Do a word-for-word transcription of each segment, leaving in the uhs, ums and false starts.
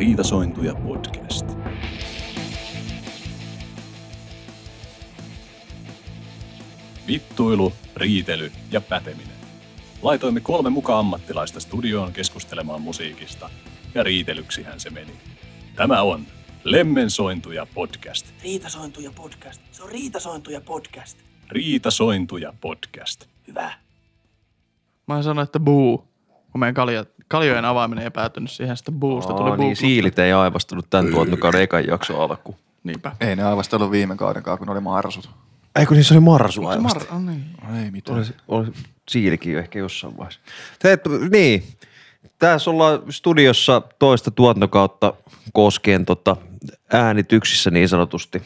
Riitasointuja podcast. Vittuilu, riitely ja päteminen. Laitoimme kolme muka ammattilaista studioon keskustelemaan musiikista, ja riitelyksihän se meni. Tämä on Lemmensointuja podcast. Riitasointuja podcast. Se on Riitasointuja podcast. Riitasointuja podcast. Hyvä. Mä oon sanonut, että buu. Kun meidän kaljo, kaljojen avaaminen ei päätynyt siihen, sitä boosta tuli booklista. Niin, siilit ei aivastunut tämän tuotantokauden ekan jakson alkuun. Niinpä. Ei ne aivastellut viime kaudenkaan, kun ne oli marsut. Eikö niissä oli marsu aivasti? Mar- niin. Ei mitään. Olisi, olisi siilikin ehkä jossain vaiheessa. Teet, niin, tässä ollaan studiossa toista tuotantokautta koskien tota äänityksissä niin sanotusti.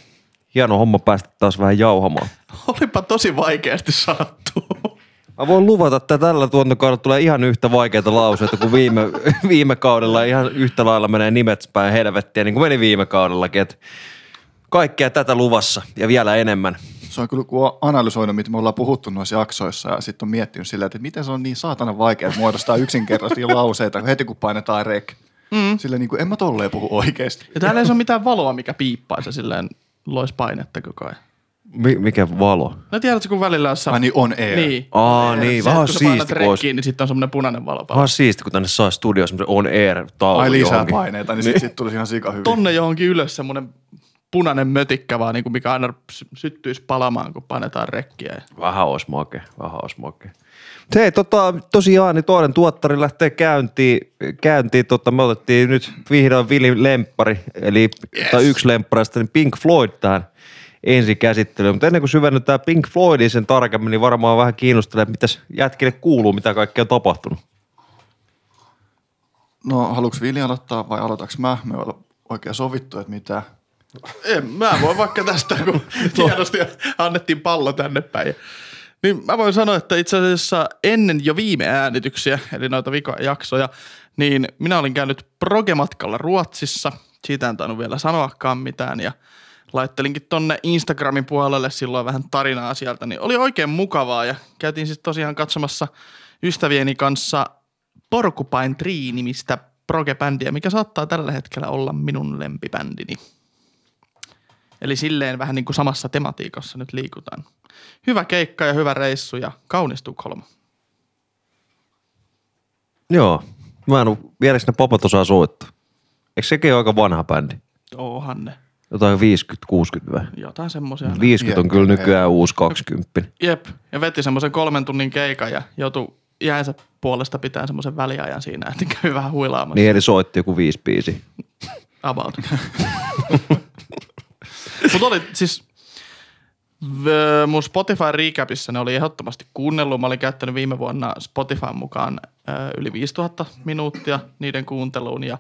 Hieno homma päästä taas vähän jauhamaan. Olipa tosi vaikeasti sanottu. Mä voin luvata, että tällä tuotantokaudella tulee ihan yhtä vaikeita lauseita kuin viime, viime kaudella. Ihan yhtä lailla menee nimet päin helvettiä, niin kuin meni viime kaudellakin. Et kaikkea tätä luvassa ja vielä enemmän. Se on kyllä, kun on analysoinut, mitä me ollaan puhuttu noissa jaksoissa ja sitten on miettinyt sillä, että miten se on niin saatanan vaikea muodostaa yksinkertaisia lauseita, kun heti kun painetaan rek. Mm. Silleen niin kuin, en mä tolleen puhu oikeasti. Ja täällä ei se ole mitään valoa, mikä piippaisi ja silleen loisi painetta koko ajan. Mikä valo? No tiedätkö, kun välillä on... Ai niin, on air. Niin. Aa, niin. Vähän siisti, kun... Kun sä painat rekkiin, niin sitten on semmoinen punainen valo. Vähän siisti, kun tänne saa studioon semmoinen on air taulu. Ai lisää johonkin paineita, niin, niin. sitten sit tulisi ihan sika hyvin. Tonne johonkin ylös semmoinen punainen mötikkä vaan, niin kuin mikä aina syttyisi palamaan, kun painetaan rekkiä. Vähän olisi makea, vähän olisi makea. Hei, tota, tosiaan niin toinen tuottari lähtee käyntiin. käyntiin tota, me otettiin nyt vihdoin Vili lemppari, eli yes. tai yksi lempparista, niin Pink Floyd tähän ensi käsittelyä, mutta ennen kuin syvennytään Pink Floydiin sen tarkemmin, niin varmaan vähän kiinnostelee, että mitäs jätkille kuuluu, mitä kaikkea on tapahtunut. No, haluatko Vili aloittaa vai aloitaks mä? Me ollaan oikein sovittu, että mitä? En, mä voin vaikka tästä, kun tiedosti annettiin pallo tänne päin. Niin mä voin sanoa, että itse asiassa ennen jo viime äänityksiä, eli noita vikajaksoja, niin minä olin käynyt progematkalla Ruotsissa. Siitä en tainnut vielä sanoakaan mitään ja laittelinkin tonne Instagramin puolelle silloin vähän tarinaa sieltä, niin oli oikein mukavaa ja käytiin sitten tosiaan katsomassa ystävieni kanssa Porcupine Tree -nimistä progebändiä, mikä saattaa tällä hetkellä olla minun lempibändini. Eli silleen vähän niin kuin samassa tematiikassa nyt liikutaan. Hyvä keikka ja hyvä reissu ja kaunis Tukholma. Joo, mä en ole vielä sinne papat osaa soittaa. Eikö sekin ole aika vanha bändi? Oohan ne. Jotain viisikymmentä kuusikymmentä vai? Jotain semmoisia. viisikymmentä on kyllä nykyään uusi kaksikymmentä. Jep, ja veti semmoisen kolmen tunnin keikan ja joutui iänsä puolesta pitää semmoisen väliajan siinä, että kävi vähän huilaamassa. Niin, eli soitti joku viisi biisiä. About. Mut oli siis, v, mun Spotify recapissa ne oli ehdottomasti kuunnellut. Mä olin käyttänyt viime vuonna Spotifyn mukaan ö, yli viisituhatta minuuttia niiden kuunteluun ja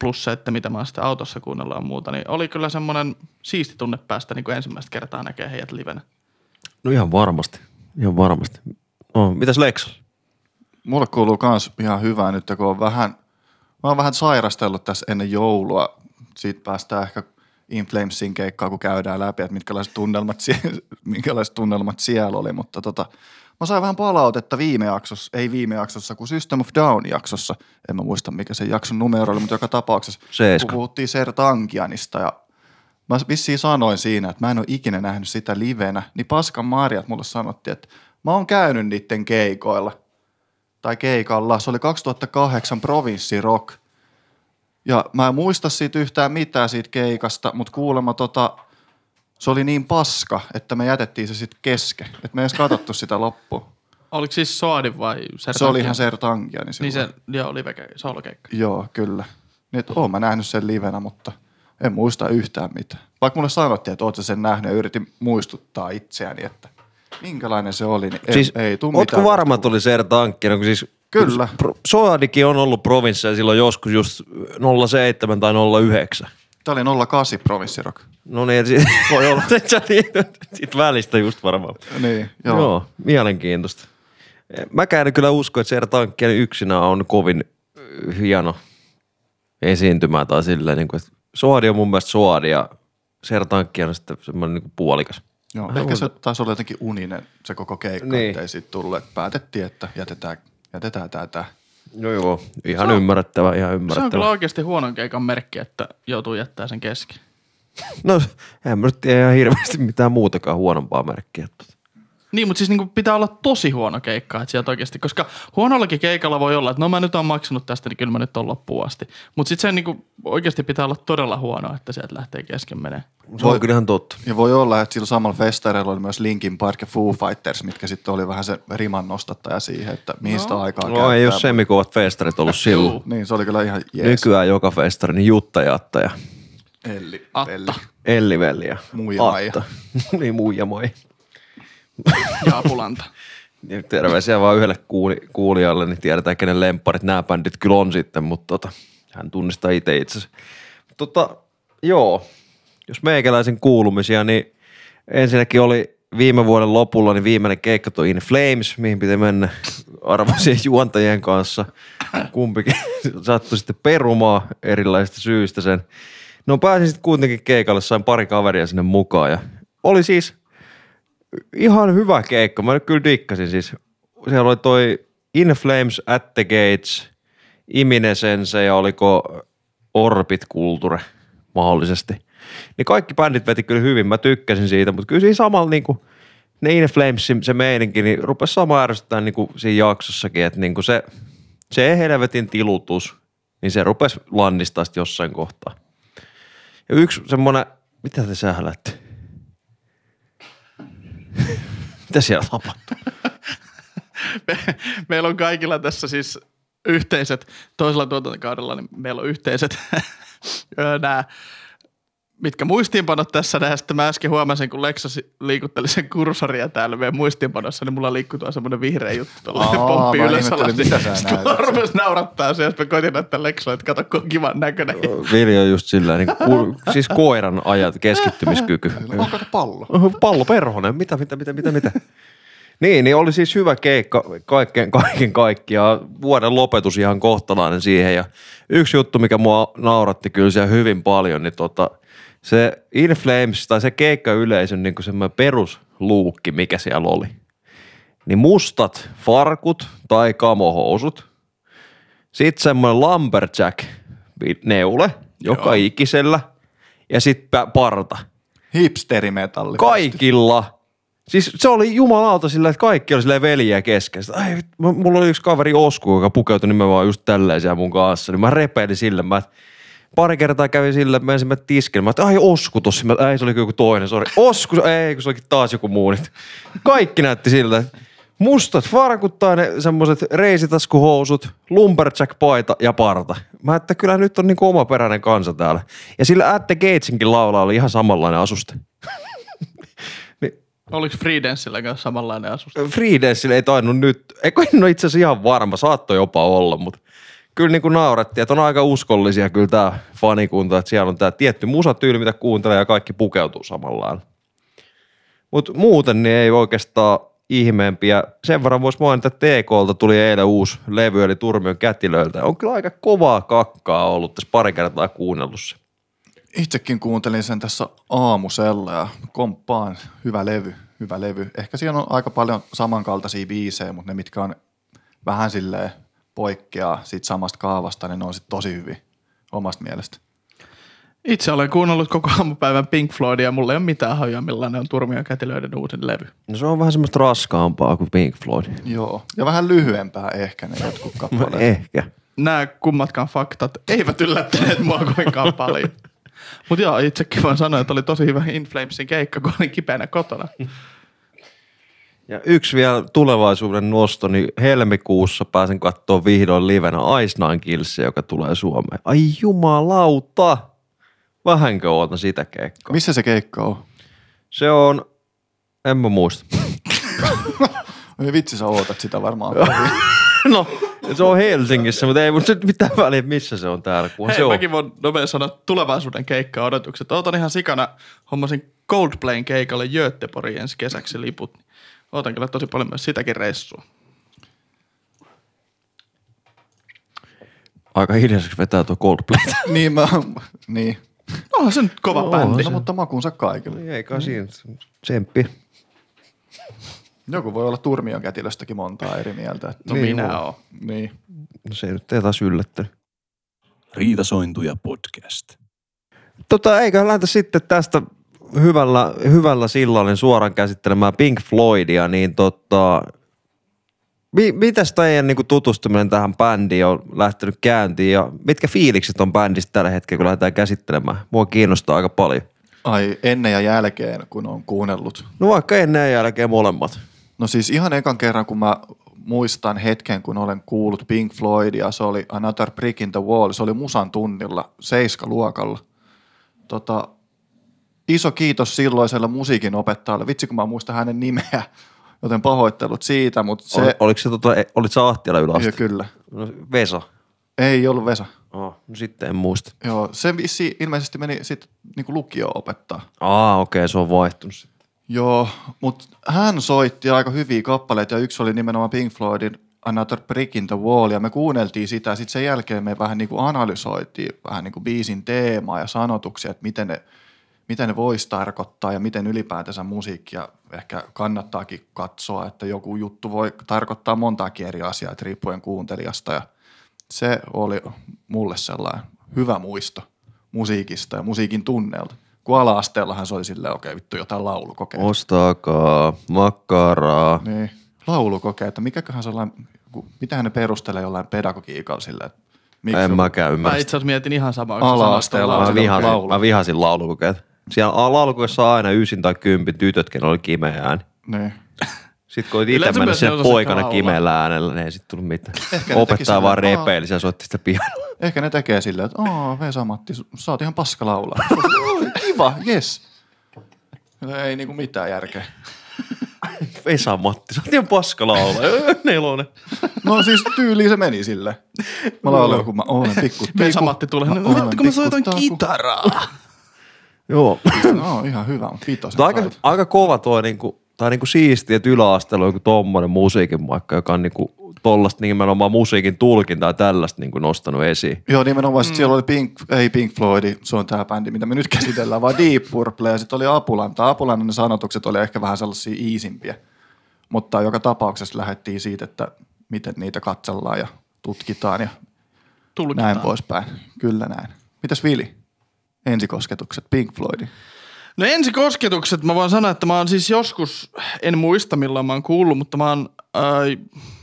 plus se, että mitä mä oon sitten autossa kuunnellut ja muuta, niin oli kyllä semmoinen siisti tunne päästä, niin kuin ensimmäistä kertaa näkee heidät livenä. No ihan varmasti, ihan varmasti. No, mitäs Lex? Mulle kuuluu kans ihan hyvää nyt, kun on vähän, mä oon vähän sairastellut tässä ennen joulua. Siitä päästään ehkä In Flamesin keikkaa, kun käydään läpi, että minkälaiset tunnelmat, sie- minkälaiset tunnelmat siellä oli, mutta tota... Mä sain vähän palautetta viime jaksossa, ei viime jaksossa, kun System of Down -jaksossa. En mä muista, mikä sen jakson numero oli, mutta joka tapauksessa Seiska. Puhuttiin Serj Tankianista ja mä vissiin sanoin siinä, että mä en ole ikinä nähnyt sitä livenä, niin paskan marjat mulle sanottiin, että mä oon käynyt niiden keikoilla tai keikalla. Se oli kaksituhattakahdeksan provinssirock ja mä en muista siitä yhtään mitään siitä keikasta, mutta kuulemma tota... Se oli niin paska, että me jätettiin se sitten kesken. Että me ei edes katsottu sitä loppuun. Oliko siis Soadin vai Serj Tankian? Se oli ihan Serj Tankian. Niin, niin se joo, oli soolokeikka. Joo, kyllä. Niin, että oon mä nähnyt sen livenä, mutta en muista yhtään mitään. Vaikka mulle sanottiin, että oot sä sen nähnyt ja yritin muistuttaa itseäni, että minkälainen se oli, niin siis, ei, ei tuu mitään. Ootko varma, että oli Serj Tankian? No, siis, kyllä. Soadikin on ollut provinssia silloin joskus just nolla seitsemän tai nolla yhdeksän. Tämä oli nolla kahdeksan provinssirock. No niin, sit, voi olla. Sitten välistä just varmaan. Niin, joo. joo. Mielenkiintoista. Mäkään en kyllä usko, että Serj Tankian yksinään on kovin hieno esiintymä tai silleen, niin kuin, että Soadi on mun mielestä Soadi ja Serj Tankian on sitten semmoinen niin kuin puolikas. Joo, Hän ehkä on... se taisi olla jotenkin uninen se koko keikka, niin. Ettei siitä tullut. Päätettiin, että jätetään, jätetään tää tää. No joo, ihan se on, ymmärrettävä, ihan ymmärrettävä. Se on kyllä oikeasti huonon keikan merkki, että joutuu jättämään sen kesken. No, en mä nyt tiedä ihan hirveästi mitään muutakaan huonompaa merkkiä. Niin, mutta siis niinku pitää olla tosi huono keikka, että sieltä oikeasti, koska huonollakin keikalla voi olla, että no mä nyt oon maksanut tästä, niin kyllä mä nyt oon loppuun asti. Mutta sitten se niinku oikeasti pitää olla todella huono, että sieltä lähtee kesken menee. Se on kyllä ihan totta. Ja voi olla, että sillä samalla festareilla oli myös Linkin Park ja Foo Fighters, mitkä sitten oli vähän se riman nostattaja siihen, että mihin no. sitä aikaa no, käyttää. No ei ole semikovat festarit ollut silloin. Niin, se oli kyllä ihan jees. Nykyään joka festari, niin Jutta ja Atta ja... Elli. Atta. Elli Velli ja Atta. Niin, muija moi. Ja Apulanta. Terveisiä vaan yhdelle kuuli- kuulijalle, niin tiedetään, kenen lempparit nämä bändit kyllä on sitten, mutta tota, hän tunnistaa itse itsensä. Tota, joo, jos meikäläisen kuulumisia, niin ensinnäkin oli viime vuoden lopulla niin viimeinen keikka toi In Flames, mihin piti mennä arvoisien juontajien kanssa. Kumpikin sattui sitten perumaan erilaisista syistä sen. No pääsin sitten kuitenkin keikalle, sain pari kaveria sinne mukaan ja oli siis... Ihan hyvä keikka. Mä nyt kyllä dikkasin siis. Siellä oli toi In Flames, At the Gates, Imminence ja oliko Orbit Culture mahdollisesti. Niin kaikki bändit veti kyllä hyvin. Mä tykkäsin siitä, mutta kyllä siinä samalla niinku ne In Flames, se meininki, niin rupesi sama ärsyttämään niinku siinä jaksossakin, että niinku se, se helvetin tilutus, niin se rupesi lannistaa sitten jossain kohtaa. Ja yksi semmoinen, mitä te sählätte? Mitä siellä tapahtuu? Me, meillä on kaikilla tässä siis yhteiset, toisella tuotantokaudella niin meillä on yhteiset nämä, mitkä muistiinpanot tässä nähdään. Sitten mä äsken huomasin, kun Leksa liikutteli sen kursoria täällä meidän muistiinpanossa, niin mulla liikkuu tuo semmoinen vihreä juttu tuolla. Pomppi ylös alas. Sitten mä rupes naurattaa se, jos mä koitin näyttää Leksalle, että kato, kun on kivan näköinen. Vili on just sillä niin kuin, siis koiran ajat, keskittymiskyky. Onko se pallo? Pallo, perhonen, mitä, mitä, mitä, mitä, mitä. Niin, niin oli siis hyvä keikka kaiken, kaiken kaikkiaan. Vuoden lopetus ihan kohtalainen siihen. Ja yksi juttu, mikä mua nauratti kyllä siellä hyvin paljon, niin tota... Se In Flames, tai se keikkayleisön niin kuin semmoinen perusluukki, mikä siellä oli, niin mustat farkut tai kamohousut. Sitten semmoinen lumberjack-neule, joka ikisellä. Ja sitten parta. Hipsterimetalli. Kaikilla. Siis se oli jumalauta sillä, että kaikki oli silleen veljiä kesken. Ai, mulla oli yksi kaveri Osku, joka pukeutui nimenomaan just tälleen siellä mun kanssa. Niin mä repeilin sille, mä... Pari kertaa kävi sillä, että ensin mä tiskin. Mä ai Osku tossa. Mä, ei, se oli joku toinen, sori. Osku, ei, kun se olikin taas joku muu. Kaikki näytti siltä. Mustat farkut tai ne semmoset reisitaskuhousut, lumberjack-paita ja parta. Mä että kyllä nyt on niinku omaperäinen kansa täällä. Ja sillä At the Gatesinkin laulaa oli ihan samanlainen asuste. Niin. Oliko Freedancella kanssa samanlainen asuste? Freedancella ei tainnut nyt. Eikö en ole itse asiassa ihan varma. Saattoi jopa olla, mutta... Kyllä niin kuin naurettiin, että on aika uskollisia kyllä tämä fanikunta, että siellä on tämä tietty musatyyli, mitä kuuntelee ja kaikki pukeutuu samallaan. Mutta muuten niin ei oikeastaan ihmeempiä. Sen verran voisi mainita, että T K:lta tuli eilen uusi levy, eli Turmion Kätilöiltä. On kyllä aika kovaa kakkaa ollut tässä pari kertaa kuunnellut se. Itsekin kuuntelin sen tässä aamusella ja komppaan. Hyvä levy, hyvä levy. Ehkä siinä on aika paljon samankaltaisia biisejä, mutta ne mitkä on vähän silleen... poikkeaa siitä samasta kaavasta, niin ne on sitten tosi hyvin omasta mielestä. Itse olen kuunnellut koko aamupäivän Pink Floydia ja mulla ei ole mitään hajoa, millainen on Turmion Kätilöiden uusin levy. No se on vähän semmoista raskaampaa kuin Pink Floyd. Joo, ja vähän lyhyempää ehkä ne jotkut kappaleet. Ehkä. Nämä kummatkaan faktat eivät yllättäneet mua kovinkaan paljon. Mutta joo, itsekin vaan sanoin, että oli tosi hyvä In Flamesin keikka, kun olin kipeänä kotona. Ja yksi vielä tulevaisuuden nosto, niin helmikuussa pääsen katsomaan vihdoin livenä Ice Nine Killsia, joka tulee Suomeen. Ai jumalauta! Vähänkö ootan sitä keikkaa? Missä se keikka on? Se on... En mä muista. Ei vitsi, sä ootat sitä varmaan. No, se on Helsingissä, mutta ei mutta mitään väliä, missä se on täällä. Hei, se mäkin voin nopein sanoa tulevaisuuden keikka-odotukset. Ootan ihan sikana, hommasin Coldplayn keikalle Göteborgin ensi kesäksi liput. Ootan kyllä tosi paljon myös sitäkin reissua. Aika hiljaiseksi vetää tuo Coldplay. niin mä, niin. No se on kova no, bändi. Se, mutta makuunsa kaikille. Ei kai siinä, tsemppi. Joku voi olla Turmion Kätilöstäkin montaa eri mieltä. Että no niin, minä oon. Niin. No se ei nyt taas yllättänyt. Riitasointuja podcast. Tota, eiköhän lähdetä sitten tästä hyvällä, hyvällä sillalla suoraan käsittelemään Pink Floydia, niin tota... Mi- mitäs teidän niinku tutustuminen tähän bändiin on lähtenyt käyntiin ja mitkä fiilikset on bändistä tällä hetkellä, kun lähdetään käsittelemään? Mua kiinnostaa aika paljon. Ai ennen ja jälkeen, kun on kuunnellut? No vaikka ennen ja jälkeen molemmat. No siis ihan ekan kerran, kun mä muistan hetken, kun olen kuullut Pink Floydia, se oli Another Brick in the Wall, se oli musan tunnilla, seiskaluokalla. Tota, iso kiitos silloiselle musiikin opettajalle, vitsi kun mä muistan hänen nimeä. Joten pahoittelut siitä, mutta se... Ol, oliko se tota, olit sä Ahtialla yläaste? Kyllä. No, Vesa? Ei ollut Vesa. Oh, no sitten en muista. Joo, se vissi ilmeisesti meni sitten niinku lukioon opettaa. Aa, ah, okei, okay, se on vaihtunut sitten. Joo, mutta hän soitti aika hyviä kappaleita ja yksi oli nimenomaan Pink Floydin Another Brick in the Wall ja me kuunneltiin sitä ja sitten sen jälkeen me vähän niinku analysoitiin vähän niinku biisin teemaa ja sanotuksia, että miten ne... Miten ne voisi tarkoittaa ja miten ylipäätänsä musiikkia ehkä kannattaakin katsoa, että joku juttu voi tarkoittaa montaakin eri asiaa, riippuen kuuntelijasta. Ja se oli mulle sellainen hyvä muisto musiikista ja musiikin tunnelta. Kun ala-asteellahan se oli silleen, okei vittu jotain laulukokeita. Ostakaa makkaraa. Niin, laulukokeita. Mikäköhän sellainen, mitähän ne perustelee jollain pedagogiikalla silleen, miksi? En mäkään ymmärrä. Mä itse asiassa mietin ihan samaa. Ala-asteella mä vihasin, mä vihasin laulukokeita. Siellä laulukoissa on aina ysin tai kympin tytöt, kenellä oli kimeä ääni. Niin. Sitten kun olit itse mennä siellä poikana kimeällä äänellä, niin ei sitten tullut mitään. Opettaja vaan repeili, siellä soitti sitä pianoa. Ehkä ne tekee silleen, että aah, Vesa-Matti, sä oot ihan paska laulaa. Kiva, jes. Ei niinku mitään järkeä. Vesa-Matti, sä oot ihan paska laulaa. Nelonen. No siis tyyliin se meni silleen. Mä lauloin, kun mä olen pikku teiku. Vesa-Matti tulee, kun mä soitan kitaraa. Joo. No, ihan hyvä, mutta viitosen aika, aika kova toi, niinku, tai niinku siistiä, että yläasteella on joku tommoinen musiikin paikka, joka on niinku tollaista nimenomaan musiikin tulkintaa ja tällaista niinku nostanut esiin. Joo, nimenomaan mm. sit siellä oli Pink, ei Pink Floyd, se on tää bändi, mitä me nyt käsitellään, vaan Deep Purple ja sit oli Apulanta. Apulannan ne sanotukset oli ehkä vähän sellaisia iisimpiä, mutta joka tapauksessa lähdettiin siitä, että miten niitä katsellaan ja tutkitaan ja tulkitaan. Näin poispäin. Kyllä näin. Mitäs Vili? Ensikosketukset Pink Floydin. No ensikosketukset, mä voin sanoa, että mä oon siis joskus, en muista milloin mä oon kuullut, mutta mä oon äh,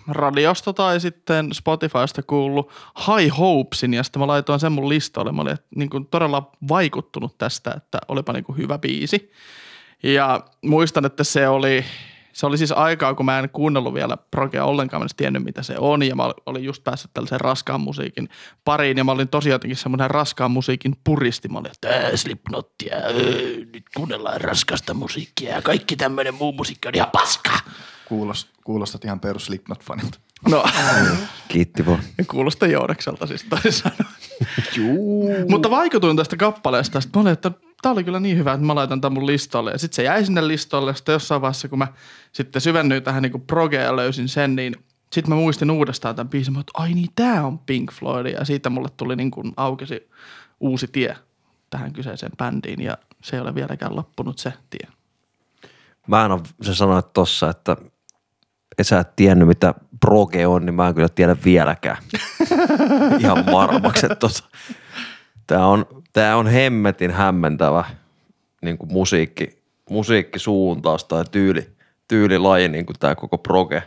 radiosta tai sitten Spotifysta kuullut High Hopesin ja sitten mä laitoin sen mun listalle. Mä olin niin kuin todella vaikuttunut tästä, että olipa niin kuin hyvä biisi. Ja muistan, että se oli, se oli siis aikaa, kun mä en kuunnellut vielä progea ollenkaan, mä en tiennyt mitä se on ja mä olin just päässyt tällaisen raskaan musiikin pariin ja mä olin tosiaan jotenkin semmoinen raskaan musiikin puristi. Mä olin, että äh, Slipknottia, äh, nyt kuunnellaan raskasta musiikkia ja kaikki tämmöinen muu musiikki on ihan paskaa. Kuulost, kuulostat ihan perus Slipknot-fanilta. No. Kiitti vaan. Kuulostaa Joudekselta siis toisaan. Juu. Mutta vaikutuin tästä kappaleesta, sit mä olin, että tää oli kyllä niin hyvä, että mä laitan tämän mun listalle. Ja sit se jäi sinne listalle, ja sitten jossain vaiheessa, kun mä sitten syvennyin tähän niinku progeen ja löysin sen, niin sit mä muistin uudestaan tämän biisin. Mä olin, että ai niin, tää on Pink Floyd. Ja siitä mulle tuli niinku aukesi uusi tie tähän kyseiseen bändiin, ja se ei ole vieläkään loppunut se tie. Mä en ole, sä sanoit tossa, että et sä et tiennyt, mitä proge on, niin mä en kyllä tiedä vieläkään. Ihan varmaksi, tota. Tää on... Tämä on hemmetin hämmentävä niin kuin musiikki, musiikkisuuntaus tai tyyli, tyylilaji, niin kuin tämä koko proge.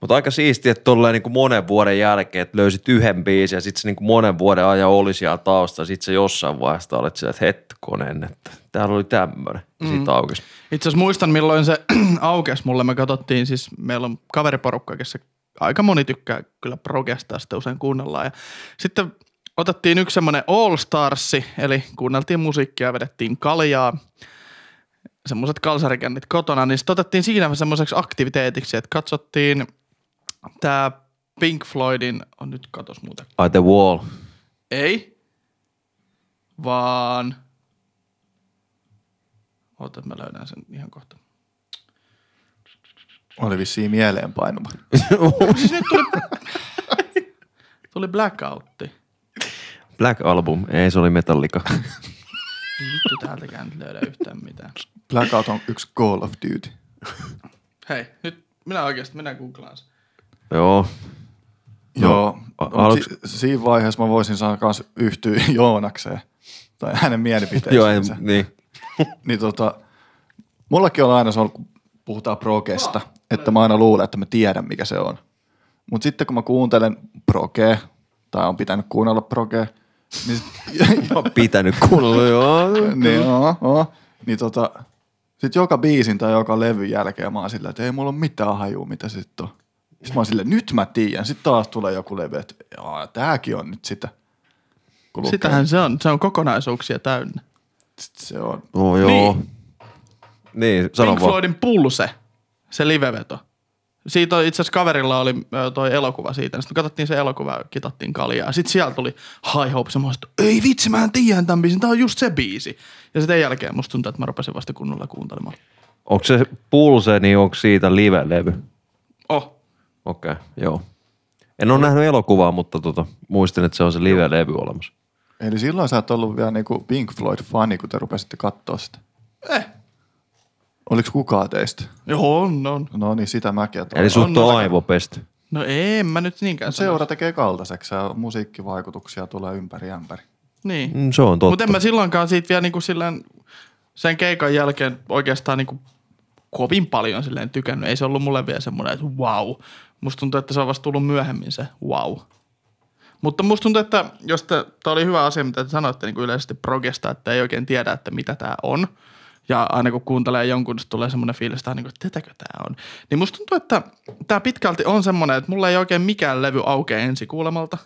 Mutta aika siistiä, että tolleen niin kuin monen vuoden jälkeen, että löysit yhden biisin ja sitten se niin kuin monen vuoden ajan oli siellä taustalla. Sitten se jossain vaiheessa olet sillä, että hetkonen, että täällä oli tämmöinen. Mm. Siitä aukesi. Itse asiassa muistan, milloin se aukesi mulle. Me katsottiin siis, meillä on kaveriporukka, jossa aika moni tykkää kyllä progesta, sitä usein kuunnellaan. Ja sitten... Otettiin yksi semmoinen All Starsi, eli kuunneltiin musiikkia ja vedettiin kaljaa, semmoiset kalsarikännit kotona, niin sitten otettiin siinä semmoiseksi aktiviteetiksi, että katsottiin tämä Pink Floydin, on nyt katos muuten. Ai The Wall. Ei, vaan, oota, mä löydän sen ihan kohta. Oli vissiin mieleenpainuma. Siis nyt tuli, tuli blackoutti. Black Album, ei se oli Metallica. Vittu täältäkään nyt löydä yhtään mitään. Blackout on yksi Call of Duty. Hei, nyt minä oikeasti minä googlaan sen. Joo. No, joo, aluksi... si- siinä vaiheessa mä voisin sanoa kanssa yhtyä Joonakseen, tai hänen mielipiteisiinsä. Joo, niin. Niin tota, mullakin on aina se ollut, kun puhutaan progesta, oh, että mä aina luulen, että mä tiedän mikä se on. Mut sitten kun mä kuuntelen progea, tai on pitänyt kuunnella progea, niin... on pitänyt kuunnella, joo. Niin, joo, joo. Niin tota, sit joka biisin tai joka levyn jälkeen mä oon sillä, että ei mulla ole mitään hajua, mitä se sit on. Sitten mä oon silleen, nyt mä tiedän. Sitten taas tulee joku levy, että jaa, tääkin on nyt sitä. Sitähän se on. Se on kokonaisuuksia täynnä. Sitten se on. Oh, joo. Niin. Niin, Pink Floydin Pulse, se liveveto. Siitä itse asiassa kaverilla oli toi elokuva siitä. Sitten katsottiin se elokuva, kitattiin kaljaa. Sitten siellä tuli High Hopes. Ei vitsi, mä en tiedä tämän biisin. Tää on just se biisi. Ja sitten jälkeen musta tuntuu, että mä rupesin vasta kunnolla kuuntelemaan. Onko se Pulse, niin onko siitä live-levy? Oh. Okei, okay, joo. En ole nähnyt elokuvaa, mutta tota, muistin, että se on se live-levy olemassa. Eli silloin sä et ollut vielä niinku Pink Floyd-fani, kun te rupesitte katsoa sitä. Eh. Oliko kukaan teistä? Joo, on, on. No niin, sitä mäkin. Eli sut on aivopesti. No en mä nyt niinkään. Seura tekee kaltaiseksi ja musiikkivaikutuksia tulee ympäri ämpäri. Niin. Mm, se on totta. Mutta en mä silloinkaan siitä vielä niinku silleen, sen keikan jälkeen oikeastaan niinku kovin paljon silleen tykännyt. Ei se ollut mulle vielä semmoinen, että wow. Musta tuntuu, että se on vasta tullut myöhemmin se wow. Mutta musta tuntuu, että jos te, tämä oli hyvä asia, mitä te sanoitte niin kuin yleisesti progesta, että ei oikein tiedä, että mitä tämä on. Ja aina kun kuuntelee jonkun, se tulee semmoinen fiilis, että niin kuin, tätäkö tämä on. Niin musta tuntuu, että tämä pitkälti on semmoinen, että mulla ei oikein mikään levy aukea ensi kuulemalta.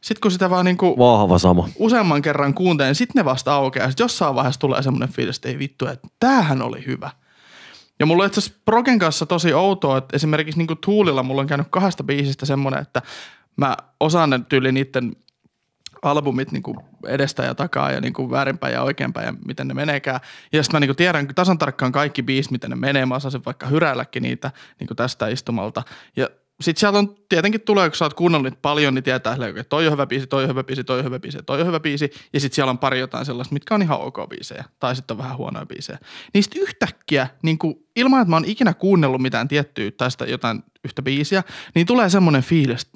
Sitten kun sitä vaan niin kuin vahva sama. Useamman kerran kuuntelee, sitten ne vasta aukeaa. Sitten jossain vaiheessa tulee semmoinen fiilis, että ei vittu, että tämähän oli hyvä. Ja mulla on itse asiassa progen kanssa tosi outoa, että esimerkiksi niinku Tuulilla mulla on käynyt kahdesta biisistä semmoinen, että mä osaan ne tyyli niiden albumit niinku edestä ja takaa ja niinku väärinpäin ja oikeinpäin ja miten ne meneekään. Ja sitten mä niinku tiedän tasan tarkkaan kaikki biisit, miten ne menee. Mä osaan sen vaikka hyräilläkin niitä niinku tästä istumalta. Ja sit sieltä on tietenkin tulee, kun sä oot kuunnellut paljon, niin tietää, että toi on hyvä biisi, toi on hyvä biisi, toi on hyvä biisi, toi on hyvä biisi. Ja sit siellä on pari jotain sellaista, mitkä on ihan ok biisejä. Tai sitten on vähän huonoja biisejä. Niin sit yhtäkkiä, niin kun, ilman että mä oon ikinä kuunnellut mitään tiettyä tästä jotain yhtä biisiä, niin tulee semmoinen fiilis,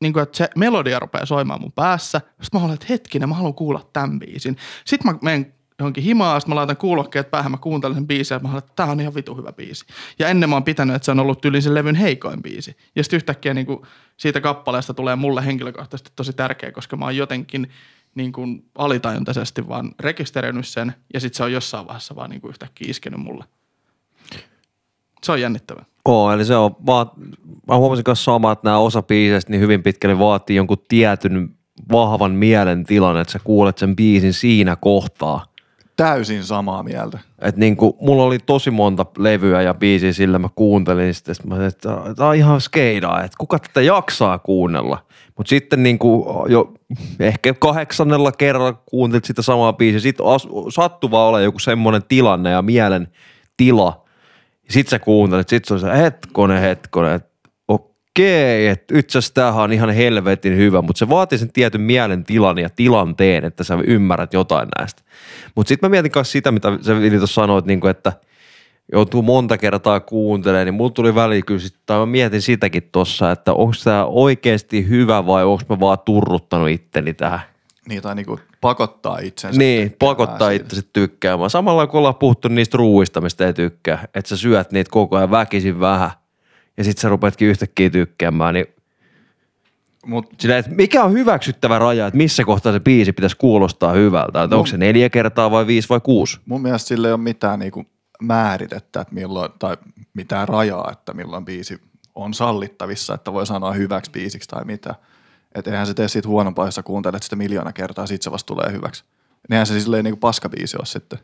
niin kun, että se melodia rupeaa soimaan mun päässä. Sitten mä olen, että hetkinen, mä haluan kuulla tämän biisin. Sitten mä menen johonkin himaa, sitten mä laitan kuulokkeet päähän, mä kuuntelen sen biisiä, ja mä haluan, että tää on ihan vitu hyvä biisi. Ja ennen mä oon pitänyt, että se on ollut yli sen levyn heikoin biisi. Ja sitten yhtäkkiä niin kuin siitä kappaleesta tulee mulle henkilökohtaisesti tosi tärkeä, koska mä oon jotenkin niin kuin alitajuntaisesti vaan rekisteröinyt sen, ja sitten se on jossain vaiheessa vaan niin kuin yhtäkkiä iskenyt mulle. Se on jännittävää. Oo, eli se on vaan, mä huomasin myös samaa, että nämä osa biisestä niin hyvin pitkälle vaatii jonkun tietyn vahvan mielentilan, että sä kuulet sen biisin siinä kohtaa. Täysin samaa mieltä. Et niinku, mulla oli tosi monta levyä ja biisiä sillä mä kuuntelin sitä, sit mä sanoin, että tää on ihan skeidaa, että kuka tätä jaksaa kuunnella. Mut sitten niinku jo ehkä kahdeksannella kerralla kuuntelit sitä samaa biisiä, sit sattui vaan olla joku semmonen tilanne ja mielen tila. Sit sä kuuntelit, sit se on se hetkonen, hetkonen, että okei, että itse asiassa tämähän on ihan helvetin hyvä, mutta se vaatii sen tietyn mielen tilan ja tilanteen, että sä ymmärrät jotain näistä. Mutta sitten mä mietin myös sitä, mitä sä Vili tuossa sanoit, niin kun, että joutuu monta kertaa kuuntelemaan, niin mulla tuli välikysy, tai mä mietin sitäkin tuossa, että onko tämä oikeasti hyvä vai onko mä vaan turruttanut itteni tähän. Niin, tai niinku pakottaa itsensä. Niin, pakottaa itsensä tykkäämään. Samalla kun ollaan puhuttu niistä ruuista, mistä ei tykkää, että sä syöt niitä koko ajan väkisin vähän. Ja sit sä rupeatkin yhtäkkiä tykkäämään, niin mut, sillä, että mikä on hyväksyttävä raja, että missä kohtaa se biisi pitäisi kuulostaa hyvältä, että mun, onko se neljä kertaa vai viisi vai kuusi? Mun mielestä sillä ei ole mitään niinku määritettä, että milloin, tai mitään rajaa, että milloin biisi on sallittavissa, että voi sanoa hyväksi biisiksi tai mitä. Että eihän se tee siitä huonompaa, jos sä kuuntelet sitä miljoona kertaa, sit se vasta tulee hyväksi. Eihän se silleen niinku paskabiisi ole sitten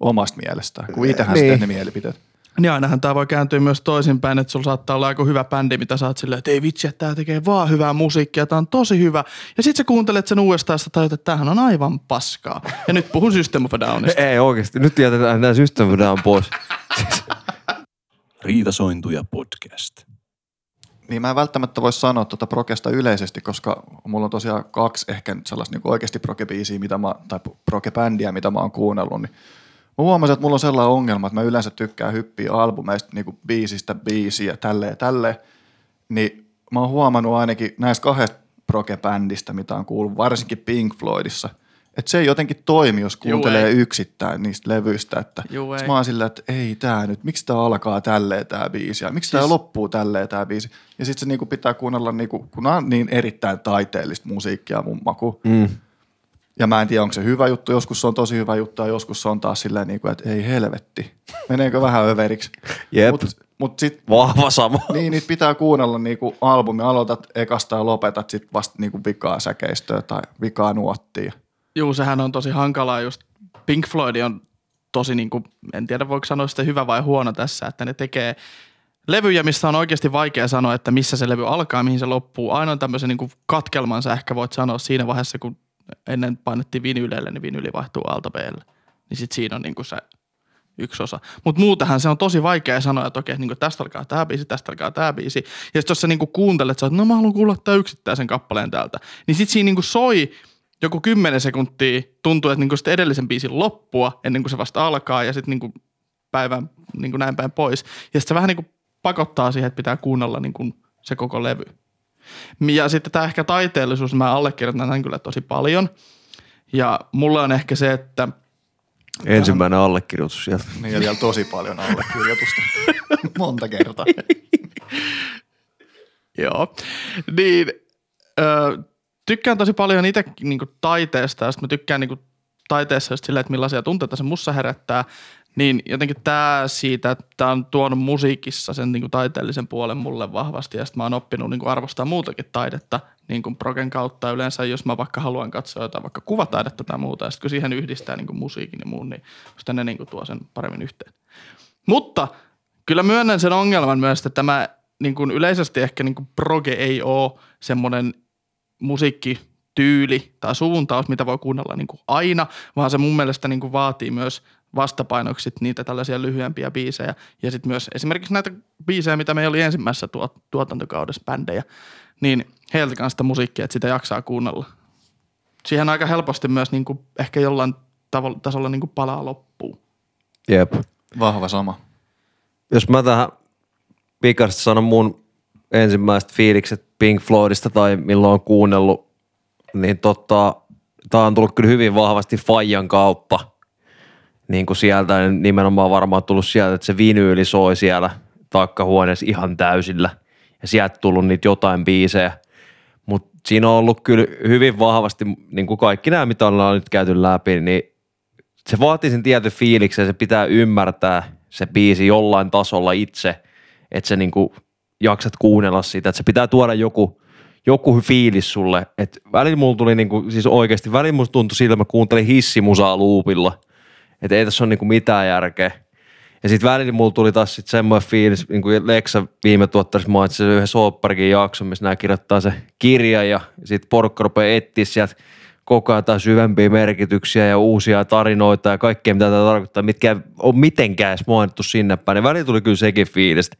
omasta mielestään, kun itsehän niin. Sitten ne mielipiteet. Niin ainahan tämä voi kääntyä myös toisinpäin, että sulla saattaa olla aika hyvä bändi, mitä sä oot silleen, että ei vitsi, että tää tekee vaan hyvää musiikkia, tää on tosi hyvä. Ja sit sä kuuntelet sen uudestaan, ja tajut, että tämähän on aivan paskaa. Ja nyt puhun System of a Downista. Ei oikeesti, nyt jätetään nää System of a Down pois. Riitasointuja podcast. Niin mä en välttämättä voi sanoa tuota progesta yleisesti, koska mulla on tosiaan kaksi ehkä nyt sellaista niin oikeasti proge-biisiä, mitä mä, tai proge-bändiä, mitä mä oon kuunnellut, niin Mä huomasin, että mulla on sellainen ongelma, että mä yleensä tykkään hyppiä albumeista niin kuin biisistä biisiä, tälleen, tälleen. Niin mä oon huomannut ainakin näistä kahdesta proge-bändistä, mitä on kuullut, varsinkin Pink Floydissa, että se ei jotenkin toimi, jos kuuntelee Juu, yksittäin niistä levyistä. Että mä oon sillä, että ei tää nyt, miksi tää alkaa tälleen tää biisi ja miksi siis... tää loppuu tälleen tää biisi. Ja sit se niinku pitää kuunnella, niinku, kun on niin erittäin taiteellista musiikkia mun makuun. Mm. Ja mä en tiedä, onko se hyvä juttu, joskus se on tosi hyvä juttu ja joskus se on taas silleen, niin kuin, että ei helvetti, meneekö vähän överiksi. Jep, mut, mut sit, vahva sama. Niin, niitä pitää kuunnella niin kuin albumi, aloitat ekasta ja lopetat sit vasta niin kuin vikaa säkeistöä tai vikaa nuottia. Juu, sehän on tosi hankalaa just. Pink Floyd on tosi, niin kuin, en tiedä voiko sanoa sitä hyvä vai huono tässä, että ne tekee levyjä, missä on oikeasti vaikea sanoa, että missä se levy alkaa, mihin se loppuu. Ainoa tämmöisen niin kuin katkelmansa ehkä voit sanoa siinä vaiheessa, kun ennen painettiin vinyyleille, niin vinyli vaihtuu alta B:lle. Niin sit siinä on niinku se yksi osa. Mut muutenhan se on tosi vaikea sanoa, että okei, niinku tästä alkaa tää biisi, tästä alkaa tää biisi. Ja sit jos sä niinku kuuntelet, sä oot, no mä haluan kuulla tää yksittäisen kappaleen täältä. Niin sit siinä niinku soi joku kymmenen sekuntia, tuntuu, että niinku sit edellisen biisin loppua, ennen kuin se vasta alkaa, ja sit niinku päivän niinku näin päin pois. Ja sit se vähän niinku pakottaa siihen, että pitää kuunnella niinku se koko levy. Ja sitten tämä ehkä taiteellisuus, mä allekirjoitan tämän kyllä tosi paljon. Ja mulla on ehkä se, että... Ensimmäinen tähän... allekirjoitus sieltä. Niin, ja siellä tosi paljon allekirjoitusta. Monta kertaa. Joo. Niin, ö, tykkään tosi paljon itse niinku taiteesta, ja sitten mä tykkään niinku taiteessa just silleen, että millaisia tunteita se mussa herättää. Niin jotenkin tämä siitä, että tämä on tuonut musiikissa sen niinku taiteellisen puolen mulle vahvasti, ja sitten mä oon oppinut niinku arvostaa muutakin taidetta niinku progen kautta yleensä, jos mä vaikka haluan katsoa jotain vaikka kuvataidetta tai muuta, ja sitten kun siihen yhdistää niinku musiikin ja muun, niin sitten ne niinku tuo sen paremmin yhteen. Mutta kyllä myönnän sen ongelman myös, että tämä niinku yleisesti ehkä niinku proge ei ole semmoinen musiikkityyli tai suuntaus, mitä voi kuunnella niinku aina, vaan se mun mielestä niinku vaatii myös vastapainoksi niitä tällaisia lyhyempiä biisejä ja sitten myös esimerkiksi näitä biisejä, mitä meillä oli ensimmäisessä tuotantokaudessa bändejä, niin heiltä kanssa sitä musiikkia, että sitä jaksaa kuunnella. Siihen aika helposti myös niin kuin ehkä jollain tavalla, tasolla niin kuin palaa loppuun. Jep. Vahva sama. Jos mä tähän pikaisesti sanon mun ensimmäiset fiilikset Pink Floydista tai milloin on kuunnellut, niin tota, tää on tullut kyllä hyvin vahvasti faijan kautta. Niin kuin sieltä, nimenomaan varmaan tullut sieltä, että se vinyyli soi siellä takkahuoneessa ihan täysillä. Ja sieltä tullut niitä jotain biisejä. Mutta siinä on ollut kyllä hyvin vahvasti, niin kuin kaikki nämä, mitä ollaan nyt käyty läpi, niin se vaatii sen tietyn fiiliksen, se pitää ymmärtää se biisi jollain tasolla itse, että sä niin kuin jaksat kuunnella sitä, että se pitää tuoda joku, joku fiilis sulle. Että välillä mulla tuli, niin kuin, siis oikeasti välillä musta tuntui siltä, että mä kuuntelin hissimusaa luupilla. Että ei tässä ole niinku mitään järkeä. Ja sitten välillä mulla tuli taas sitten semmoinen fiilis, niin kuin Leksa viime tuottarissa, mä oon itse yhden Sopparikin jakson, missä nämä kirjoittaa se kirja, ja sitten porukka rupeaa etsiä sieltä koko ajan syvempiä merkityksiä ja uusia tarinoita ja kaikkea, mitä tämä tarkoittaa, mitkä on mitenkään edes mainittu sinne päin. Ja välillä tuli kyllä sekin fiilis,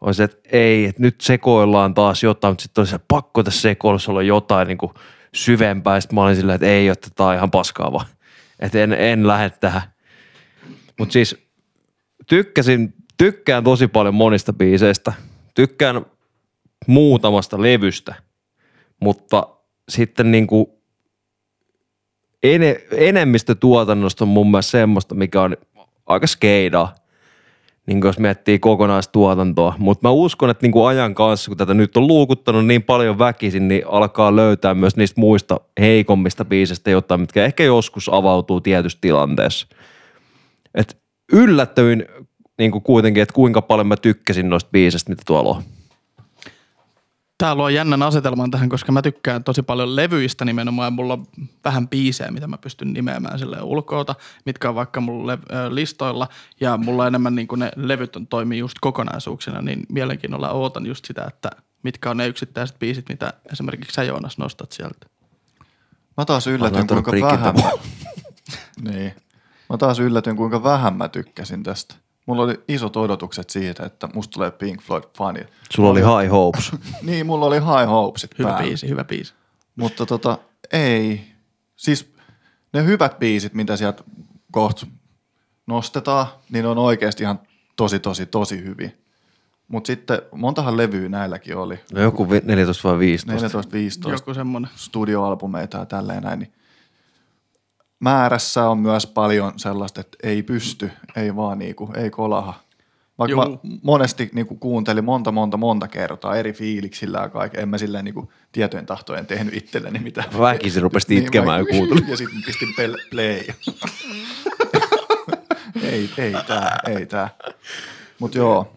on se, että ei, että nyt sekoillaan taas jotain, mutta sitten on se pakko tässä sekoilussa olla jotain niin kuin syvempää, ja sitten mä olin silleen, että ei, että tämä on ihan paskaa vaan. Että en, en lähde tähän. Mutta siis tykkäsin, tykkään tosi paljon monista biiseistä. Tykkään muutamasta levystä, mutta sitten niinku ene, enemmistö tuotannosta on mun mielestä semmoista, mikä on aika skeidaa, niinku jos miettii kokonaistuotantoa. Mutta mä uskon, että niinku ajan kanssa, kun tätä nyt on luukuttanut niin paljon väkisin, niin alkaa löytää myös niistä muista heikommista biiseistä jotain, mitkä ehkä joskus avautuu tietyssä tilanteessa. Et yllätyin niin kuitenkin, että kuinka paljon mä tykkäsin noista biisistä, mitä tuolla on. Tää luo jännän asetelman tähän, koska mä tykkään tosi paljon levyistä nimenomaan. Mulla on vähän biisejä, mitä mä pystyn nimeämään silleen ulkoota, mitkä on vaikka mun lev- listoilla. Ja mulla enemmän niin kuin ne levyt on, toimii just kokonaisuuksina, niin mielenkiinnolla ootan just sitä, että mitkä on ne yksittäiset biisit, mitä esimerkiksi sä, Joonas, nostat sieltä. Mä taas yllätyin, kuinka vähän. Niin. Mä taas yllätyin, kuinka vähän mä tykkäsin tästä. Mulla oli isot odotukset siitä, että musta tulee Pink Floyd-fani. Sulla oli High Hopes. Niin, mulla oli High Hopesit hyvä päällä. Biisi, hyvä biisi. Mutta tota, ei. Siis ne hyvät biisit, mitä sieltä kohta nostetaan, niin on oikeasti ihan tosi, tosi, tosi hyviä. Mutta sitten montahan levyä näilläkin oli. No joku neljätoista vai viisitoista. neljätoista viisitoista. Joku semmoinen. Studioalbumeita ja tälleen näin. Niin määrässä on myös paljon sellaista, että ei pysty, ei vaan niinku, ei kolaha. Vaikka monesti niinku kuuntelin monta, monta, monta kertaa eri fiiliksillä ja kaiken. En mä silleen niinku tietojen tahtojen tehnyt itselleni mitään. Väkisin rupesi itkemään ja kuuntelin. Ja sitten pistin pel- play. ei, ei tää, ei tää. Mut joo.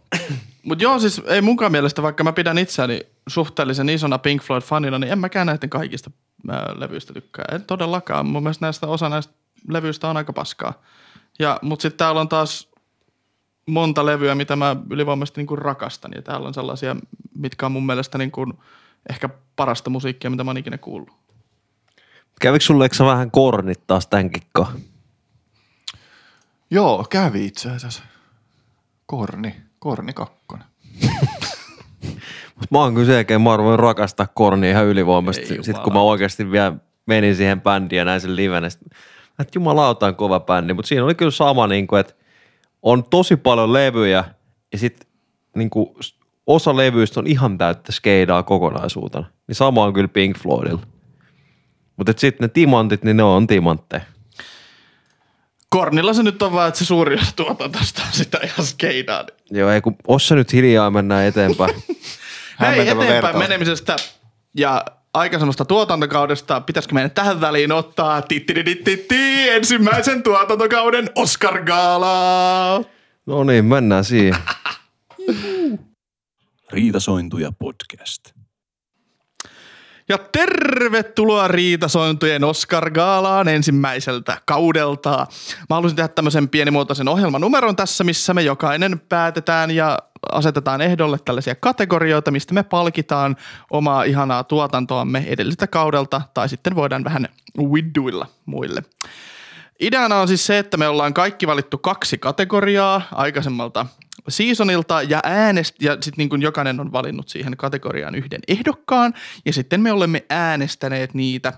Mut joo, siis ei munkaan mielestä, vaikka mä pidän itseäni suhteellisen isona Pink Floyd-fanina, niin en mäkään näiden kaikista levyistä tykkää. En todellakaan. Mun mielestä näistä, osa näistä levyistä on aika paskaa. Ja, mut sit täällä on taas monta levyä, mitä mä ylivoimaisesti niinku rakastan. Ja täällä on sellaisia, mitkä on mun mielestä niinku ehkä parasta musiikkia, mitä mä oon ikinä kuullut. Kävikö sulle, eikö sä vähän Kornit taas tän kikkoon? Joo, kävi itse asiassa. Korni. Korni kakkonen. Mutta mä oon kyllä selkeä, mä voin rakastaa Kornia ihan ylivoimaisesti. Sitten kun mä oikeasti vielä menin siihen bändiin ja näin sen liven, että jumalauta on kova bändi. Mutta siinä oli kyllä sama, niinku, että on tosi paljon levyjä ja sitten niinku, osa levyistä on ihan täyttä skeidaa kokonaisuutena. Niin sama on kyllä Pink Floydilla. Mutta sitten ne timantit, niin ne on timantteja. Kornilla se nyt on vaan, että se suuri osa tuotantosta on sitä ihan skeidaa. Joo, ei kun ossa nyt hiljaa mennään eteenpäin. Hei, eteenpäin vertaus. Menemisestä ja aikaisemmasta tuotantokaudesta pitäisikö meidän tähän väliin ottaa tittididittiti ensimmäisen tuotantokauden Oscar-gaalaa. No niin, mennään siihen. Riitasointuja podcast. Ja tervetuloa Riitasointujen Oscar-gaalaan ensimmäiseltä kaudelta. Mä haluaisin tehdä tämmöisen pienimuotoisen ohjelmanumeron tässä, missä me jokainen päätetään ja asetetaan ehdolle tällaisia kategorioita, mistä me palkitaan omaa ihanaa tuotantoamme edelliseltä kaudelta tai sitten voidaan vähän widduilla muille. Ideana on siis se, että me ollaan kaikki valittu kaksi kategoriaa aikaisemmalta seasonilta ja äänest- ja sitten niin kuin jokainen on valinnut siihen kategoriaan yhden ehdokkaan ja sitten me olemme äänestäneet niitä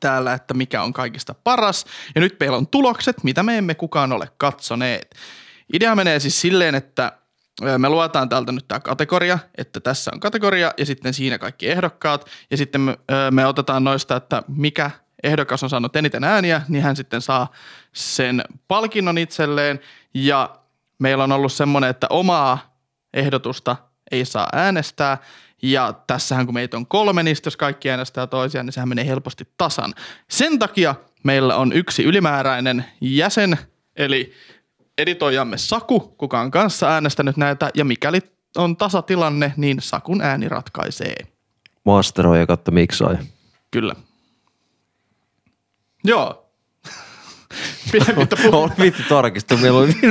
täällä, että mikä on kaikista paras ja nyt meillä on tulokset, mitä me emme kukaan ole katsoneet. Idea menee siis silleen, että me luetaan täältä nyt tämä kategoria, että tässä on kategoria ja sitten siinä kaikki ehdokkaat ja sitten me, me otetaan noista, että mikä ehdokas on saanut eniten ääniä, niin hän sitten saa sen palkinnon itselleen ja meillä on ollut semmoinen, että omaa ehdotusta ei saa äänestää ja tässähän kun meitä on kolme, niin jos kaikki äänestää toisiaan, niin sehän menee helposti tasan. Sen takia meillä on yksi ylimääräinen jäsen, eli editoijamme Saku, kuka on kanssa äänestänyt näitä ja mikäli on tasatilanne, niin Sakun ääni ratkaisee. Masteroi ja katso miksoi. Kyllä. Joo. Pidemmittä puhutaan. Oli vittu tarkistua.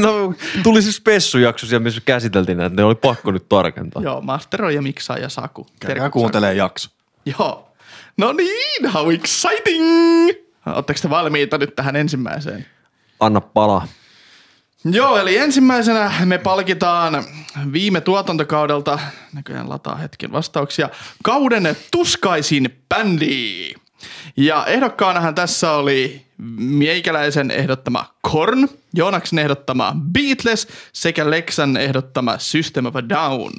No, tuli siis spessujakso siellä, missä käsiteltiin näitä. Ne oli pakko nyt tarkentaa. Joo, masteroi ja miksaa ja Saku. Käydään kuuntelee jakso. Joo. No niin, how exciting! Ootteko te valmiita nyt tähän ensimmäiseen? Anna palaa. Joo, eli ensimmäisenä me palkitaan viime tuotantokaudelta, näköjään lataa hetken vastauksia, kauden tuskaisin bändi. Ja ehdokkaanahan tässä oli meikäläisen ehdottama Korn, Joonaksen ehdottama Beatles sekä Leksan ehdottama System of a Down.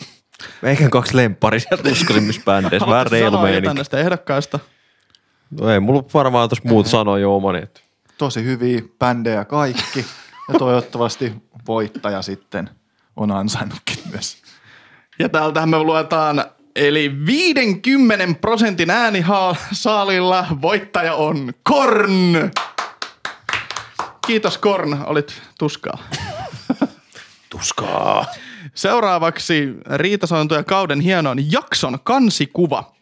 Meikään kaksi lempparia sieltä uskalimmissa bändeissä. Vähän reilu meininki. Haluatko sanoa näistä ehdokkaista? No ei, mulla varmaan tuossa muut sanoo jo omani. Tosi hyviä bändejä kaikki. Ja toivottavasti voittaja sitten on ansainnutkin myös. Ja täältähän me luetaan, eli viidenkymmenen prosentin äänihaalilla voittaja on Korn. Kiitos Korn, olit tuskaa. Tuskaa. Seuraavaksi Riitasointuja kauden hienoin jakson kansikuva.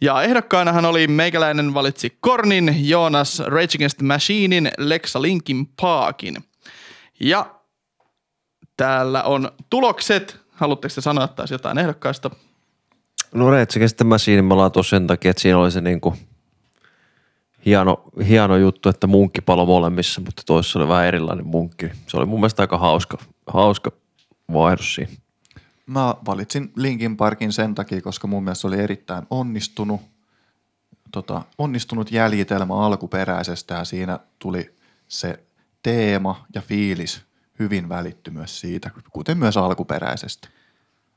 Ja ehdokkaanahan oli meikäläinen valitsi Kornin, Joonas Rage Against the Machinein, Leksa Linkin Parkin. Ja täällä on tulokset. Haluatteko te sanoa taas jotain ehdokkaista? No Reitsäkäs tämä siinä mä laatuin sen takia, että siinä oli se niinku hieno, hieno juttu, että munkki palo molemmissa, mutta toisessa oli vähän erilainen munkki. Se oli mun mielestä aika hauska, hauska vaihdos siinä. Mä valitsin Linkin Parkin sen takia, koska mun mielestä se oli erittäin onnistunut, tota, onnistunut jäljitelmä alkuperäisestä ja siinä tuli se teema ja fiilis hyvin välitty myös siitä, kuten myös alkuperäisestä.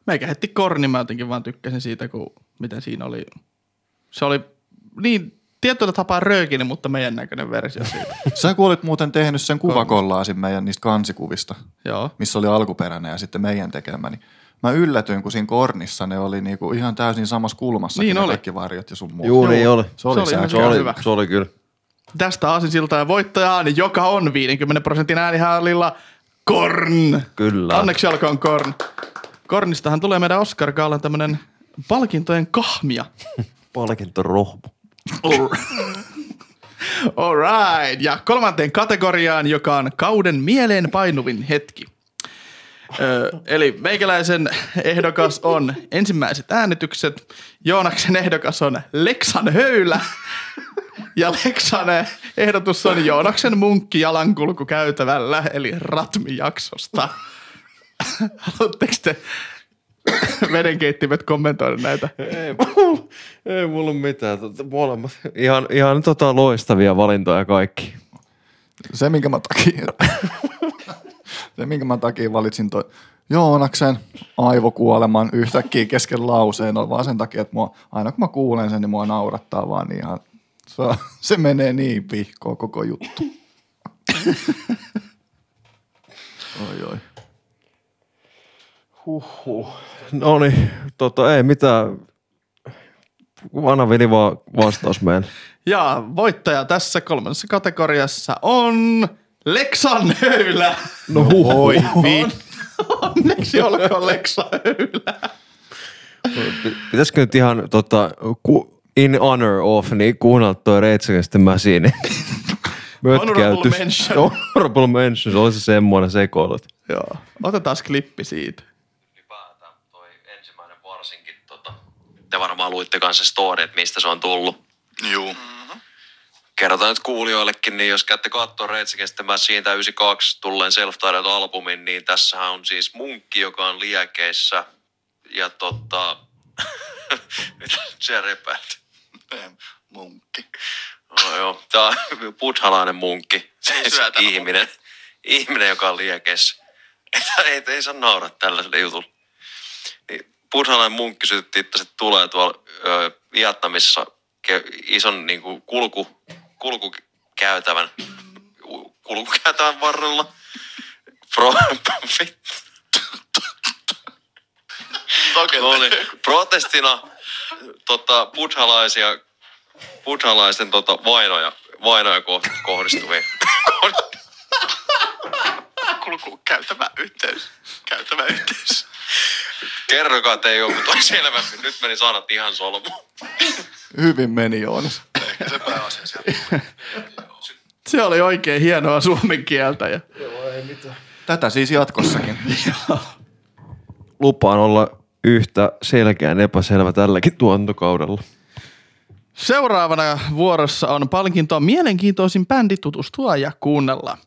Meikä heti Kornin, mä jotenkin vaan tykkäsin siitä, kun miten siinä oli. Se oli niin tietyllä tapaa röökinen, mutta meidän näköinen versio siitä. Sä kuulit muuten tehnyt sen kuvakollaasin meidän niistä kansikuvista, joo, missä oli alkuperäinen ja sitten meidän tekemäni. Mä yllätyin, kun siinä Kornissa ne oli niinku ihan täysin samassa kulmassakin niin ne oli kaikki varjot ja sun muut. Juuri joo, oli. Se oli, se oli, se oli, hyvä. Se oli kyllä. Tästä aasinsiltaan voittaja ääni, joka on viidenkymmenen prosentin äänihäälillä Korn. Kyllä. Onneksi alkoon Korn. Kornistahan tulee meidän Oscar-gaalan tämmönen palkintojen kahmia. Palkintorohmu. All right. Ja kolmanteen kategoriaan, joka on kauden mieleen painuvin hetki. Öö, eli meikäläisen ehdokas on ensimmäiset äänitykset, Joonaksen ehdokas on Leksan höylä ja Leksan ehdotus on Joonaksen munkki jalankulku käytävällä, eli ratmijaksosta. Haluatteko te vedenkeittimet kommentoida näitä? Ei, ei mulla mitään. Molemmat. Ihan, ihan tota loistavia valintoja kaikki. Se minkä mä takia... Se, minkä mä takia valitsin toi Joonaksen aivokuoleman yhtäkkiä kesken lauseen, on vaan sen takia, että mua, aina kun mä kuulen sen, niin mua naurattaa vaan ihan, se, se menee niin pihkoon koko juttu. Oi, oi. Huhhuh. No niin, tota ei mitään. Anna Vili vaan vastaus meille. Ja voittaja tässä kolmannessa kategoriassa on... Leksan höylä. No voi vittu. Onneksi olkoon Leksan höylä. Pitäisikö nyt ihan tota, in honor of, niin kuunnella toi Rage Against the Machine. Honorable mention. Honorable mention, se olisi semmoinen sekoilut. Joo, otetaan klippi siitä. Ylipäätään toi ensimmäinen varsinkin, tota, te varmaan luitte kanssa story, että mistä se on tullut. Juu. Kerrotaan nyt kuulijoillekin, niin jos käytte katsoa Rage Against the Machine tai yhdeksänkymmentäkaksi tulleen self-titled-albumin, niin tässähän on siis munkki, joka on liekeissä. Ja tota... Mitä se repäät? Munkki. No joo, tää on buddhalainen munkki. Siis ihminen, ihminen, joka on liekeissä. Ei, ei, ei saa nauraa tällaiselle jutulle. Niin, buddhalainen munkki sytytti itse tulee tuolla öö, Vietnamissa ison niin kuin kulku, kulkukäytävän, kulkukäytävän varrella. Pro, no niin, protestina tota, buddhalaisia, buddhalaisten tota, vainoja, vainoja kohdistuvia. Kulkukäytävä yhteys. Käytävä yhteys. Kerrokaa teille joku toi selvämpi. Nyt meni sanat ihan solmuun. Hyvin meni, Joonas. Ehkä se pääasia siellä. Se oli oikein hienoa suomen kieltä. Ja... Joo, ei mitään. Tätä siis jatkossakin. Lupaan olla yhtä selkeän epäselvä tälläkin tuontokaudella. Seuraavana vuorossa on palkintoa mielenkiintoisin bändi tutustua ja kuunnella.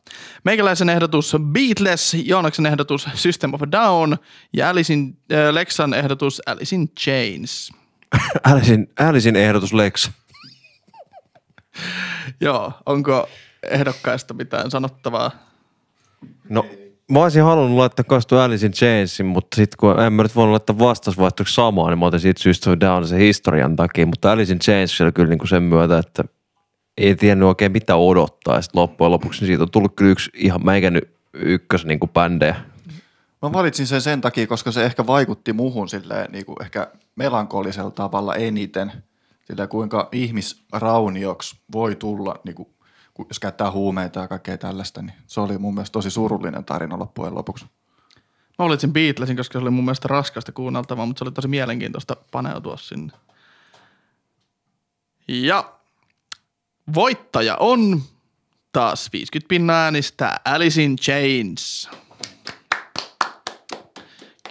Meikäläisen ehdotus Beatles, Joonaksen ehdotus System of a Down ja Alicein, äh, Lexan ehdotus Alice in Chains. Alicein, Alicein ehdotus Lex. Joo, onko ehdokkaista mitään sanottavaa? No, mä olisin halunnut laittaa kanssa Alice in Chainsin, mutta sit kun en mä nyt voinut laittaa vastausvaihtoeksi samaan, niin mä otin siitä System of a Down sen historian takia, mutta Alice in Chains oli kyllä niinku sen myötä, että ei tiennyt oikein mitä odottaa, ja sit loppujen lopuksi niin siitä on tullut kyllä yksi ihan mäikännyt ykkös niinku bändejä. Mä valitsin sen sen takia, koska se ehkä vaikutti muhun silleen niinku ehkä melankoolisella tavalla eniten, silleen kuinka ihmisraunioksi voi tulla niinku jos käyttää huumeita ja kaikkea tällaista, niin se oli mun mielestä tosi surullinen tarina loppujen lopuksi. Mä valitsin Beatlesin, koska se oli mun mielestä raskasta kuunneltavaa, mutta se oli tosi mielenkiintoista paneutua sinne. Ja voittaja on taas viisikymmentä pinnaa äänistä Alice in Chains.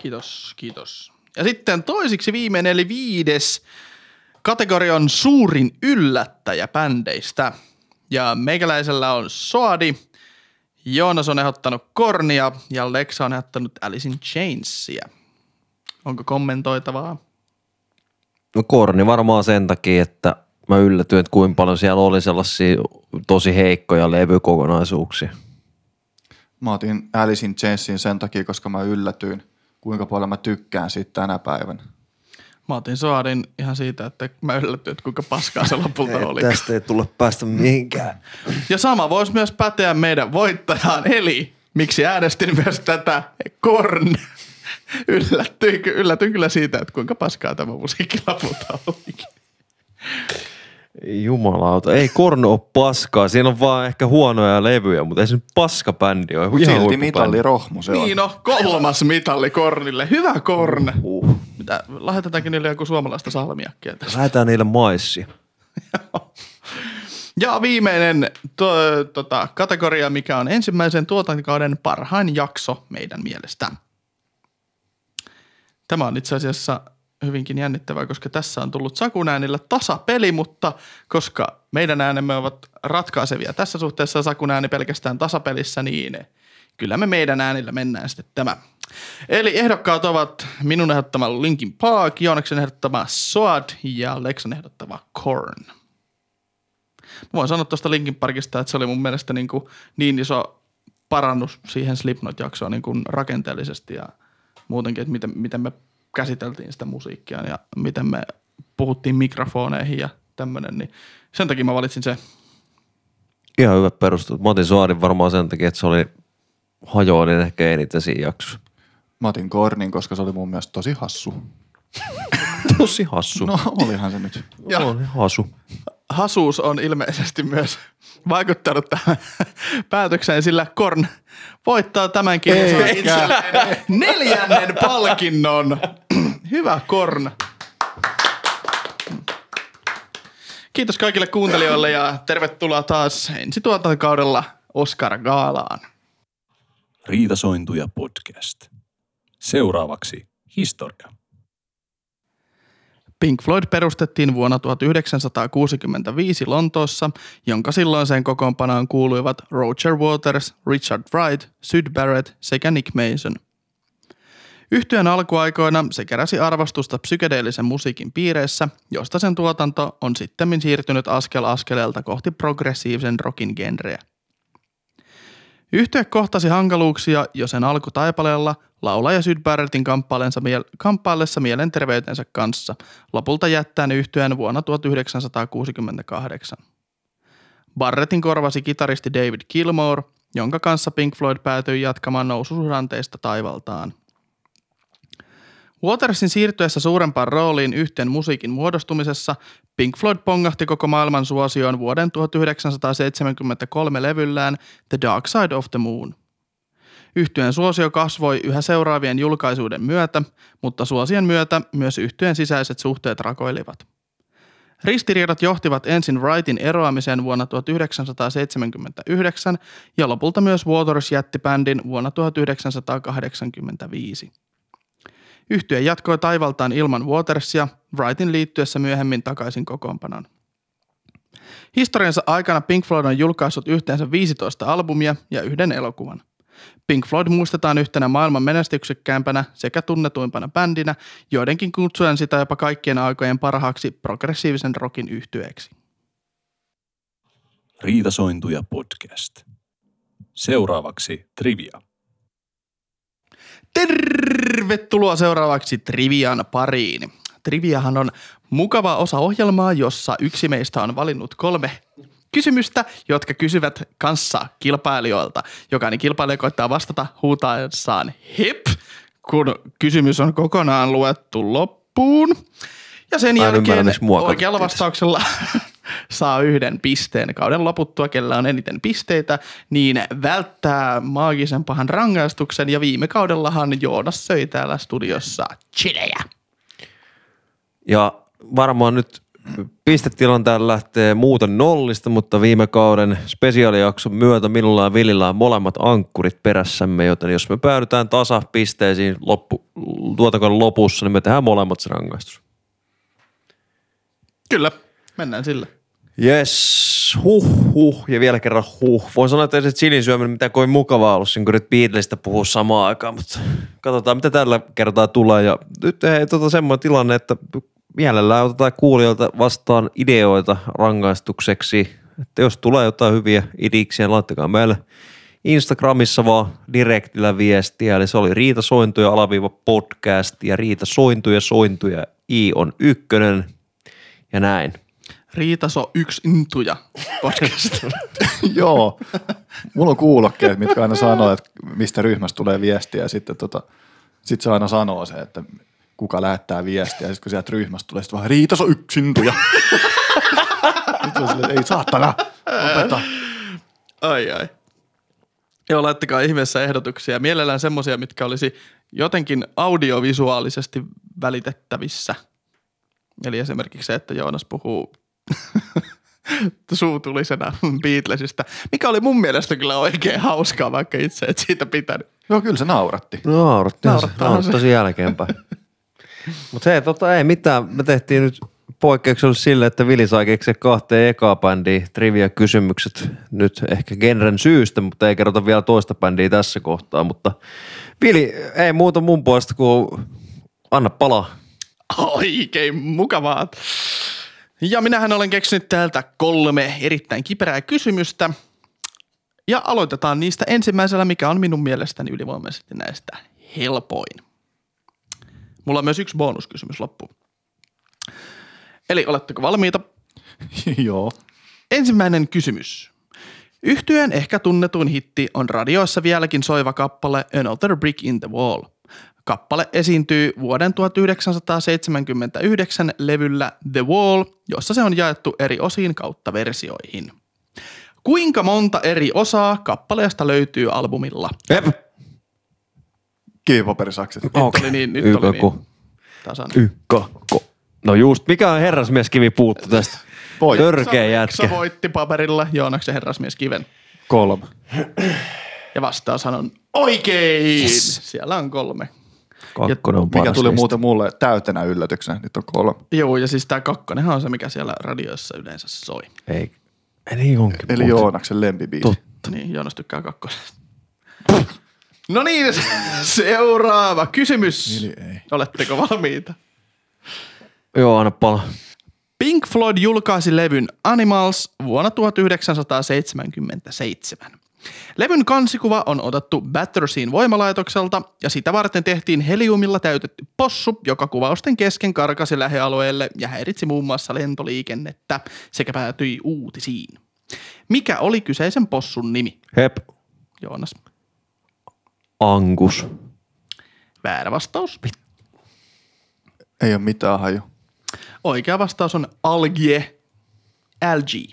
Kiitos, kiitos. Ja sitten toisiksi viimeinen eli viides kategoria on suurin yllättäjä bändeistä. Ja meikäläisellä on Soadi, Joonas on ehdottanut Kornia ja Leksa on ehdottanut Alice in Chainsia. Onko kommentoitavaa? No Korni varmaan sen takia, että mä yllätyin, että kuinka paljon siellä oli sellaisia tosi heikkoja levykokonaisuuksia. mä otin Alice in Chainsin sen takia, koska mä yllätyin, kuinka paljon mä tykkään siitä tänä päivänä. Mä otin Soadin ihan siitä, että mä yllätyin, että kuinka paskaa se lopulta oli. Tästä ei tulla päästä mihinkään. Ja sama voisi myös päteä meidän voittajaan, eli miksi äänestin myös tätä Korn. Yllätyin, yllätyin kyllä siitä, että kuinka paskaa tämä musiikki lopulta olikin. Jumalauta, ei Korn ole paskaa. Siinä on vaan ehkä huonoja levyjä, mutta ei se nyt paskabändi ole. Silti mitallirohmu se on. Niin no, kolmas mitalli Kornille. Hyvä Korn. Uh-huh. Mitä, lähetetaankin niille joku suomalaista salmiakkia tästä? Lähetään niille maissia. Ja viimeinen to, tota, kategoria, mikä on ensimmäisen tuotantokauden parhain jakso meidän mielestä. Tämä on itse asiassa hyvinkin jännittävää, koska tässä on tullut Sakun äänillä tasapeli, mutta koska meidän äänemme ovat ratkaisevia tässä suhteessa, Sakun ääni pelkästään tasapelissä, niin kyllä me meidän äänillä mennään sitten tämä. Eli ehdokkaat ovat minun ehdottama Linkin Park, Joonaksen ehdottama Soad ja Leksan ehdottama Korn. Mä voin sanoa tuosta Linkin Parkista, että se oli mun mielestä niin, kuin niin iso parannus siihen Slipknot-jaksoon niin kuin rakenteellisesti ja muutenkin, että miten, miten me käsiteltiin sitä musiikkia ja miten me puhuttiin mikrofoneihin ja tämmöinen, niin sen takia mä valitsin se. Ihan hyvä perustus. Mä otin Soadin varmaan sen takia, että se oli hajoinen ehkä eniten siinä jaksossa. Mä otin Kornin, koska se oli mun mielestä tosi hassu. Tosi hassu. No olihan se nyt. Ja oli hasu. Hasuus on ilmeisesti myös vaikuttanut tähän päätökseen, sillä Korn voittaa tämänkin neljännen palkinnon. Hyvä Korn. Kiitos kaikille kuuntelijoille ja tervetuloa taas ensi tuotantokaudella Oscar-gaalaan. Riitasointuja podcast. Seuraavaksi historia. Pink Floyd perustettiin vuonna tuhatyhdeksänsataakuusikymmentäviisi Lontoossa, jonka silloiseen kokoonpanoon kuuluivat Roger Waters, Richard Wright, Syd Barrett sekä Nick Mason. Yhtyeen alkuaikoina se keräsi arvostusta psykedeellisen musiikin piireissä, josta sen tuotanto on sittemmin siirtynyt askel askeleelta kohti progressiivisen rockin genreä. Yhtye kohtasi hankaluuksia jo sen alkutaipaleella laulaja Syd Barrettin kamppaillessa mielenterveytensä kanssa, lopulta jättäen yhtyeen vuonna tuhatyhdeksänsataakuusikymmentäkahdeksan. Barrettin korvasi kitaristi David Gilmour, jonka kanssa Pink Floyd päätyi jatkamaan noususuhdanteista taivaltaan. Watersin siirtyessä suurempaan rooliin yhtyeen musiikin muodostumisessa Pink Floyd pongahti koko maailman suosioon vuoden tuhatyhdeksänsataaseitsemänkymmentäkolme levyllään The Dark Side of the Moon. Yhtyeen suosio kasvoi yhä seuraavien julkaisuiden myötä, mutta suosien myötä myös yhtyeen sisäiset suhteet rakoilivat. Ristiriidat johtivat ensin Wrightin eroamiseen vuonna tuhatyhdeksänsataaseitsemänkymmentäyhdeksän ja lopulta myös Waters jätti bändin vuonna tuhatyhdeksänsataakahdeksankymmentäviisi. Yhtye jatkoi taivaltaan ilman Watersia, Wrightin liittyessä myöhemmin takaisin kokoonpanon. Historiansa aikana Pink Floyd on julkaissut yhteensä viisitoista albumia ja yhden elokuvan. Pink Floyd muistetaan yhtenä maailman menestyksekkäämpänä sekä tunnetuimpana bändinä, joidenkin kutsuen sitä jopa kaikkien aikojen parhaaksi progressiivisen rockin yhtyeeksi. Riitasointuja podcast. Seuraavaksi trivia. Tervetuloa seuraavaksi trivian pariin. Triviahan on mukava osa ohjelmaa, jossa yksi meistä on valinnut kolme kysymystä, jotka kysyvät kanssa kilpailijoilta. Jokainen kilpailija koittaa vastata huutaessaan hip, kun kysymys on kokonaan luettu loppuun. Ja sen jälkeen oikealla vastauksella saa yhden pisteen. Kauden loputtua, kellä on eniten pisteitä, niin välttää maagisen pahan rangaistuksen. Ja viime kaudellahan Joonas söi täällä studiossa chilejä. Ja varmaan nyt pistetilanteen lähtee muuten nollista, mutta viime kauden spesiaalijakson myötä minulla ja Villillä on molemmat ankkurit perässämme, joten jos me päädytään tasapisteisiin loppu, tuotakoon lopussa, niin me tehdään molemmat se rangaistus. Kyllä, mennään sillä. Yes, huh, huh, ja vielä kerran huh. Voin sanoa, että ei se chilin syöminen mitään kovin mukavaa ollut, kun nyt Beatlesista puhuu samaan aikaan, mutta katsotaan, mitä tällä kertaa tulee. Ja nyt ei tota semmoinen tilanne, että mielellään otetaan kuulijoilta vastaan ideoita rangaistukseksi. Että jos tulee jotain hyviä idiksiä, laittakaa meille Instagramissa vaan direktillä viestiä, eli se oli Riitasointu ja alaviiva podcast ja Riitasointu ja sointu ja I on ykkönen ja näin. Riitaso yksi intuja podcast. Joo, mulla on kuulokkeet, mitkä aina sanoo, että mistä ryhmästä tulee viestiä ja sitten tota, sit se aina sanoo se, että kuka lähettää viestiä ja sitten kun sieltä ryhmästä tulee sitten vaan Riitaso yksi intuja. Nyt on silleen, ei saatana, lopeta. Ai ai. Joo, laittakaa ihmeessä ehdotuksia. Mielellään semmoisia, mitkä olisi jotenkin audiovisuaalisesti välitettävissä. Eli esimerkiksi se, että Joonas puhuu suutulisena Beatlesista, mikä oli mun mielestä kyllä oikein hauskaa, vaikka itse et siitä pitänyt. Joo, kyllä se nauratti. No, nauratti. Naurattaa se. Tosi jälkeenpäin. Mutta hei, tota ei mitään. Me tehtiin nyt poikkeuksellisesti sille, että Vili sai keksiä kahteen ekaa bändiä trivia-kysymykset nyt ehkä genren syystä, mutta ei kerrota vielä toista bändiä tässä kohtaa, mutta Vili, ei muuta mun puolesta kuin anna palaa. Oikein mukavaa. Ja minähän olen keksinyt täältä kolme erittäin kiperää kysymystä ja aloitetaan niistä ensimmäisellä, mikä on minun mielestäni ylivoimaisesti näistä helpoin. Mulla on myös yksi bonuskysymys loppuun. Eli oletteko valmiita? Joo. Ensimmäinen kysymys. Yhtyeen ehkä tunnetuin hitti on radioissa vieläkin soiva kappale Another Brick in the Wall. Kappale esiintyy vuoden tuhatyhdeksänsataaseitsemänkymmentäyhdeksän levyllä The Wall, jossa se on jaettu eri osiin kautta versioihin. Kuinka monta eri osaa kappaleesta löytyy albumilla? Jep. Kivipaperisakset. Nyt okay. oli niin, nyt Ykko. oli niin. Tasainen. Ykko. No just, mikä on herrasmieskivi puuttu tästä? Voi. Törkeä jätkä. Sä voitti paperilla Joonaksen herrasmieskiven. Kolme. Ja vastaushan on oikein. Yes. Siellä on kolme. Kakkonen on paras. Mikä tuli muuten mulle täytenä yllätyksenä, nyt on kolme. Joo, ja siis tää kakkonenhan on se, mikä siellä radioissa yleensä soi. Ei, eli onkin. Eli muuten. Joonaksen lempibiisi. Totta. Niin, Joonas tykkää kakkosesta. No niin, seuraava kysymys. Eli ei. Oletteko valmiita? Joo, anna pala. Pink Floyd julkaisi levyn Animals vuonna tuhatyhdeksänsataaseitsemänkymmentäseitsemän. Levyn kansikuva on otettu Battersean voimalaitokselta ja sitä varten tehtiin heliumilla täytetty possu, joka kuvausten kesken karkasi lähialueelle ja häiritsi muun muassa lentoliikennettä sekä päätyi uutisiin. Mikä oli kyseisen possun nimi? Hep. Joonas. Angus. Väärä vastaus. Ei ole mitään haju. Oikea vastaus on algie, algae.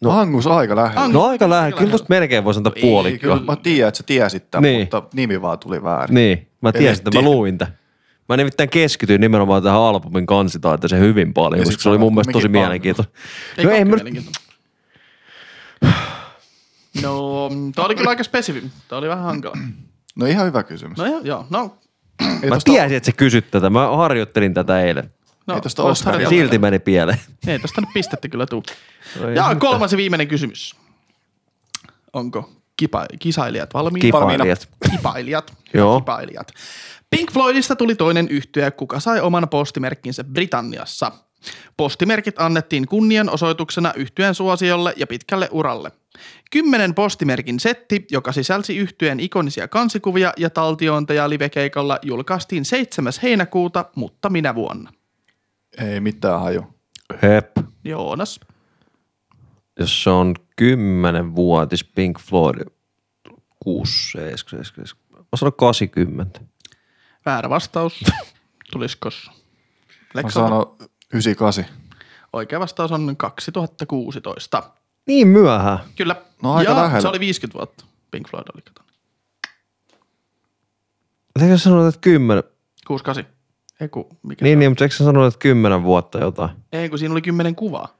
No Angus aika lähellä. Angus, no aika lähellä. Kyllä tuosta melkein voisi antaa puolikkoa. Mä tiedän, että sä tiesit tämän, niin. Mutta nimi vaan tuli väärin. Niin, mä tiesin, että mä luin tämän. Mä nimittäin keskityin nimenomaan tähän albumin kansitaiteeseen hyvin paljon, ja koska se oli mun mielestä tosi mielenkiintoinen. Ei no, ei mä... mielenkiintoinen. No, tää oli kyllä aika spesifi. Tää oli vähän hankala. No ihan hyvä kysymys. No ihan, joo. No. Ei mä tiesin, ole... että sä kysyt tätä. Mä harjoittelin tätä eilen. No, ei tosta ostaa. Silti meni pieleen. Ei tosta nyt pistettä kyllä tuu. Ja kolmas ja viimeinen kysymys. Onko kipa- kisailijat valmiina? Kipailijat. Kipailijat. Joo. Kipailijat. Pink Floydista tuli toinen yhtye, kuka sai oman postimerkkinsä Britanniassa. Postimerkit annettiin kunnianosoituksena yhtyeen suosiolle ja pitkälle uralle. Kymmenen postimerkin setti, joka sisälsi yhtyeen ikonisia kansikuvia ja taltiointeja livekeikalla, julkaistiin seitsemäs heinäkuuta, mutta minä vuonna. Ei mitään haju. Hep. Joonas. Jos se on kymmenvuotis Pink Floyd, kuusi, seitsemän, mä sanon kahdeksankymmentä. Väärä vastaus. Tuliskos? Mä sanon yhdeksänkymmentäkahdeksan. Oikea vastaus on kaksituhattakuusitoista. Niin myöhään? Kyllä. No aika ja lähellä. Se oli viisikymmentä vuotta. Pink Floyd oli katsonut. Eikö sanoa, että kymmenen? kuusikymmentäkahdeksan. Eiku, mikä niin, niin, mutta eikö sä sanonut, että kymmenen vuotta jotain? Ei, kun siinä oli kymmenen kuvaa.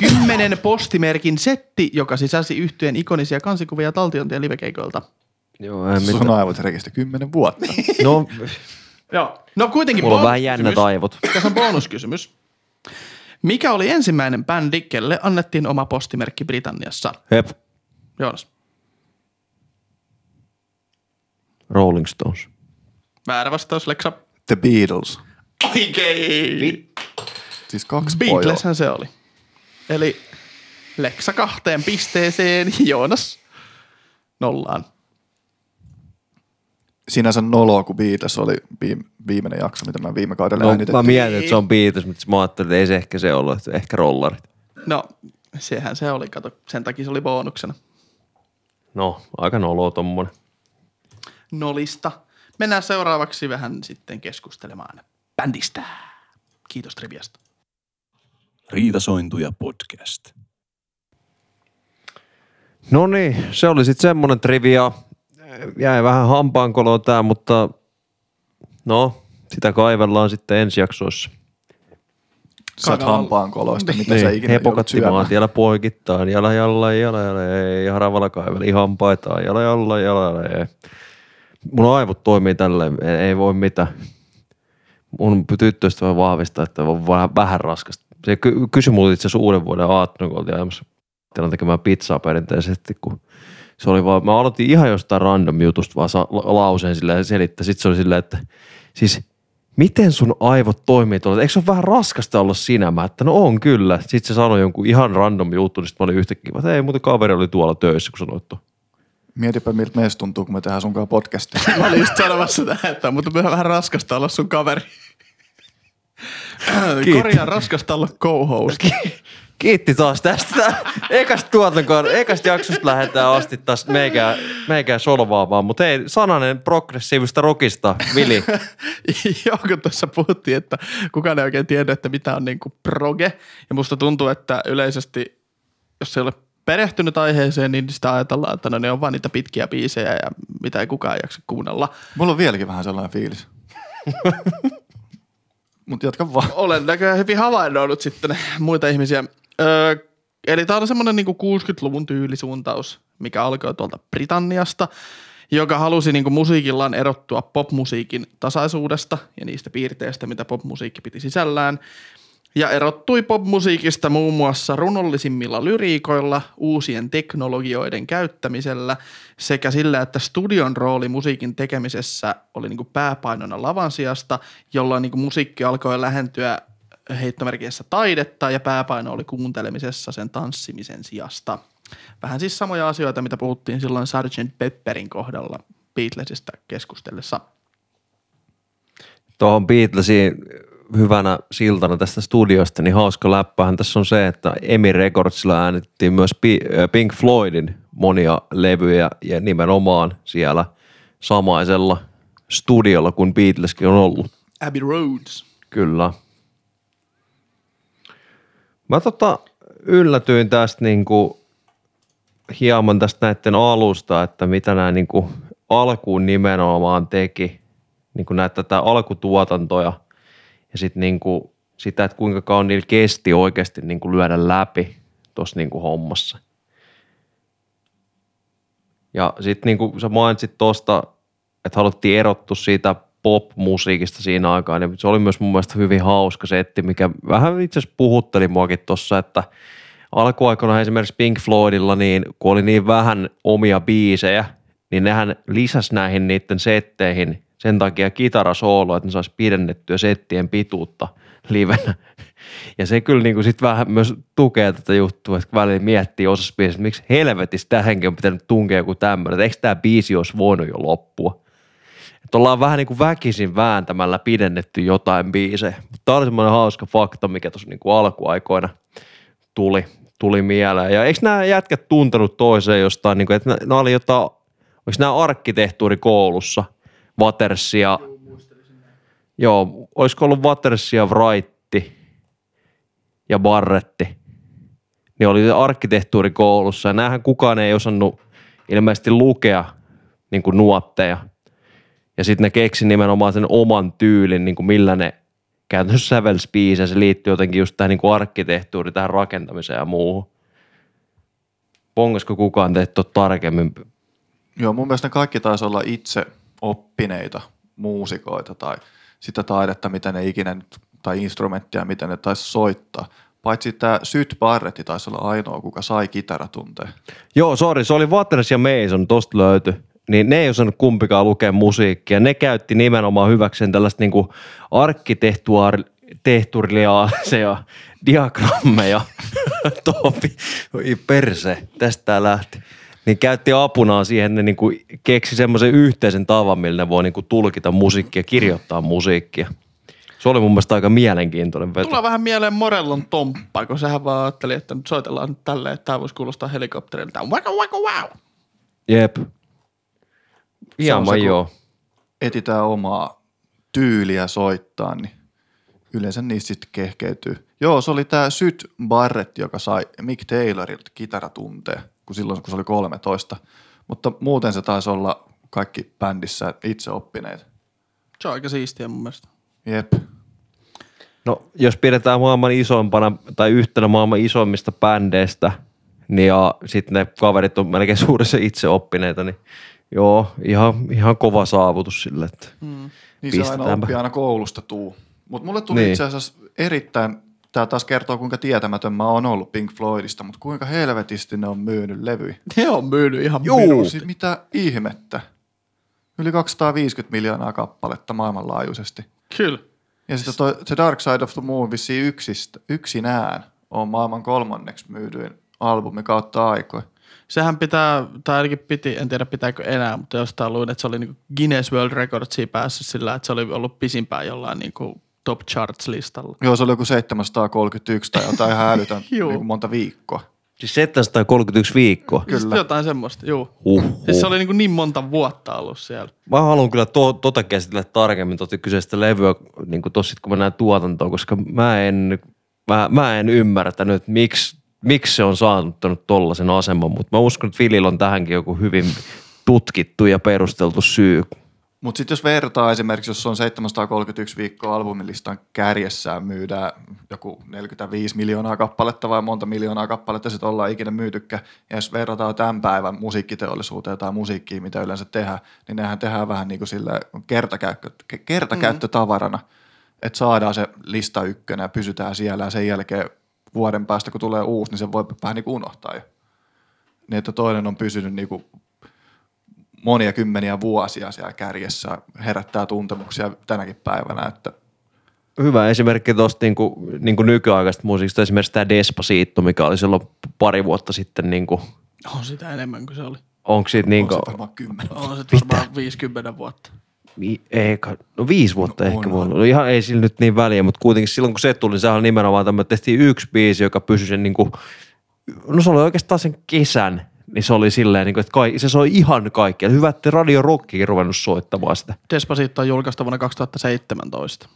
Kymmenen postimerkin setti, joka sisälsi yhtyeen ikonisia kansikuvia taltiointia livekeikoilta. Joo, ei mitään. Sun aivot rekistö kymmenen vuotta. No. Joo. No kuitenkin mulla on vähän jännät aivot. Tässä on bonuskysymys. Mikä oli ensimmäinen bändi, kelle annettiin oma postimerkki Britanniassa? Hep. Joonas. Rolling Stones. Väärä vastaus, Leksa. The Beatles. Oikein! Siis kaksi Beatleshän se oli. Eli Leksa kahteen pisteeseen, Joonas nollaan. Sinänsä noloa, kun Beatles oli viimeinen jakso, mitä mä viime kaudella no, äänitettiin. Mä mietin, että se on Beatles, mutta mä ajattelin, että ei se ehkä se ollut, että ehkä rollarit. No, sehän se oli, kato. Sen takia se oli bonuksena. No, aika noloa tommonen. Nolista. Mennään seuraavaksi vähän sitten keskustelemaan bändistä. Kiitos triviasta. Riitasointuja podcast. No niin, se oli sitten semmonen trivia. Jäi vähän hampaankoloa tää, mutta no, sitä kaivellaan sitten ensi jaksoissa. Sä oot hampaankoloista, mitä niin, sä ikinä joudut syömään. Hepokattimaa tiellä poikittain, jala jalla jala jala ja haravalla kaiveli hampaitaan, jala jalla jala jala. Mun aivot toimii tälleen, ei voi mitään. Mun tyttöistä voi vahvistaa, että on vähän raskasta. Se kysyi mulle itse asiassa uuden vuoden aattona, kun oltiin ajamassa tekemään pizzaa perinteisesti, kun se oli vaan, mä aloitin ihan jostain random jutusta vaan sa- lauseen silleen selittää. Sitten se oli silleen, että siis miten sun aivot toimii tuolla? Eikö se ole vähän raskasta olla sinä? Mä, että no on kyllä. Sitten se sanoi jonkun ihan random jutun, niin sit mä olin yhtäkkiä, että ei muuten kaveri oli tuolla töissä, kun sanoit tuo. Mietipä, miltä meistä tuntuu, kun me tehdään sunkaan podcastia. Mä olin just sanomassa tähän, että on muuten vähän raskasta olla sun kaveri. Korjaan raskasta olla co-host. Kiitti taas tästä. Ekasta tuotankoon, ekasta jaksosta lähdetään asti taas meikään, meikään solvaamaan, mutta hei, sananen progressiivista rockista, Vili. Joo, kun tuossa puhuttiin, että kukaan ei oikein tiedä, että mitä on niin kuin proge, ja musta tuntuu, että yleisesti, jos ei ole perehtynyt aiheeseen, niin sitä ajatellaan, että no ne on vaan niitä pitkiä biisejä, ja mitä ei kukaan jaksa kuunnella. Mulla on vieläkin vähän sellainen fiilis. Mut jatka vaan. Olen näköjään hyvin havainnoinut sitten muita ihmisiä. Öö, eli tää on semmoinen niinku kuudenkymmenen luvun tyylisuuntaus, mikä alkoi tuolta Britanniasta, joka halusi niinku musiikillaan erottua popmusiikin tasaisuudesta ja niistä piirteistä, mitä popmusiikki piti sisällään. Ja erottui popmusiikista muun muassa runollisimmilla lyriikoilla, uusien teknologioiden käyttämisellä sekä sillä, että studion rooli musiikin tekemisessä oli niin kuin pääpainona lavan sijasta, jolloin niin kuin musiikki alkoi lähentyä heittomerkeissä taidetta ja pääpaino oli kuuntelemisessa sen tanssimisen sijasta. Vähän siis samoja asioita, mitä puhuttiin silloin sergeant Pepperin kohdalla Beatlesista keskustellessa. Tuohon Beatlesiin hyvänä siltana tästä studiosta, niin hauska läppähän tässä on se, että E M I Recordsilla äänitettiin myös Pink Floydin monia levyjä ja nimenomaan siellä samaisella studiolla kuin Beatleskin on ollut. Abbey Roads. Kyllä. Mä tota yllätyin tästä niinku hieman tästä näiden alusta, että mitä nämä niinku alkuun nimenomaan teki, niinku näitä tätä alkutuotantoja. Ja sitten niinku sitä, että kuinka kauan niillä kesti oikeasti niinku lyödä läpi tuossa niinku hommassa. Ja sitten niinku sä mainitsit tuosta, että haluttiin erottua siitä pop-musiikista siinä aikaan. Ja se oli myös mun mielestä hyvin hauska setti, mikä vähän itse asiassa puhutteli muakin tuossa, että alkuaikana esimerkiksi Pink Floydilla, niin kun oli niin vähän omia biisejä, niin nehän lisäsi näihin niiden setteihin sen takia kitarasoolo, että ne saisi pidennettyä settien pituutta livenä. Ja se kyllä niin sitten vähän myös tukee tätä juttua, että välillä miettii osassa biisissä, että miksi helvetissä tähänkin on pitänyt tunkea joku tämmöinen, että eikö tämä biisi olisi voinut jo loppua. Että ollaan vähän niin kuin väkisin vääntämällä pidennetty jotain biisejä. Tämä oli semmoinen hauska fakta, mikä tuossa niin alkuaikoina tuli, tuli mieleen. Ja eikö nämä jätkät tuntenut toiseen jostain, niin kuin, että nämä oli jotain, oliko nämä arkkitehtuurikoulussa? Watersia, joo, olisiko ollut Watersia, Wrightti ja Barretti, niin oli arkkitehtuurikoulussa ja näähän kukaan ei osannut ilmeisesti lukea niin kuin nuotteja ja sitten ne keksi nimenomaan sen oman tyylin, niin kuin millä ne käytännössä sävelsi biisiä, se liittyy jotenkin just tähän niin kuin arkkitehtuuri, tähän rakentamiseen ja muuhun. Pongasko kukaan teet ole tarkemmin? Joo, mun mielestä kaikki taisi olla itse oppineita muusikoita tai sitä taidetta, mitä ne ikinä nyt, tai instrumenttia, mitä ne taisi soittaa. Paitsi tämä Syd Barrett taisi olla ainoa, kuka sai kitaratunteen. Joo, sori, se oli Waters ja Mason, tosta löytyi. Niin ne ei osannut kumpikaan lukea musiikkia. Ne käytti nimenomaan hyväkseen tällaista niinku arkkitehtuurilaisia diagrammeja Topi, perse, tästä lähti. Niin käytti apunaan siihen, ne niin kuin keksi semmoisen yhteisen tavan, millä ne voi niin kuin tulkita musiikkia, kirjoittaa musiikkia. Se oli mun mielestä aika mielenkiintoinen veto. Tulee vähän mieleen Morellon Tomppaa, kun sehän vaan ajatteli, että nyt soitellaan nyt tälleen, että tämä voisi kuulostaa helikopterilta. Waka, waka, wow! Jep. Hieman joo. Etitään omaa tyyliä soittaa, niin yleensä niistä sitten kehkeytyy. Joo, se oli tää Syd Barrett, joka sai Mick Taylorilta kitaratunteen, kun silloin kun se oli kolmetoista. Mutta muuten se taisi olla kaikki bändissä itse oppineet. Se on aika siistiä mun mielestä. Jep. No, jos pidetään maailman isompana tai yhtenä maailman isommista bändeistä, niin ja sitten ne kaverit on melkein suurissa itse oppineita, niin joo, ihan, ihan kova saavutus sille, että mm. Niin se aina oppii aina koulusta tuu. Mutta mulle tuli niin. Itse asiassa erittäin, tämä taas kertoo kuinka tietämätön mä oon ollut Pink Floydista, mutta kuinka helvetisti ne on myynyt levyjä. Ne on myynyt ihan minuutin. Mitä ihmettä. Yli kaksisataaviisikymmentä miljoonaa kappaletta maailmanlaajuisesti. Kyllä. Ja sitten toi, se Dark Side of the Moon vissiin yksistä, yksinään on maailman kolmanneksi myydyin albumi kautta aikoja. Sehän pitää, tai ainakin piti, en tiedä pitääkö enää, mutta jostain luin, että se oli niinku Guinness World Recordsiin päässyt sillä, että se oli ollut pisimpään jollain niinku top charts -listalla. Joo, se oli joku seitsemänsataakolmekymmentäyksi tai jotain ihan älytön niinku monta viikkoa. Siis seitsemänsataakolmekymmentäyksi viikkoa? Kyllä. Jotain semmoista, juu. Uhuh. Siis se oli niin, niin monta vuotta ollut siellä. Mä haluan kyllä to, tota käsitellä tarkemmin tota kyseistä levyä, niin kuin tossa sit kun mä näen tuotantoa, koska mä en, mä, mä en ymmärtänyt, miksi Miksi se on saanuttanut tollaisen aseman, mutta mä uskon, että Filillä on tähänkin joku hyvin tutkittu ja perusteltu syy. Mutta sitten jos vertaa esimerkiksi, jos on seitsemänsataakolmekymmentäyksi viikkoa albumilistan kärjessään myydään joku neljäkymmentäviisi miljoonaa kappaletta vai monta miljoonaa kappaletta, sitten ollaan ikinä myytykkä. Ja jos verrataan tämän päivän musiikkiteollisuuteen tai musiikkiin, mitä yleensä tehdään, niin nehän tehdään vähän niin kuin sillä kertakäyttö, kertakäyttötavarana, mm-hmm. että saadaan se lista ykkönen ja pysytään siellä ja sen jälkeen vuoden päästä, kun tulee uusi, niin sen voi vähän niin kuin unohtaa jo. Niin, että toinen on pysynyt niin kuin monia kymmeniä vuosia siellä kärjessä, herättää tuntemuksia tänäkin päivänä. Että hyvä esimerkki tuosta niin kuin, niin kuin nykyaikaisesta musiikista, esimerkiksi tämä Despacito, mikä oli silloin pari vuotta sitten. Niin kuin on sitä enemmän kuin se oli. Onko siitä niin kuin on varmaan kymmenen. On se varmaan viisikymmentä vuotta. Vi- eikä, no viisi vuotta no, ehkä voi olla. No ihan ei sillä nyt niin väliä, mutta kuitenkin silloin kun se tuli, niin sehän nimenomaan tämmöinen, tehtiin yksi biisi, joka pysyi sen niin kuin, no se oli oikeastaan sen kesän, niin se oli silleen, niin kuin, että kai, se soi ihan kaikkea. Hyvä, että Radio Rockikin ruvennut soittamaan sitä. Despacito on julkaista vuonna kaksituhattaseitsemäntoista.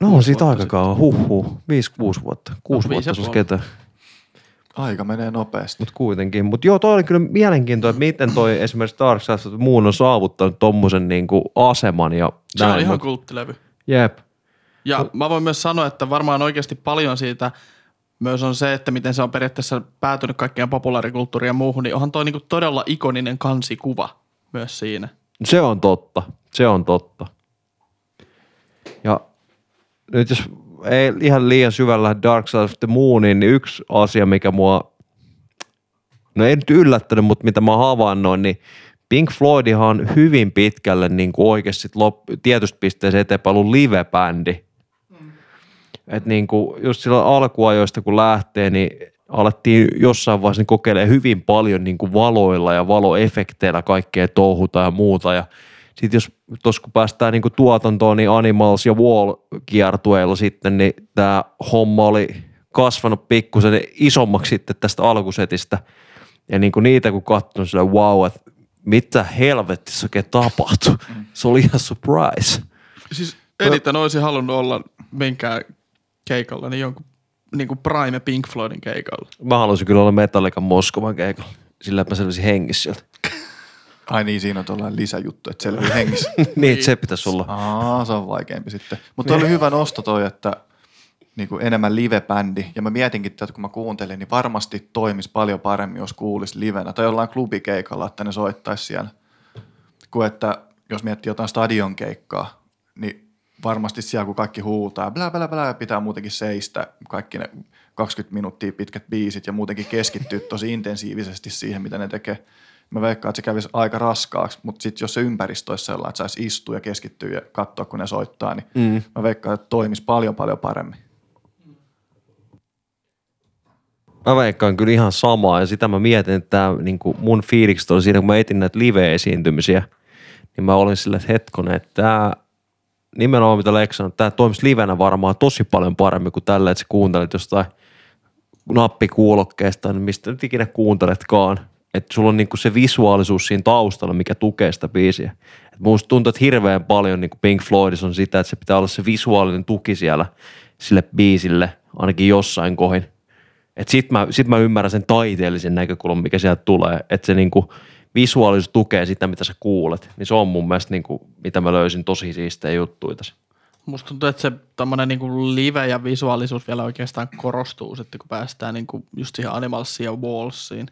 No on siitä aikakauan, huhhuh, viisi, kuusi vuotta, kuusi no, vuotta se olisi ketään. Aika menee nopeasti. Mutta kuitenkin. Mutta joo, toi oli kyllä mielenkiintoa, että miten toi esimerkiksi Dark Side of the Moon on saavuttanut tommosen niinku aseman. Ja se on ihan kulttilevy. Jep. Ja no. Mä voin myös sanoa, että varmaan oikeasti paljon siitä myös on se, että miten se on periaatteessa päätynyt kaikkeen populaarikulttuuriin ja muuhun, niin onhan toi niinku todella ikoninen kansikuva myös siinä. Se on totta. Se on totta. Ja nyt jos ei ihan liian syvällä Dark Side of the Moonin, niin yksi asia, mikä mua, no ei nyt yllättänyt, mutta mitä mä havainnoin, niin Pink Floydihan hyvin pitkälle niin kuin oikeasti lop- tietystä pisteeseen eteenpäin ollut live-bändi. Mm. Että niin kuin just silloin alkuajoista kun lähtee, niin alettiin jossain vaiheessa niin kokeilemaan hyvin paljon niin kuin valoilla ja valoefekteillä kaikkea touhuta ja muuta ja sitten jos tuossa kun päästään niinku tuotantoon, niin Animals ja Wall kiertueilla sitten, niin tämä homma oli kasvanut pikkusen isommaksi sitten tästä alkusetistä. Ja niinku niitä kun katsoin, silleen wow, että mitä helvetissä oikein tapahtui. Mm. Se oli ihan surprise. Siis eniten olisin halunnut olla minkään keikalla, niin jonkun niinku Prime Pink Floydin keikalla. Mä halusin kyllä olla Metallican Moskovan keikalla. Sillä mä selvisin hengissä sieltä. Ai niin, siinä on tuollainen lisäjuttu, että selvii hengissä. Niin, että se pitäisi olla. Aa, se on vaikeampi sitten. Mutta oli hyvä nosto toi, että niinku enemmän live-bändi. Ja mä mietinkin tätä, kun mä kuuntelin, niin varmasti toimisi paljon paremmin, jos kuulisi livenä. Tai jollain klubikeikalla, että ne soittaisi siellä. Kuin että jos miettii jotain stadionkeikkaa, niin varmasti siellä, kun kaikki huutaa, blä, blä, blä, pitää muutenkin seistä kaikki ne kaksikymmentä minuuttia pitkät biisit ja muutenkin keskittyä tosi intensiivisesti siihen, mitä ne tekee. Mä veikkaan, että se kävisi aika raskaaksi, mutta sitten jos se ympäristö olisi sellainen, että saisi istua ja keskittyä ja katsoa, kun ne soittaa, niin mm. mä veikkaan, että toimisi paljon, paljon paremmin. Mä veikkaan kyllä ihan samaa ja sitä mä mietin, että tää, niin kuin mun fiilikset oli siinä, kun mä etin näitä live-esiintymisiä, niin mä olin sillä, että hetkonen, että tää nimenomaan mitä Lex sanoi, että tää toimisi livenä varmaan tosi paljon paremmin kuin tällä, että sä kuuntelit jostain nappikuulokkeesta, niin mistä nyt ikinä kuunteletkaan. Että sulla on niinku se visuaalisuus siinä taustalla, mikä tukee sitä biisiä. Et musta tuntuu, että hirveän paljon niinku Pink Floydissa on sitä, että se pitää olla se visuaalinen tuki siellä sille biisille, ainakin jossain kohin. Että sit mä, sit mä ymmärrän sen taiteellisen näkökulman, mikä sieltä tulee. Että se niinku visuaalisuus tukee sitä, mitä sä kuulet. Niin se on mun mielestä niinku, mitä mä löysin tosi siistejä juttuja tässä. Musta tuntuu, että se tommonen niinku live ja visuaalisuus vielä oikeastaan korostuu sitten, kun päästään niinku just siihen Animalsiin ja Wallsiin.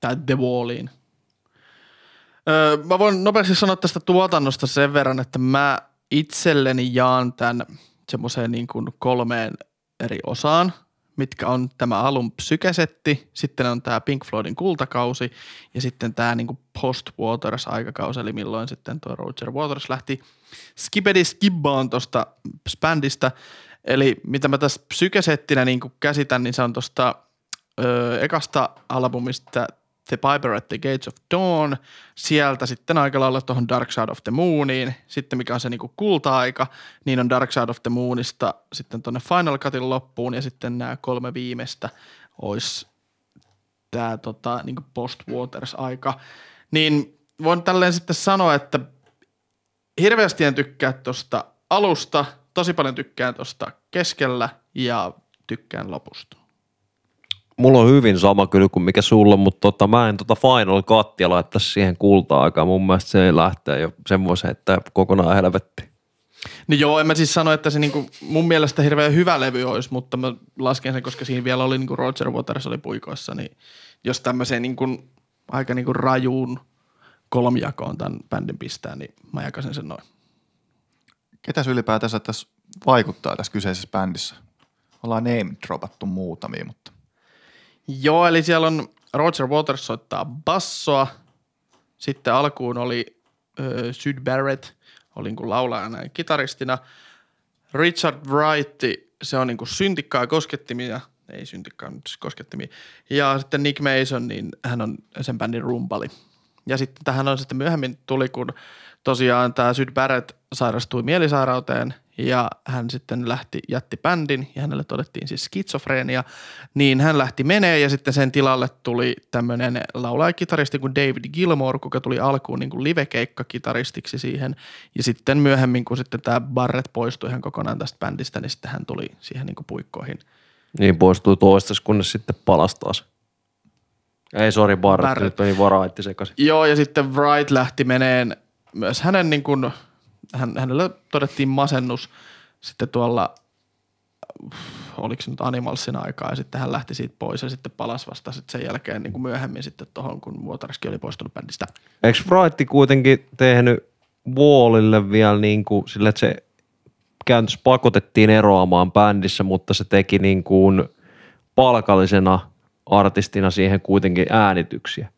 Tai The Walliin. Öö, mä voin nopeasti sanoa tästä tuotannosta sen verran, että mä itselleni jaan tämän semmoiseen niin kuin kolmeen eri osaan, mitkä on tämä alun psykesetti, sitten on tämä Pink Floydin kultakausi ja sitten tämä niin kuin post-Waters-aikakausi, eli milloin sitten tuo Roger Waters lähti skibedi skibbaan tuosta bändistä. Eli mitä mä tässä psykesettinä niin kuin käsitän, niin se on tuosta Öö, ekasta albumista The Piper at the Gates of Dawn, sieltä sitten aika lailla tuohon Dark Side of the Mooniin, sitten mikä on se niinku kulta-aika, niin on Dark Side of the Moonista sitten tuonne Final Cutin loppuun ja sitten nämä kolme viimeistä olisi tämä tota, niinku post-Waters-aika. Niin voin tälleen sitten sanoa, että hirveästi en tykkää tuosta alusta, tosi paljon tykkään tuosta keskellä ja tykkään lopusta. Mulla on hyvin sama kyllä kuin mikä sulla, mutta tota, mä en tota Final Cutia laittaisi siihen kulta-aikaan. Mun mielestä se lähtee jo semmoiseen, että kokonaan helvettiin. No joo, en mä siis sano, että se niinku, mun mielestä hirveän hyvä levy olisi, mutta mä lasken sen, koska siinä vielä oli niinku Roger Waters oli puikoissa, niin jos tämmöiseen niinku, aika niinku rajuun kolmijakoon tämän bändin pistää, niin mä jakasin sen noin. Ketäs ylipäätänsä tässä vaikuttaa tässä kyseisessä bändissä? Ollaan name-dropattu muutamia, mutta... Joo, eli siellä on Roger Waters soittaa bassoa, sitten alkuun oli ö, Syd Barrett, oli niin kuin laulajana ja kitaristina. Richard Wright, se on niin kuin syntikkaa ja koskettimia, ei syntikkaa, mutta koskettimia. Ja sitten Nick Mason, niin hän on sen bändin rumpali. Ja sitten tähän on sitten myöhemmin tuli, kun tosiaan tämä Syd Barrett sairastui mielisairauteen ja hän sitten lähti, jätti bändin ja hänelle todettiin siis skitsofreenia, niin hän lähti menee ja sitten sen tilalle tuli tämmöinen laulajakitaristi kuin David Gilmour, joka tuli alkuun niin kuin live-keikkakitaristiksi siihen ja sitten myöhemmin, kun sitten tämä Barrett poistui ihan kokonaan tästä bändistä, niin sitten hän tuli siihen niin kuin puikkoihin. Niin poistui toistaiseksi, kunnes sitten palasi taas. Ei, sori Barrett, Barrett. Nyt meni varaitti sekaisin. Joo, ja sitten Wright lähti meneen myös hänen niin kuin, hän, hänellä todettiin masennus sitten tuolla, oliko se nyt Animalsin aikaa, ja sitten hän lähti siitä pois ja sitten palasi vasta sitten sen jälkeen niin kuin myöhemmin sitten tuohon, kun Waterskin oli poistunut bändistä. Eikö Wright kuitenkin tehnyt Wallille vielä niin kuin sillä, että se käyntössä pakotettiin eroamaan bändissä, mutta se teki niin kuin palkallisena artistina siihen kuitenkin äänityksiä.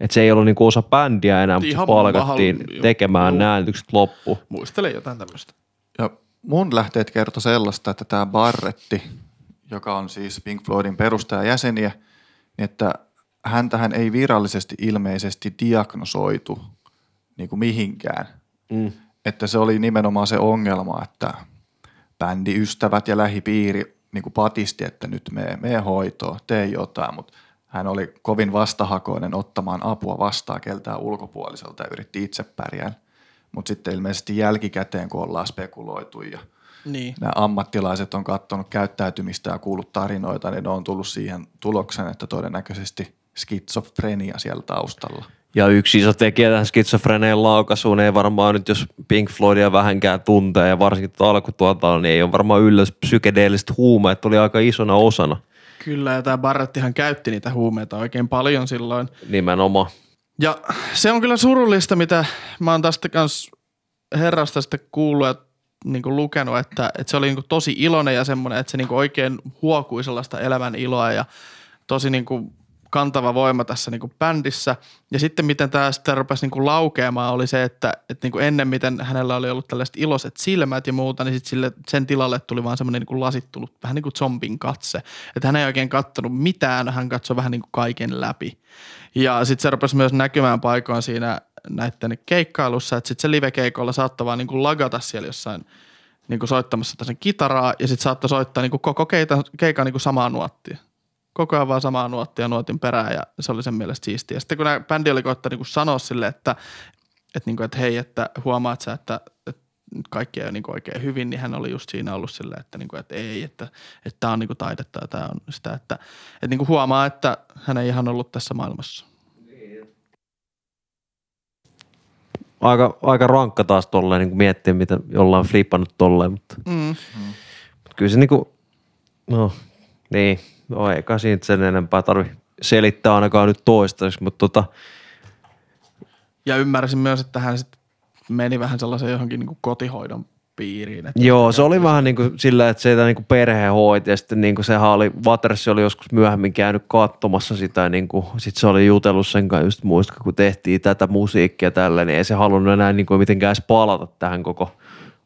Että se ei ollut niinku osa bändiä enää, mutta palkattiin mahal... tekemään Joo. nämä äänitykset loppuun. Muistelen jotain tämmöistä. Ja mun lähteet kertoi sellaista, että tämä Barretti, joka on siis Pink Floydin perustajajäseniä, niin että häntähän ei virallisesti ilmeisesti diagnosoitu niinku mihinkään. Mm. Että se oli nimenomaan se ongelma, että bändiystävät ja lähipiiri niinku patisti, että nyt mee, mee hoitoon, tee jotain, mutta hän oli kovin vastahakoinen ottamaan apua vastaan keltään ulkopuoliselta ja yritti itse pärjää. Mutta sitten ilmeisesti jälkikäteen, kun ollaan spekuloitu ja niin. nämä ammattilaiset on katsonut käyttäytymistä ja kuullut tarinoita, niin on tullut siihen tuloksen, että todennäköisesti skitsofrenia siellä taustalla. Ja yksi iso tekijä tähän skitsofreneen laukaisuun ei varmaan nyt, jos Pink Floydia vähänkään tuntee ja varsinkin alkutuotannolla, niin ei ole varmaan yllätys psykedeelliset huumeet, oli aika isona osana. Kyllä, ja tämä Barrettihan käytti niitä huumeita oikein paljon silloin. Nimenomaan. Ja se on kyllä surullista, mitä mä oon tästä kanssa herrasta sitten kuullut ja niin kuin lukenut, että, että se oli niin kuin tosi iloinen ja semmoinen, että se niin kuin oikein huokui sellaista elämän iloa ja tosi niin kuin kantava voima tässä niinku bändissä. Ja sitten miten tämä sitten rupesi niinku laukeamaan oli se, että et niinku ennen miten hänellä oli ollut tällaiset iloiset silmät ja muuta, niin sitten sille, sen tilalle tuli vaan semmoinen niinku lasittunut vähän niin kuin zombin katse. Että hän ei oikein katsonut mitään, hän katsoi vähän niinku kaiken läpi. Ja sitten se rupesi myös näkymään paikoin siinä näiden keikkailussa, että sitten se livekeikolla saattoi vaan niinku lagata siellä jossain niinku soittamassa sitä sen kitaraa ja sitten saattoi soittaa niinku koko keikan, keikan niinku samaa nuottia. Koko ajan vaan samaa nuottia nuotin perään ja se oli sen mielestä siistiä. Ja sitten kun nämä bändi oli koittaa niin sanoa sille, että, että, niin että hei, että huomaat sä, että, että kaikki ei ole niin oikein hyvin, niin hän oli just siinä ollut silleen, että, niin että ei, että tämä on niin taidetta ja tämä on sitä, että, että niin huomaa, että hän ei ihan ollut tässä maailmassa. Aika, aika rankka taas tolleen niin miettiä, mitä jollain flippannut tolleen, mutta mm. kyllä se niin kuin, no niin. No eikä siitä sen enempää tarvitse selittää ainakaan nyt toistaiseksi, mutta tota. Ja ymmärsin myös, että hän sitten meni vähän sellaisen johonkin niin kuin kotihoidon piiriin. Että joo, se oli tietysti vähän niin kuin sillä, että sitä niin kuin perhe hoiti ja sitten niin kuin sehän oli, Waters oli joskus myöhemmin käynyt katsomassa sitä ja niin kuin, sit se oli jutellut sen kanssa just muista, kun tehtiin tätä musiikkia tällä, niin ei se halunnut enää niin kuin mitenkään edes palata tähän koko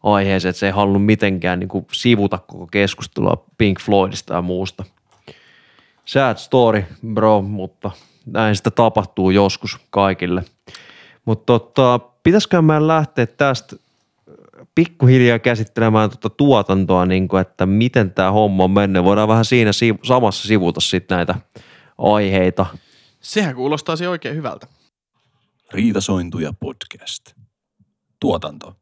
aiheeseen, että se ei halunnut mitenkään niin kuin sivuta koko keskustelua Pink Floydista ja muusta. Sad story, bro, mutta näin sitä tapahtuu joskus kaikille. Mutta tota, pitäisikö mä lähteä tästä pikkuhiljaa käsittelemään tuota tuotantoa, niin kuin, että miten tämä homma on mennyt. Voidaan vähän siinä sivu- samassa sivuta sitten näitä aiheita. Sehän kuulostaisi oikein hyvältä. Riitasointuja podcast. Tuotanto.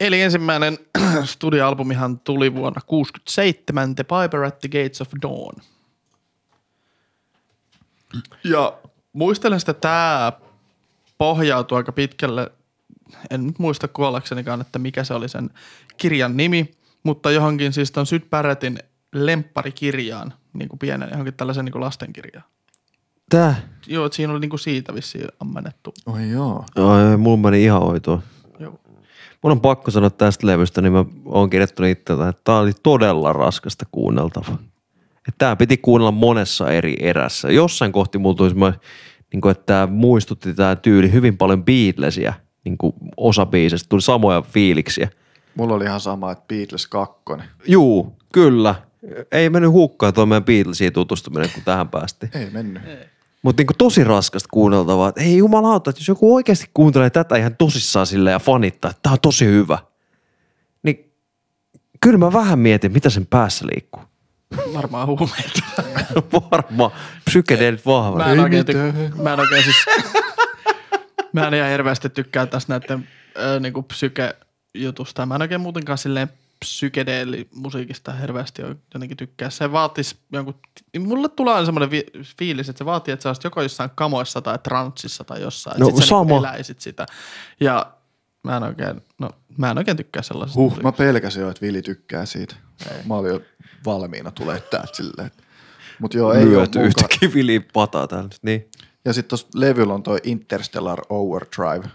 Eli ensimmäinen studioalbumihan tuli vuonna kuusikymmentäseitsemän, The Piper at the Gates of Dawn. Ja muistelen sitä, että tämä pohjautui aika pitkälle, en nyt muista kuollaksenikaan, että mikä se oli sen kirjan nimi, mutta johonkin siis ton Syd Barrettin lempparikirjaan, niin kuin pienen, johonkin tällaisen niin kuin lastenkirjaan. Tää? Joo, että siinä oli niin kuin siitä vissiin ammennettu. Oi joo. Ai, mulla meni ihan oitua. Joo. Mun on pakko sanoa tästä levystä, niin mä oon kirjoittanut itseltä, että tää oli todella raskasta kuunneltavaa. Tämä piti kuunnella monessa eri erässä. Jossain kohti mulla tulisi, niin kuin, että tämä muistutti tämä tyyli hyvin paljon Beatlesia, niin kuin osa biisistä. Tuli samoja fiiliksiä. Mulla oli ihan sama, että Beatles kaksi. Juu, kyllä. Ei mennyt hukkaan tuo meidän Beatlesiin tutustuminen, kun tähän päästiin. Ei mennyt. Mutta niin tosi raskasta kuunneltavaa, että ei jumalauta, että jos joku oikeasti kuuntelee tätä ihan tosissaan silleen ja fanittaa, että tämä on tosi hyvä, niin kyllä mä vähän mietin, mitä sen päässä liikkuu. Varmaan huumeita. Varmaan. Psykedeelit vahvasti. Mä en oikein, tyk- mä en oikein siis, mä en ihan hirveästi tykkää tästä näiden ö, niinku psyke-jutusta. Mä en oikein muutenkaan silleen psykedeelimusiikista hirveästi jotenkin tykkää. Se vaatis jonkun, mulle tulee aina semmoinen vi- fiilis, että se vaatii, että sä olisit joko jossain kamoissa tai transsissa tai jossain. No sit sä niinku eläisit sitä. Ja mä en oikein, no mä en oikein tykkää sellaisesta. Huh, tykkää. Mä pelkäsin jo, että Vili tykkää siitä. Ei. Mä olin jo valmiina tulee täältä silleen. Mut joo, ei oo muukaan. Yhtäkkiä Viliin pataa täällä nyt, niin. Ja sit tossa levyllä on toi Interstellar Overdrive,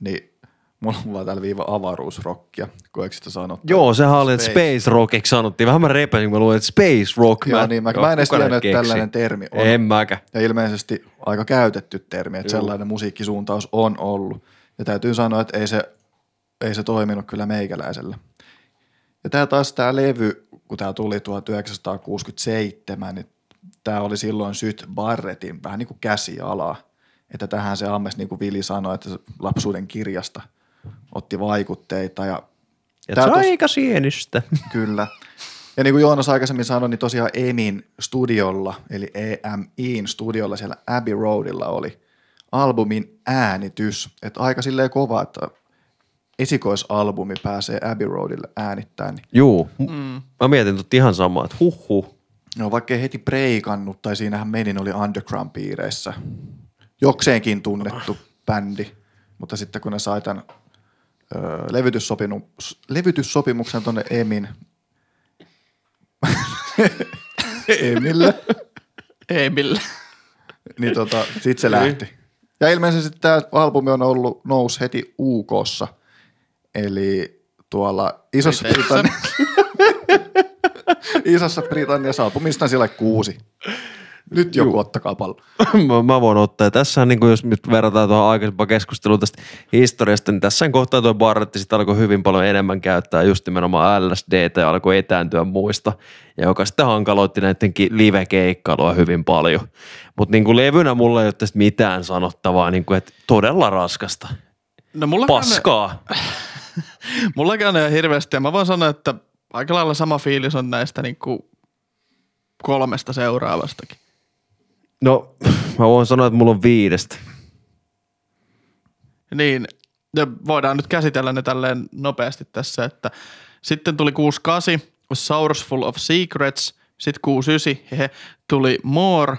niin mulla on vaan täällä viiva avaruusrockia, kun eikö sitä sanottu? Joo, sehän oli, että Space Rockiksi sanottiin. Vähän mä repäsin, kun mä luin, että Space Rock. Joo, mä, niin, mä, joo, mä en edes tiennyt, että tällainen termi on. En mäkään. Ja ilmeisesti aika käytetty termi, että joo, sellainen musiikkisuuntaus on ollut. Ja täytyy sanoa, että ei se, ei se toiminut kyllä meikäläisellä. Ja tää taas tää levy, kun tää tuli tuhatyhdeksänsataakuusikymmentäseitsemän, niin tää oli silloin Syd Barrettin vähän niin kuin käsiala. Että tähän se ammes, niin kuin Vili sanoi, että lapsuuden kirjasta otti vaikutteita. Ja, ja se on aika sienistä. Kyllä. Ja niin kuin Joonas aikaisemmin sanoi, niin tosiaan E M I:n studiolla, eli E M I:n studiolla siellä Abbey Roadilla oli albumin äänitys. Että aika silleen kova, että esikoisalbumi pääsee Abbey Roadille äänittämään. Niin. Juu, mm. mä mietin tuota ihan samaa, että huhhuh. No vaikka ei heti breikannut, tai siinähän menin oli underground-piireissä. Jokseenkin tunnettu bändi, mutta sitten kun ne sai tämän ö, levytyssopimuksen tuonne Emin. Emille. Emille. niin tota, sit se lähti. Ja ilmeisesti tämä albumi on ollut nousi heti U K:ssa. Eli tuolla Isossa Britanniassa Isossa Britanniassa albumista sillä kuusi. Nyt joku Juu. ottakaa pallo. mä, mä voin ottaa. Ja tässä niin jos nyt verrataan tuohon aikaisempaan keskusteluun tästä historiasta, niin tässä kohtaa tuo Barretti sitten alkoi hyvin paljon enemmän käyttää just nimenomaan L S D:tä ja alkoi etääntyä muista, ja joka sitten hankaloitti näiden live-keikkailua hyvin paljon. Mutta niin levynä mulla ei ole tästä mitään sanottavaa, niin kuin, että todella raskasta. No, Paskaa. Ne... mulla on käynyt hirveästi, ja mä voin sanoa, että aika lailla sama fiilis on näistä niin kuin kolmesta seuraavastakin. No, mä voin sanoa, että mulla on viidestä. Niin, ja voidaan nyt käsitellä ne tälleen nopeasti tässä, että sitten tuli kuusikymmentäkahdeksan, Source Full of Secrets, sitten kuusikymmentäyhdeksän, he, tuli More,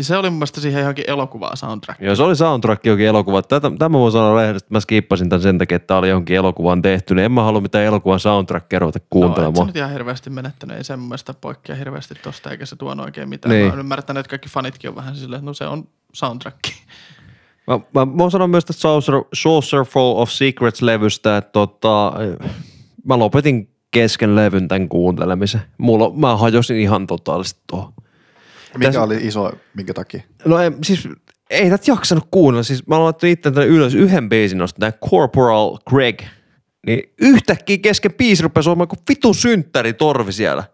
se oli mun mielestä siihen johonkin elokuvaan soundtrack. Joo, se oli soundtrack johonkin elokuvaan. Tämä voin sanoa rehellisesti, että mä skippasin tämän sen takia, että tämä oli johonkin elokuvaan tehty, niin en mä halua mitään elokuvan soundtrackia ruveta kuuntelemaan. No, et sä nyt ihan hirveästi menettänyt, ei se mun mielestä poikkea hirveästi tosta, eikä se tuon oikein mitään. Niin. Mä oon ymmärtänyt, että kaikki fanitkin on vähän silleen, että no se on soundtracki. Mä, mä, mä oon sanonut myös tästä Saucer Full of Secrets-levystä, että tota, mä lopetin kesken levyn tämän kuuntelemisen. Mulla, mä hajosin ihan totaalisesti tuohon. Mikä Täs, oli iso, minkä takia? No ei, siis ei tätä jaksanut kuunnella. Siis mä aloittanut itse tänne ylös yhden biisin nostan, tämä Corporal Greg. Niin yhtäkkiä kesken biisi rupesi olemaan kuin vitun synttäritorvi siellä.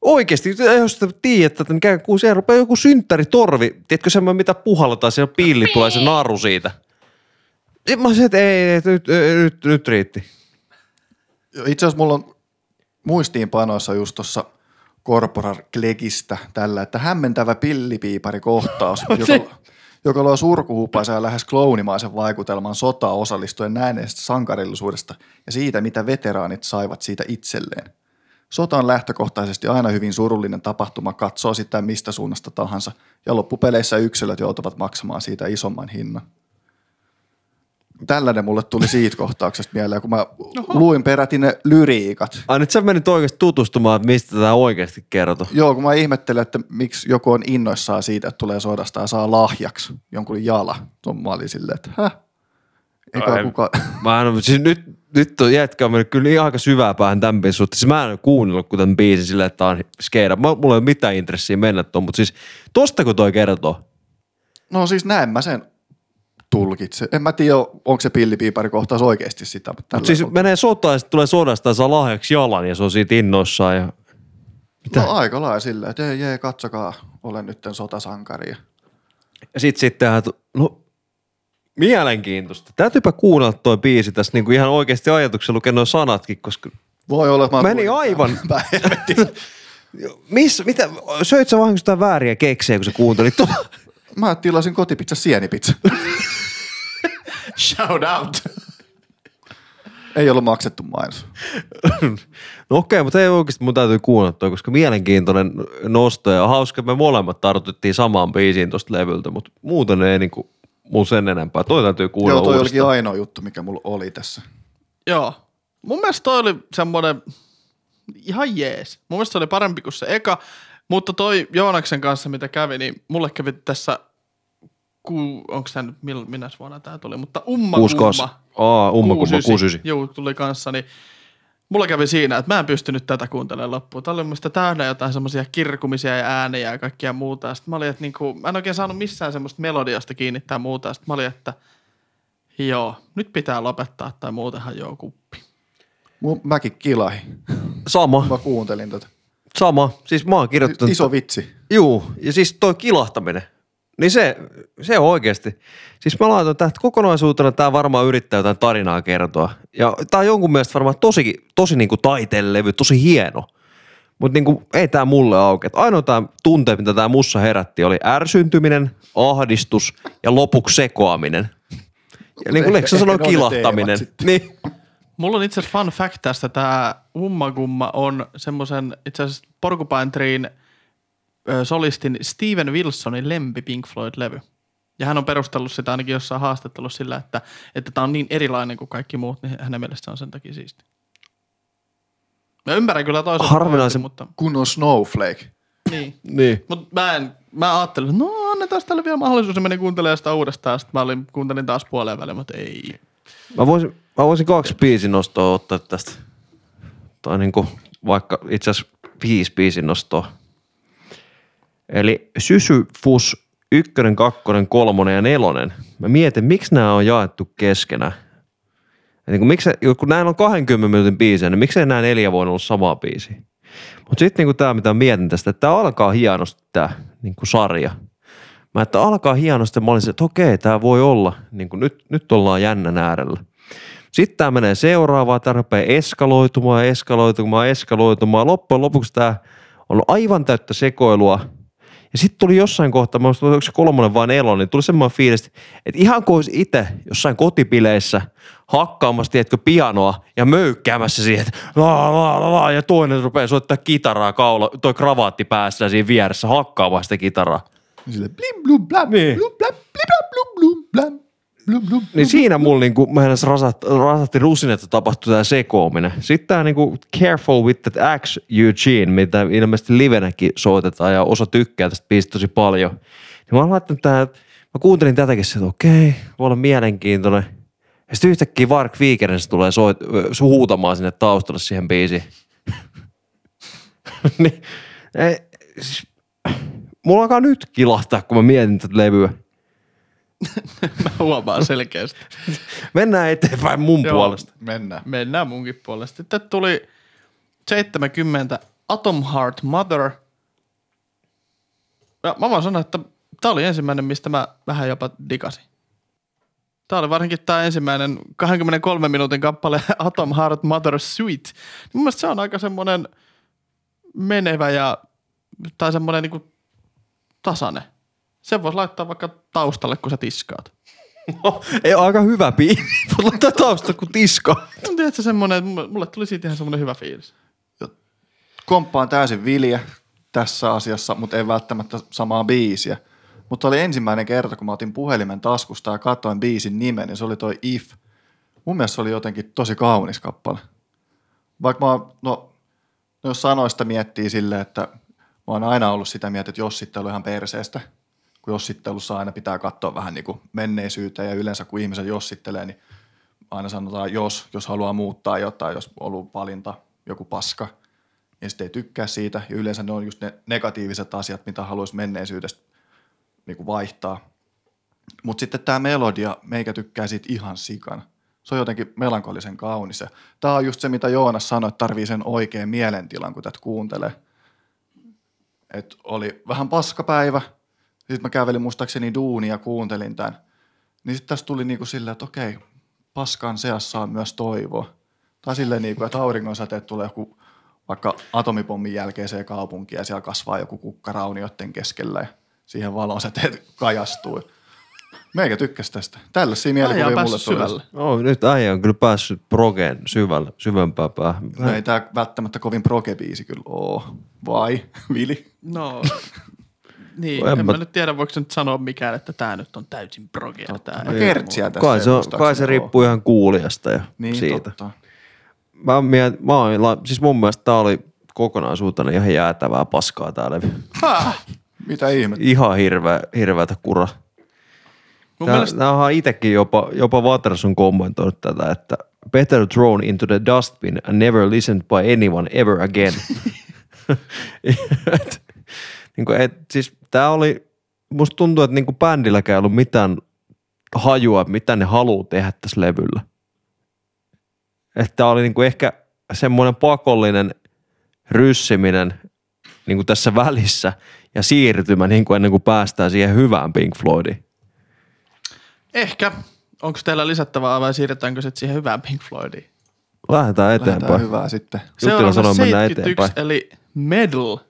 Oikeesti, jos sitä tiedät, että käy kuun siellä rupeaa joku synttäritorvi. Tiedätkö semmoinen, mitä puhalletaan, siellä piilli tulee se naru siitä. Mä olisin, että ei, ei nyt, nyt, nyt riitti. Itse asiassa mulla on muistiinpanoissa just tuossa Corporal Glegistä tällä, että hämmentävä pillipiiparikohtaus, joka, joka luo surkuhupaisen ja lähes klounimaisen vaikutelman sotaa osallistuen näineestä sankarillisuudesta ja siitä, mitä veteraanit saivat siitä itselleen. Sota on lähtökohtaisesti aina hyvin surullinen tapahtuma, katsoo sitä mistä suunnasta tahansa, ja loppupeleissä yksilöt joutuvat maksamaan siitä isomman hinnan. Tällainen mulle tuli siitä kohtauksesta mieleen, kun mä Oho. luin peräti ne lyriikat. Ai nyt sä menit oikeasti tutustumaan, että mistä tämä oikeasti kertoo. Joo, kun mä ihmettelen, että miksi joku on innoissaan siitä, että tulee sodasta ja saa lahjaksi jonkun jala. Mä olin silleen, että häh? Eikä Ai, kukaan... Mä en, siis nyt, nyt on jätkä on mennyt kyllä aika syvää päähän tämän biisin suhteen. Siis mä en ole kuunnellut kun tämän biisin silleen, että tää on skeida. Mulla ei ole mitään intressiä mennä tuon, mutta siis tosta kun toi kertoo? No siis näen mä sen. Tulkitse. En mä tiedä, onko se pillipiiparikohtaus oikeasti sitä. Mutta siis on. Menee sotaan ja sitten tulee sodasta ja saa lahjaksi jalan ja se on siitä innoissaan. Ja... Mitä? No aika lailla silleen, että jee, jee, katsokaa, olen nyt tämän sotasankari. Ja sitten sittenhän, no mielenkiintoista. Täytyypä kuunnella toi biisi tässä niinku ihan oikeasti ajatuksen lukee nuo sanatkin, koska voi olla, mä meni aivan... Miss, mitä, söit sä vahingossa jotain vääriä keksejä, kun sä kuuntelit tuolla? Mä tilasin kotipizza sienipizza. Shout out. Ei ollut maksettu mainos. No okei, okay, mutta ei oikeasti mun täytyy kuunnella toi, koska mielenkiintoinen nosto ja hauska, me molemmat tartuttiin samaan biisiin tosta levyltä, mutta muuten ei niinku mun sen enempää. Toi täytyy kuunnella uudestaan. Joo, toi uudestaan. Olikin ainoa juttu, mikä mulla oli tässä. Joo. Mun mielestä toi oli semmoinen ihan jees. Mun mielestä se oli parempi kuin se eka. Mutta toi Joonaksen kanssa, mitä kävi, niin mulle kävi tässä, ku, onko tämä nyt, minä vuonna tämä tuli, mutta umma kumma. Aa, umma kumma, kuusi yhdeksän. Joo, tuli kanssa, niin mulla kävi siinä, että mä en pystynyt tätä kuuntelemaan loppuun. Tämä oli mun mielestä täynnä jotain semmoisia kirkumisia ja ääniä ja kaikkia muuta. Ja sitten mä olin, että niinku, mä en oikein saanut missään semmoista melodiasta kiinnittää muuta. Ja sitten mä olin, että joo, nyt pitää lopettaa tai muuten hajoaa kuppi. Mäkin kilahin. Sama. Mä kuuntelin tätä. Sama. Siis mä oon kirjoittanut... Iso vitsi. Juu. Ja siis toi kilahtaminen. Niin se, se on oikeasti. Siis mä laitan tähän, että kokonaisuutena tää varmaan yrittää jotain tarinaa kertoa. Ja tää on jonkun mielestä varmaan tosi, tosi niinku taiteen levy, tosi hieno. Mut niinku ei tää mulle aukea. Ainoa tää tunteet, mitä tää mussa herätti, oli ärsyntyminen, ahdistus ja lopuksi sekoaminen. Ja niinku Leksa sanoi kilahtaminen. Niin. Mulla on itse asiassa fun fact tästä, tämä ummagumma on semmoisen itse asiassa Porcupine Treen solistin Steven Wilsonin lempi Pink Floyd-levy. Ja hän on perustellut sitä ainakin jossain haastattelussa sillä, että että tämä on niin erilainen kuin kaikki muut, niin hänen mielestään on sen takia siisti. Mä ymmärrän kyllä toisaalta. Harvinaisen mutta... kunnon snowflake. Niin. niin. Mutta mä, mä ajattelin, että no annetaan tälle vielä mahdollisuus, ja menin kuuntelemaan sitä uudestaan. Sitten mä olin, kuuntelin taas puoleen väliin, mutta ei. Mä voisin... Mä voisin kaksi biisin nostoa ottaa tästä. Tai niinku vaikka itse asiassa viisi biisin nostoa. Eli Sisyfus ykkönen, kakkonen, kolmonen ja nelonen. Mä mietin, miksi nämä on jaettu keskenään. Ja niin kun, miksi, kun näillä on kaksikymmentä minuutin biisejä, niin miksei nämä neljä voi olla samaa biisiä? Mutta sitten niin tämä, mitä mietin tästä, että tämä alkaa hienosti tämä niin sarja. Mä että alkaa hienosti, mä olisin, että okei, tämä voi olla, niin nyt, nyt ollaan jännän äärellä. Sitten tämä menee seuraavaan, tämä rupeaa eskaloitumaan, eskaloitumaan, eskaloitumaan. Loppujen lopuksi tämä on aivan täyttä sekoilua. Ja sitten tuli jossain kohtaa, mä olisin, onko se kolmonen vai nelonen, niin tuli semmoinen fiilis, että ihan kuin olisi itse jossain kotipileissä hakkaamassa, tiedätkö, pianoa ja möykkäämässä siihen, että la, la, la, la, ja toinen rupeaa soittaa kitaraa kaula, toi kravaatti päässä siinä vieressä hakkaamaan sitä kitaraa. Silleen blim blum blam, niin. blum blam, blum blum blam, blum blum. Niin siinä mulla niinku, mä en rasahti, rasahti rusinetta tapahtui tää sekoaminen. Sitten tää niinku Careful with that Axe Eugene, mitä ilmeisesti livenäkin soitetaan ja osa tykkää tästä biisistä tosi paljon. Niin mä oon laittanut tää, mä kuuntelin tätäkin, että okei, voi olla mielenkiintoinen. Ja sitten yhtäkkiä Vark Viikerensä tulee soit, huutamaan sinne taustalle siihen biisiin. niin, ei, siis... Mulla alkaa nyt kilahtaa, kun mä mietin tätä levyä. Mä huomaan selkeästi. Mennään eteenpäin mun Joo, puolesta. Mennään. Mennään munkin puolesta. Sitten tuli seitsemänkymmentä Atom Heart Mother. Ja mä voin sanoa, että tää oli ensimmäinen, mistä mä vähän jopa digasin. Tää oli varsinkin tää ensimmäinen kaksikymmentäkolmen minuutin kappale Atom Heart Mother Suite. Mun mielestä se on aika semmonen menevä ja... Tai semmoinen niinku... Tasainen. Sen voisi laittaa vaikka taustalle, kun sä tiskaat. No, ei ole aika hyvä biisi. Voisi laittaa taustalle, kun tiskaat. No tiedätkö semmoinen, mulle tuli siitä ihan semmoinen hyvä fiilis. Komppaan täysin Vilja tässä asiassa, mutta ei välttämättä samaa biisiä. Mutta oli ensimmäinen kerta, kun mä otin puhelimen taskusta ja katsoin biisin nimen, niin se oli toi If. Mun mielestä se oli jotenkin tosi kaunis kappale. Vaikka mä oon, no, jos sanoista miettii silleen, että... Mä oon aina ollut sitä mieltä, että jossittelu on ihan perseestä, kun jossittelussa aina pitää katsoa vähän niin kuin menneisyyteen ja yleensä kun ihmiset jossittelee, niin aina sanotaan jos, jos haluaa muuttaa jotain, jos on ollut valinta, joku paska, niin sitten ei tykkää siitä ja yleensä ne on just ne negatiiviset asiat, mitä haluaisi menneisyydestä niin kuin vaihtaa. Mutta sitten tämä melodia, meikä tykkää siitä ihan sikana. Se on jotenkin melankolisen kaunis ja tämä on just se, mitä Joonas sanoi, että tarvii sen oikean mielentilan, kun tätä kuuntelee. Että oli vähän paskapäivä, sitten mä kävelin muistaakseni duunia ja kuuntelin tämän. Niin sitten tässä tuli niinku silleen, että okei, paskan seassa on myös toivoa. Tai silleen niinku, että auringonsäteet tulee joku vaikka atomipommin jälkeiseen kaupunkiin ja siellä kasvaa joku kukkaraunioiden keskellä ja siihen valonsäteet kajastuu. Meikä tykkäs tästä. Tällaisia mielikuvia mulle tulee. No, nyt äijä on kyllä päässyt progeen syvällä, syvempää päähän. No, ei tää välttämättä kovin proge-biisi kyllä oo. Vai, Vili? No, niin. En, en mä nyt tiedä, voiko nyt sanoa mikään, että tää nyt on täysin progea. Tää no, kertsiä tässä. Kai se, on, kai se riippuu ihan kuulijasta ja niin, siitä. Totta. Mä, mä, mä oon, siis mun mielestä tää oli kokonaisuutena ihan jäätävää paskaa tää levy. Mitä ihmettä? Ihan hirveä, hirveätä kuraa. Tää, mielestä... Tämähän itsekin jopa, jopa Waters on kommentoinut tätä, että better thrown into the dustbin and never listened by anyone ever again. et, niinku, et, siis tää oli, musta tuntuu, että niinku bändilläkään ei ollut mitään hajua, mitä ne haluaa tehdä tässä levyllä. Että tää oli niinku ehkä semmoinen pakollinen ryssiminen niinku tässä välissä ja siirtymä niinku ennen kuin päästään siihen hyvään Pink Floydiin. Ehkä. Onko teillä lisättävää vai siirretäänkö sitten siihen hyvään Pink Floydiin? Lähdetään eteenpäin. Lähdetään hyvää sitten. Seuraavaksi seitsemänkymmentäyksi eli Meddle.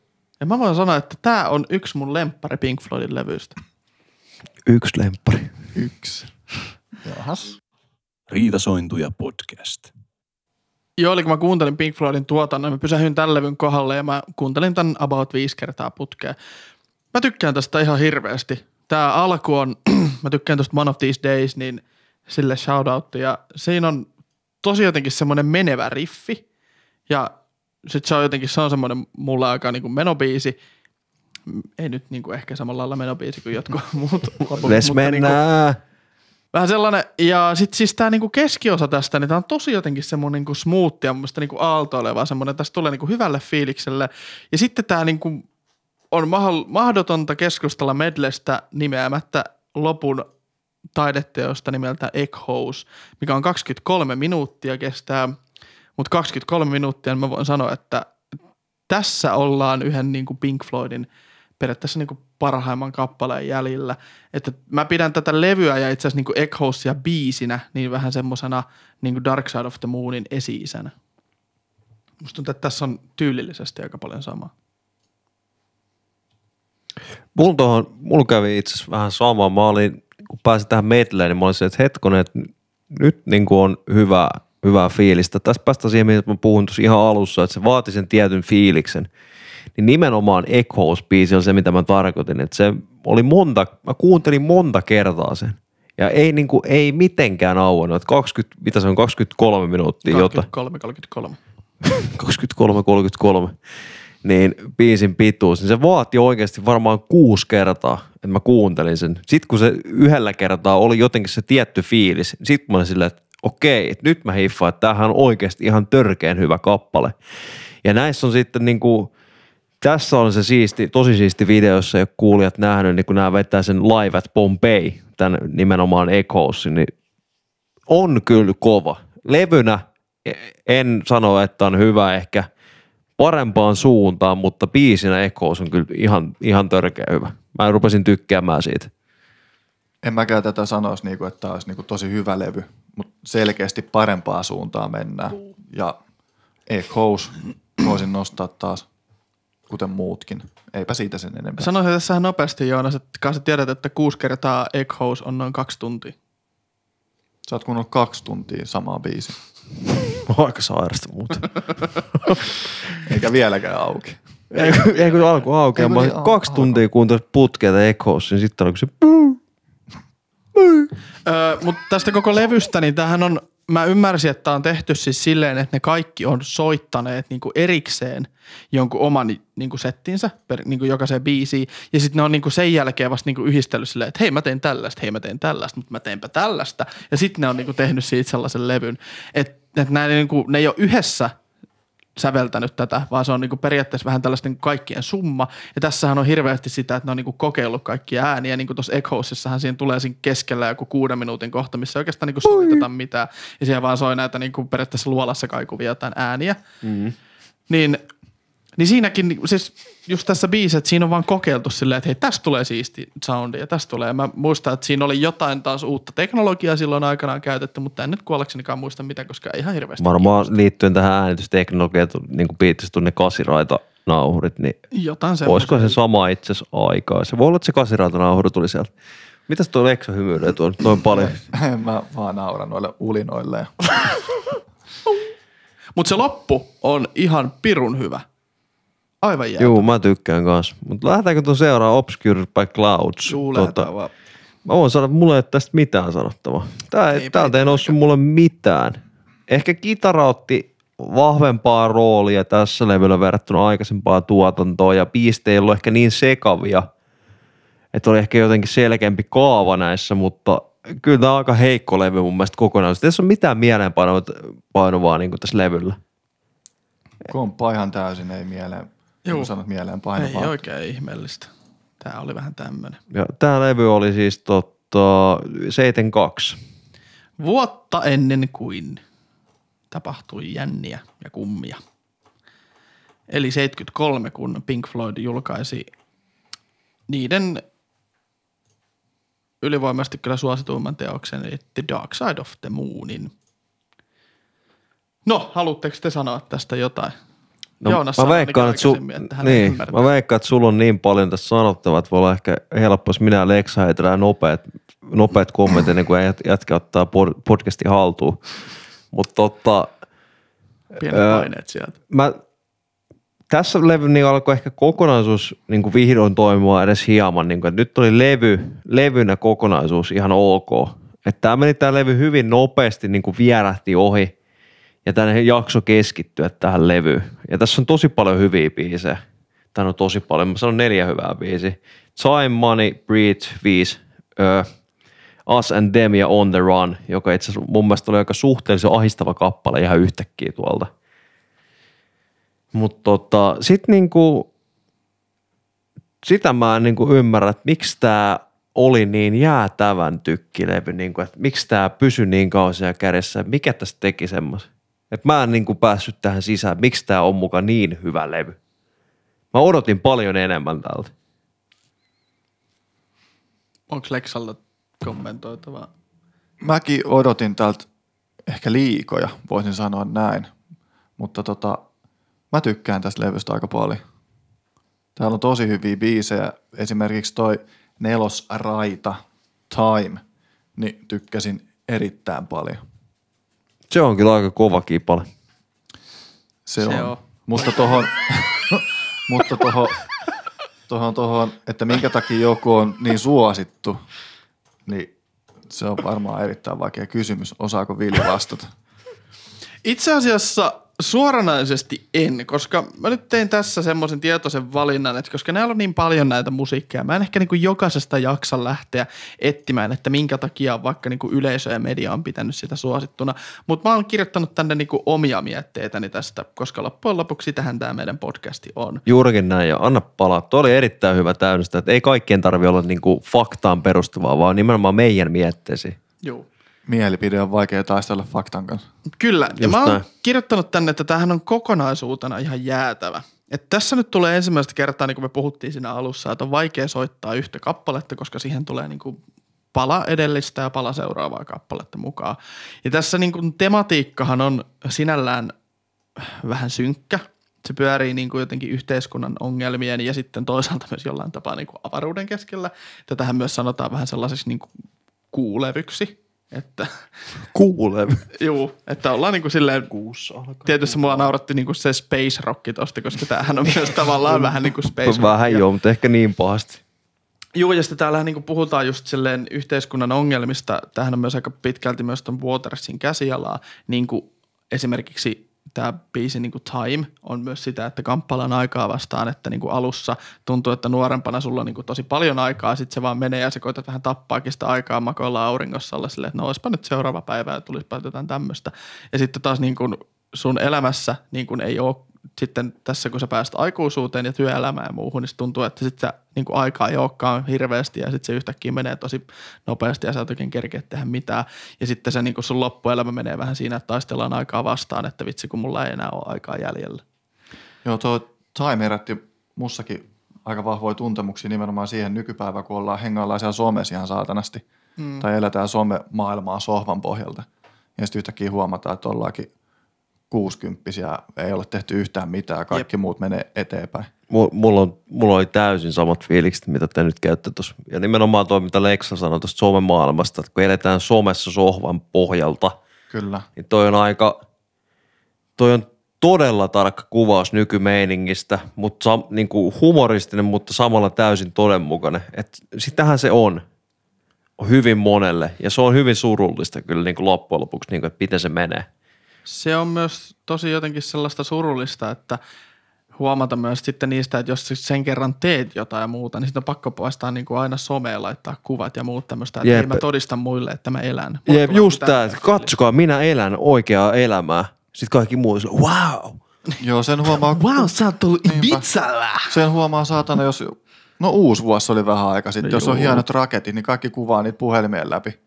Ja mä voin sanoa, että tää on yksi mun lemppari Pink Floydin levyistä. Yksi lemppari. Yksi. Jahas. Riitasointuja podcast. Joo, eli kun mä kuuntelin Pink Floydin tuotannon, mä pysähdyin tämän levyn kohdalle ja mä kuuntelin tän about viisi kertaa putkeen. Mä tykkään tästä ihan hirveästi. Tää alku on, mä tykkään tosta One of These Days, niin sille shoutoutti. Ja siinä on tosi jotenkin semmoinen menevä riffi. Ja sit se on jotenkin, se on semmoinen mulle aika niinku menobiisi. Ei nyt niinku ehkä samalla lailla menobiisi kuin jotkut muut. Les mennään. Niinku, vähän sellainen, ja sit siis tää niinku keskiosa tästä, niin tää on tosi jotenkin semmoinen niinku smoothia, mun mielestä niinku aaltoilevaa semmoinen. Tästä tulee niinku hyvälle fiilikselle. Ja sitten tää niinku... On mahdoll- mahdotonta keskustella Meddlestä nimeämättä lopun taideteosta nimeltä Echoes, mikä on kaksikymmentäkolme minuuttia kestää, mutta kaksikymmentäkolme minuuttia niin mä voin sanoa, että tässä ollaan yhden niin kuin Pink Floydin periaatteessa niin kuin parhaimman kappaleen jäljellä. Että mä pidän tätä levyä ja itse asiassa niin kuin Echoesia biisinä niin vähän semmosena niin kuin Dark Side of the Moonin esi-isänä. Musta tuntuu, että tässä on tyylillisesti aika paljon samaa. Mulla, tohon, mulla kävi itse asiassa vähän samaa. Mä olin, kun pääsin tähän Meddleen, niin mä olin se, että hetkonen, että nyt niin kuin on hyvä, hyvää fiilistä. Tässä päästään siihen, mitä mä puhun tuossa ihan alussa, että se vaati sen tietyn fiiliksen. Niin nimenomaan Echoes-biisi on se, mitä mä tarkoitin. Että se oli monta, mä kuuntelin monta kertaa sen. Ja ei, niin kuin, ei mitenkään auennut. Että kaksikymmentä, mitä se on, kaksikymmentäkolme minuuttia jotain. kaksikymmentäkolme kolmekymmentäkolme kaksikymmentäkolme kolmekymmentäkolme niin biisin pituus, niin se vaati oikeasti varmaan kuusi kertaa, että mä kuuntelin sen. Sitten kun se yhdellä kertaa oli jotenkin se tietty fiilis, niin sitten mä olin silleen, että okei, että nyt mä hiffaan, että tämähän on oikeasti ihan törkeen hyvä kappale. Ja näissä on sitten niin kuin, tässä on se siisti, tosi siisti video, jossa ei ole kuulijat nähnyt, niin kun nämä vetää sen Live at Pompeii, tämän nimenomaan Echoes, niin on kyllä kova. Levynä en sano, että on hyvä ehkä parempaan suuntaan, mutta biisinä Echoes on kyllä ihan, ihan törkeä hyvä. Mä rupesin tykkäämään siitä. En mäkään tätä sanoisi, että tämä olisi tosi hyvä levy, mutta selkeästi parempaan suuntaan mennään. Ja Echoes voisin nostaa taas, kuten muutkin. Eipä siitä sen enempää. Sanoisin tässä nopeasti, Joonas, että kai sä tiedät, että kuusi kertaa Echoes on noin kaksi tuntia. Sä oot kuunnellut kaksi tuntia samaa biisiä. Aika sairasta muuten. Eikä vieläkään auki. Ei kun alku aukeamaan. Niin, kaksi tuntia kuuntelin putkeita Echoes, niin sitten alkoi se. Mutta tästä koko levystä, niin tämähän on, mä ymmärsin, että tämä on tehty siis silleen, että ne kaikki on soittaneet niinku erikseen jonkun oman niinku settinsä, per, niinku jokaiseen biisiin. Ja sitten ne on niinku sen jälkeen vasta niinku yhdistellyt silleen, että hei mä tein tällaista, hei mä tein tällaista, mutta mä teinpä tällaista. Ja sitten ne on niinku tehnyt siitä sellaisen levyn, että et niinku, ne ei ole yhdessä säveltänyt tätä, vaan se on niinku periaatteessa vähän tällaista niinku kaikkien summa. Ja tässähän on hirveästi sitä, että ne on niinku kokeillut kaikkia ääniä. Niin kuin tuossa Echoesissahan siinä tulee siinä keskellä joku kuuden minuutin kohta, missä ei oikeastaan niinku soiteta mitään. Ja siellä vaan soi näitä niinku periaatteessa luolassa kaikuvia jotain ääniä. Mm. Niin, niin siinäkin, siis just tässä biisissä, että siinä on vaan kokeiltu silleen, että hei, tästä tulee siisti soundi ja tästä tulee. Mä muistan, että siinä oli jotain taas uutta teknologiaa silloin aikanaan käytetty, mutta en nyt kuollaksenikaan muista mitään, koska ihan hirveästi. Varmaan kiinnostaa. Liittyen tähän äänitysteknologiaan, niin kuin biittis tunne kasiraitanauhurit, niin jotain olisiko se sama itse asiassa aikaa? Se voi olla, että se kasiraitanauhuri tuli sieltä. Mitäs tuo Leksa hymyilee tuon noin paljon? Mä vaan nauran noille ulinoille. Mutta se loppu on ihan pirun hyvä. Aivan jäätä. Juu, mä tykkään kanssa. Mutta lähdetäänkö tuon seuraan Obscure by Clouds? Juu, lähdetään tota, vaan. Mä voin sanoa, että mulla ei ole tästä mitään sanottavaa. Tää ei, täältä ei noussut mulle mitään. Ehkä kitara otti vahvempaa roolia tässä levyllä verrattuna aikaisempaa tuotantoa ja biiste ei ollut ehkä niin sekavia, että oli ehkä jotenkin selkeämpi kaava näissä, mutta kyllä tää on aika heikko levy mun mielestä kokonaisuus. Tässä on mitään mieleenpainovaa niin kuin tässä levyllä. Komppaa ihan täysin, ei mieleen. Juu. Sanot mieleen painavaa. Ei oikein ihmeellistä. Tää oli vähän tämmönen. Ja tää levy oli siis totta seitsemänkymmentäkaksi. Vuotta ennen kuin tapahtui jänniä ja kummia. Eli seitsemänkymmentäkolme, kun Pink Floyd julkaisi niiden ylivoimaisesti kyllä suosituimman teoksen, eli The Dark Side of the Moonin. No, haluatteko te sanoa tästä jotain? No, Joonas sanoi aikaisemmin, että hän ei ymmärtää. Mä veikkaan, että sulla on niin paljon tässä sanottavaa, että voi olla ehkä helppo, jos minä ja Leksa heitellään nopeat, nopeat kommentit, ennen kuin jätkä ottaa podcastin haltuun. Mutta totta. Pienet öö, paineet sieltä. Mä, tässä levy niin alkoi ehkä kokonaisuus niin kuin vihdoin toimimaan edes hieman. Niin kuin, että nyt oli levy, levynä kokonaisuus ihan ok. Että tämä meni tämä levy hyvin nopeasti, niin kuin vierähti ohi. Ja tämän jakso keskittyä tähän levyyn. Ja tässä on tosi paljon hyviä biisejä. Tän on tosi paljon. Mä sanon neljä hyvää biisiä. Time, Money, Breathe, viisi, uh, Us and Them ja On the Run, joka itse asiassa mun mielestä oli aika suhteellisen ahistava kappale ihan yhtäkkiä tuolta. Mutta tota, sit niinku sitä mä en niin kuin ymmärrä, että miksi tämä oli niin jäätävän tykkilevy, niin kuin, että miksi tämä pysyi niin kausia kädessä, mikä tässä teki semmoisen. Että mä en niin kuin päässyt tähän sisään, miksi tämä on muka niin hyvä levy. Mä odotin paljon enemmän tältä. Onko Lexalta kommentoitavaa? Mäkin odotin tältä ehkä liikoja, voisin sanoa näin. Mutta tota, mä tykkään tästä levystä aika paljon. Täällä on tosi hyviä biisejä. Esimerkiksi toi nelosraita Time, niin tykkäsin erittäin paljon. Se on kyllä aika kova kipale. Se, Se on. on. Mutta tohon, mutta tohon, tohon, tohon, että minkä takia joku on niin suosittu, niin se on varmaan erittäin vaikea kysymys. Osaako Vilja vastata? Itse asiassa suoranaisesti en, koska mä nyt tein tässä semmoisen tietoisen valinnan, että koska näillä on niin paljon näitä musiikkia, mä en ehkä niin kuin jokaisesta jaksa lähteä etsimään, että minkä takia vaikka niin kuin yleisö ja media on pitänyt sitä suosittuna, mutta mä oon kirjoittanut tänne niin kuin omia mietteitäni tästä, koska loppujen lopuksi tähän tämä meidän podcasti on. Juurikin näin, ja anna palaa. Tuo oli erittäin hyvä täynnistä, että ei kaikkien tarvitse olla niin kuin faktaan perustuvaa, vaan nimenomaan meidän mietteesi. Joo. Mielipide on vaikea taistella faktan kanssa. Kyllä. Ja just mä oon näin kirjoittanut tänne, että tämähän on kokonaisuutena ihan jäätävä. Et tässä nyt tulee ensimmäistä kertaa, niin kuin me puhuttiin siinä alussa, että on vaikea soittaa yhtä kappaletta, koska siihen tulee niin kuin pala edellistä ja pala seuraavaa kappaletta mukaan. Ja tässä niin kuin tematiikkahan on sinällään vähän synkkä. Se pyörii niin kuin jotenkin yhteiskunnan ongelmien ja sitten toisaalta myös jollain tapaa niin kuin avaruuden keskellä. Tätähän myös sanotaan vähän sellaiseksi niin kuin kuulevyksi. Että kuulemme. Juu, että ollaan niin kuin silleen kuussa alkaa. Tietysti mua nauratti niin kuin se space rockki tosta, koska tämähän on myös tavallaan vähän niin kuin space rockia. Vähän joo, mutta ehkä niin pahasti. Joo, ja sitten täällähän niin kuin puhutaan just silleen yhteiskunnan ongelmista. Tämähän on myös aika pitkälti myös ton Watersin käsialaa. Niin kuin esimerkiksi tämä biisi niin kuin Time on myös sitä, että kamppaillaan aikaa vastaan, että niin kuin alussa tuntuu, että nuorempana sulla on niin kuin tosi paljon aikaa, sitten se vaan menee ja sä koetat vähän tappaakin sitä aikaa, makoillaan auringossa alle silleen, että no oispa nyt seuraava päivä ja tulisipa jotain tämmöistä. Ja sitten taas niin kuin sun elämässä niin kuin ei ole sitten tässä, kun sä pääset aikuisuuteen ja työelämään ja muuhun, niin se tuntuu, että sitten niin kuin aikaa ei olekaan hirveästi ja sitten se yhtäkkiä menee tosi nopeasti ja sä et oikein kerkeä tehdä mitään. Ja sitten se niin kuin sun loppuelämä menee vähän siinä, että taistellaan aikaa vastaan, että vitsi, kun mulla ei enää ole aikaa jäljellä. Joo, tuo Time herätti mussakin aika vahvoja tuntemuksia nimenomaan siihen nykypäivään, kun ollaan hengaillaan siellä somessa ihan saatanasti mm. tai eletään some-maailmaa sohvan pohjalta. Ja sitten yhtäkkiä huomataan, että ollaankin kuusikymppisiä, ei ole tehty yhtään mitään, kaikki Jep. muut menee eteenpäin. Mulla, on, mulla oli täysin samat fiilikset, mitä te nyt käytte tuossa. Ja nimenomaan tuo, mitä Leksa sanoi tuosta somemaailmasta, että kun eletään somessa sohvan pohjalta, Kyllä. niin toi on aika, toi on todella tarkka kuvaus nykymeiningistä, mutta sam, niin kuin humoristinen, mutta samalla täysin todenmukainen. Että sitähän se on hyvin monelle, ja se on hyvin surullista kyllä niin kuin loppujen lopuksi, niin kuin, että miten se menee. Se on myös tosi jotenkin sellaista surullista, että huomata myös sitten niistä, että jos sen kerran teet jotain muuta, niin sitten on pakko poistaa niin kuin aina someen laittaa kuvat ja muut tämmöistä, että Jep. ei mä todista muille, että mä elän. Jep, just tää, että katsokaa, minä elän oikeaa elämää. Sitten kaikki muu on wow. Joo, sen huomaa. Wow, sä oot tullut Ibizalla. Sen huomaa saatana, jos, no uusi vuosi oli vähän aika sitten, no jos on hienot raketit, niin kaikki kuvaa niitä puhelimien läpi.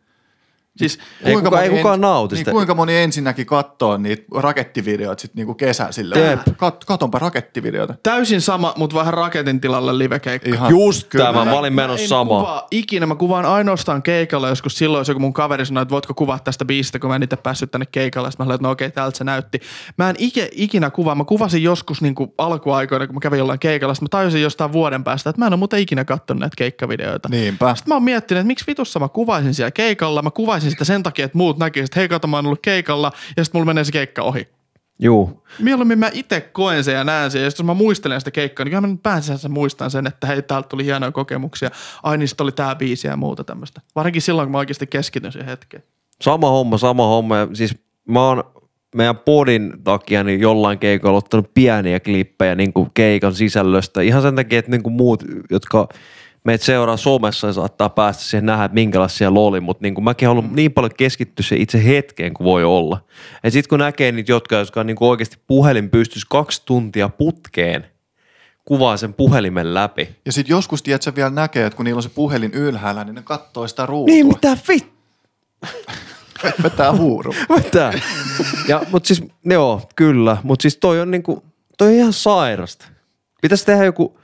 Siis, ei kuinka kukaan, kukaan nauti sitä. Niin kuinka moni ensinnäkin kattoo niitä rakettivideoita sitten niinku kesä silleen. Kat, katonpa rakettivideoita. Täysin sama, mutta vähän raketin tilalle livekeikka. Just tämä, mä olin menossa samaa. En kuvaa ikinä, mä kuvaan ainoastaan keikalla joskus silloin, jos joku mun kaveri sanoi, että voitko kuvaa tästä biisistä, kun mä en itse päässyt tänne keikalle. Sitten mä sanoin, että no okei, täältä se näytti. Mä en ike, ikinä kuvaa, mä kuvasin joskus niinku alkuaikoina, kun mä kävin jollain keikalla, sitten mä tajusin jostain vuoden päästä, että mä en ole muuten ikinä katsonut näitä keikkavideoita. Niinpä. Sitten mä oon miettinyt, että miksi vitussa mä kuvaisin siellä keikalla, mä kuvasin sitä sen takia, että muut näkisivät, että hei kato, mä oon ollut keikalla ja sitten mulla menee se keikka ohi. Juu. Mieluummin mä itse koen sen ja näen sen ja sitten jos mä muistelen sitä keikkaa, niin kyllä mä nyt päänsä muistan sen, että hei täältä tuli hienoja kokemuksia, ai niin oli tää biisi ja muuta tämmöistä. Varsinkin silloin, kun mä oikeasti keskityn siihen hetkeen. Sama homma, sama homma. Ja siis mä oon meidän podin takia niin jollain keikolla ottanut pieniä klippejä niin kuin keikan sisällöstä. Ihan sen takia, että niin kuin muut, jotka meitä seuraa somessa ja saattaa päästä siihen nähdä, että minkälaista siellä oli, mutta niin mäkin haluan niin paljon keskittyä se itse hetkeen kuin voi olla. Ja sitten kun näkee niitä, jotka, jotka on niin oikeasti puhelin pystyisi kaksi tuntia putkeen kuvaa sen puhelimen läpi. Ja sit joskus, tiedät sä vielä näkee, että kun niillä on se puhelin ylhäällä, niin ne kattoo sitä ruutua. Niin, mitä vittu? Vetää huuru. Vetää. Ja, mut siis, joo, kyllä. Mut siis toi on niinku, toi on ihan sairasta. Pitäisi tehdä joku,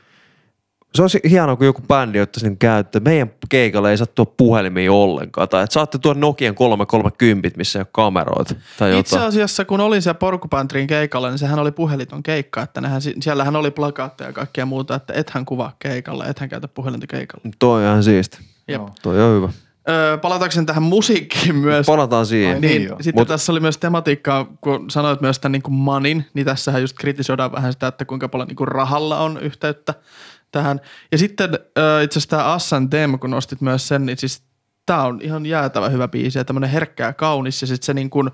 se olisi hienoa, kun joku bändi ottaisi niinku käyttöön. Meidän keikalle ei saa tuoda puhelimia ollenkaan. Tai että saatte tuoda Nokian kolme kolmekymmentä, missä ei ole kameroita. Tai itse jotain. Asiassa, kun olin siellä Porcupine Treen keikalla, niin sehän oli puheliton keikka. Että nehän, siellähän oli plakaatteja ja kaikkea muuta, että ethän kuvaa keikalla, ethän käytä puhelinta keikalla. Toi on ihan siisti. Jep. Toi on hyvä. Öö, palataanko tähän musiikkiin myös? Palataan siihen. Ai, niin, niin, sitten Mut... tässä oli myös tematiikkaa, kun sanoit myös tämän niin kuin manin, niin tässähän just kritisoidaan vähän sitä, että kuinka paljon niin kuin rahalla on yhteyttä tähän. Ja sitten öö, itse asiassa tämä Assan Demo, kun nostit myös sen, niin siis tämä on ihan jäätävä hyvä biisi ja tämmöinen herkkä ja kaunis. Ja sitten se, niin kuin,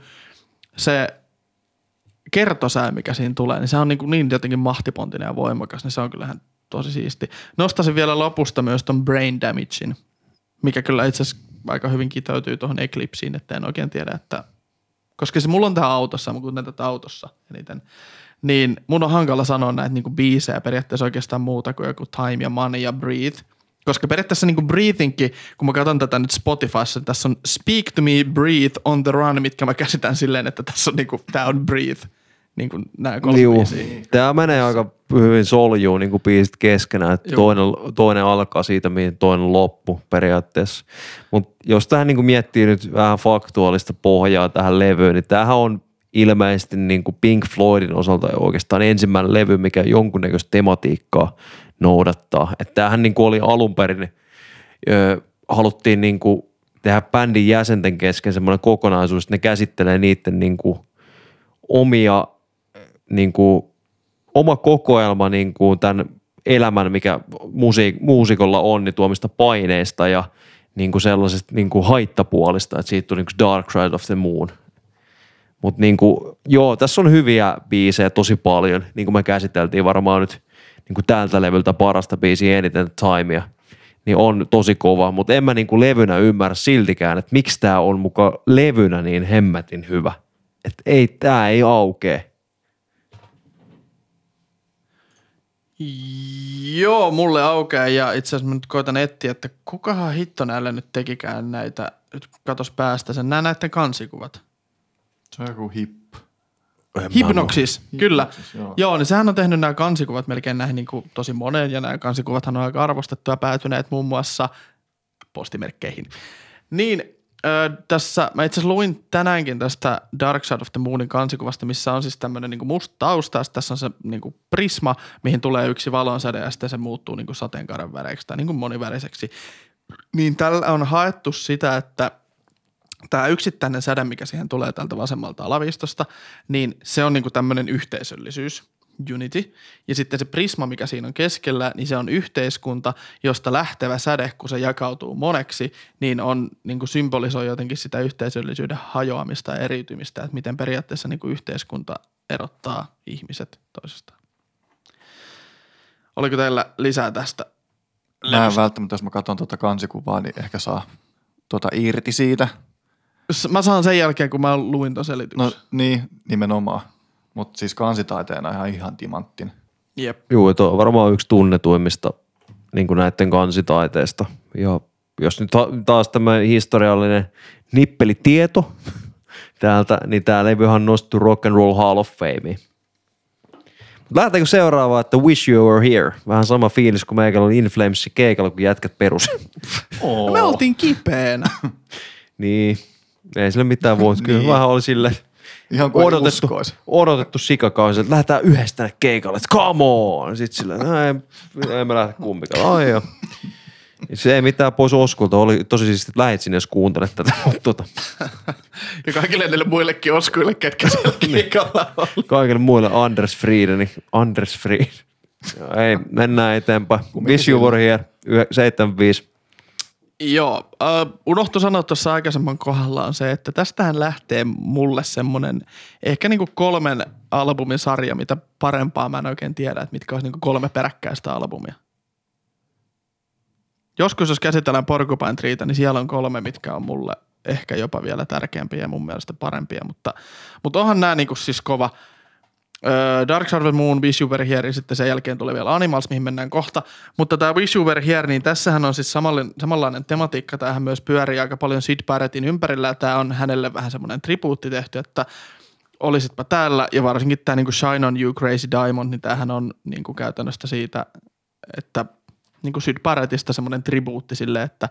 se kertosää, mikä siinä tulee, niin se on niin, kuin niin jotenkin mahtipontinen ja voimakas, niin se on kyllähän tosi siisti. Nostaisin vielä lopusta myös ton Brain Damagein, mikä kyllä itse asiassa aika hyvin kiteytyy tuohon Eclipseen, että en oikein tiedä, että koska se mulla on tähän autossa, mutta kun tätä autossa eniten, niin mun on hankala sanoa näitä niinku biisejä periaatteessa oikeastaan muuta kuin joku Time ja Money ja Breathe, koska periaatteessa niinku Breathinkin, kun mä katson tätä nyt Spotifyssa, niin tässä on Speak to Me, Breathe, On the Run, mitkä mä käsitän silleen, että tässä on niinku, tää on Breathe, niinku nää kolme Liu. Biisiä. Tää menee aika hyvin soljuu niinku biisit keskenään, että toinen, toinen alkaa siitä, mihin toinen loppu periaatteessa. Mutta jos tähän niinku miettii nyt vähän faktuaalista pohjaa tähän levyyn, niin tämähän on ilmeisesti niinku Pink Floydin osalta oikeastaan ensimmäinen levy, mikä jonkunnäköistä tematiikkaa noudattaa. Että tämähän niinku oli alun perin, ö, haluttiin niinku tehdä bändin jäsenten kesken semmoinen kokonaisuus, että ne käsittelee niiden niinku omia niinku oma kokoelma niin kuin tämän elämän, mikä musiik- muusikolla on, niin tuomista paineista ja niin kuin sellaisesta niin kuin haittapuolista, että siitä tuli niin kuin Dark Side of the Moon. Mutta niin kuin, joo, tässä on hyviä biisejä tosi paljon, niin kuin me käsiteltiin varmaan nyt niin kuin tältä levyltä parasta biisiä eniten, Timea, niin on tosi kova, mutta en mä niin kuin levynä ymmärrä siltikään, että miksi tää on muka levynä niin hemmetin hyvä. Että ei, tää ei aukee. Joo, mulle aukeaa ja itse asiassa mä nyt koitan etsiä, että kukahan hitto näille nyt tekikään näitä, nyt katos päästä sen, nää näiden kansikuvat. Se on joku hip. Hipgnosis, kyllä. Joo. joo, niin sehän on tehnyt nämä kansikuvat melkein näihin niin kuin tosi moneen ja nämä kansikuvathan on aika arvostettuja päätyneet muun muassa postimerkkeihin. Niin, äh, tässä, mä itse asiassa luin tänäänkin tästä Dark Side of the Moonin kansikuvasta, missä on siis tämmöinen niin kuin musta tausta, tässä on se niin kuin prisma, mihin tulee yksi valonsäde ja sitten se muuttuu niin kuin sateenkaaren väreiksi tai niin kuin moniväriseksi. Niin tällä on haettu sitä, että tämä yksittäinen säde, mikä siihen tulee tältä vasemmalta alaviistosta, niin se on niin kuin tämmöinen yhteisöllisyys, unity. Ja sitten se prisma, mikä siinä on keskellä, niin se on yhteiskunta, josta lähtevä säde, kun se jakautuu moneksi, niin on niin kuin symbolisoi jotenkin sitä yhteisöllisyyden hajoamista ja eriytymistä, että miten periaatteessa niin kuin yhteiskunta erottaa ihmiset toisistaan. Oliko teillä lisää tästä? Mä en välttämättä, jos mä katson tuota kansikuvaa, niin ehkä saa tuota irti siitä. Mä saan sen jälkeen, kun mä luin ton selityksen. No niin, nimenomaan. Mutta siis kansitaiteena ihan ihan timanttin. Jep. Joo, tuo on varmaan yksi tunnetuimmista niin kuin näiden kansitaiteista. Ja jos nyt taas tämä historiallinen nippelitieto täältä, niin tää levyhän nostui Rock and Roll Hall of Fameen. Lähdetäänkö seuraavaan, että Wish You Were Here? Vähän sama fiilis kuin meikällä oli In Flamesin keikalla, kun jätkät perus. Oh. Me oltiin kipeänä. Niin, ei sille mitään voi. Kyllä niin. Vähän oli silleen odotettu, odotettu sikakausi, että lähdetään yhdessä tänne keikalle, että come on! Sitten silleen, ei me lähde kumpikaan. Ai joo. Se ei mitään pois Oskulta, oli tosi siis, että lähet sinne, jos kuuntelet tätä. Tuota. Ja kaikille niille muillekin Oskuille, ketkä siellä keikalla on. Kaikille muille Anders Frieden, niin Anders Fried. Ei, mennään eteenpäin. Wish You Were Here, seitsemänkymmentäviisi. Joo, uh, unohtu sanoa tuossa aikaisemman kohdalla on se, että tästähän lähtee mulle semmoinen ehkä niinku kolmen albumin sarja, mitä parempaa mä en oikein tiedä, että mitkä olisi niinku kolme peräkkäistä albumia. Joskus jos käsitellään Porcupine Treetä, niin siellä on kolme, mitkä on mulle ehkä jopa vielä tärkeämpiä ja mun mielestä parempia, mutta, mutta onhan nämä niinku siis kova. Dark Side of the Moon, Wish You Were Here ja sitten sen jälkeen tulee vielä Animals, mihin mennään kohta. Mutta tämä Wish You Were Here, niin tässähän on siis samanlainen, samanlainen tematiikka. Tämähän myös pyörii aika paljon Syd Barrettin ympärillä. Tämä on hänelle vähän semmoinen tribuutti tehty, että olisitpa täällä. Ja varsinkin tämä niin kuin Shine On You Crazy Diamond, niin tämähän on niin kuin käytännössä siitä, että niin kuin Syd Barrettista semmoinen tribuutti sille, että,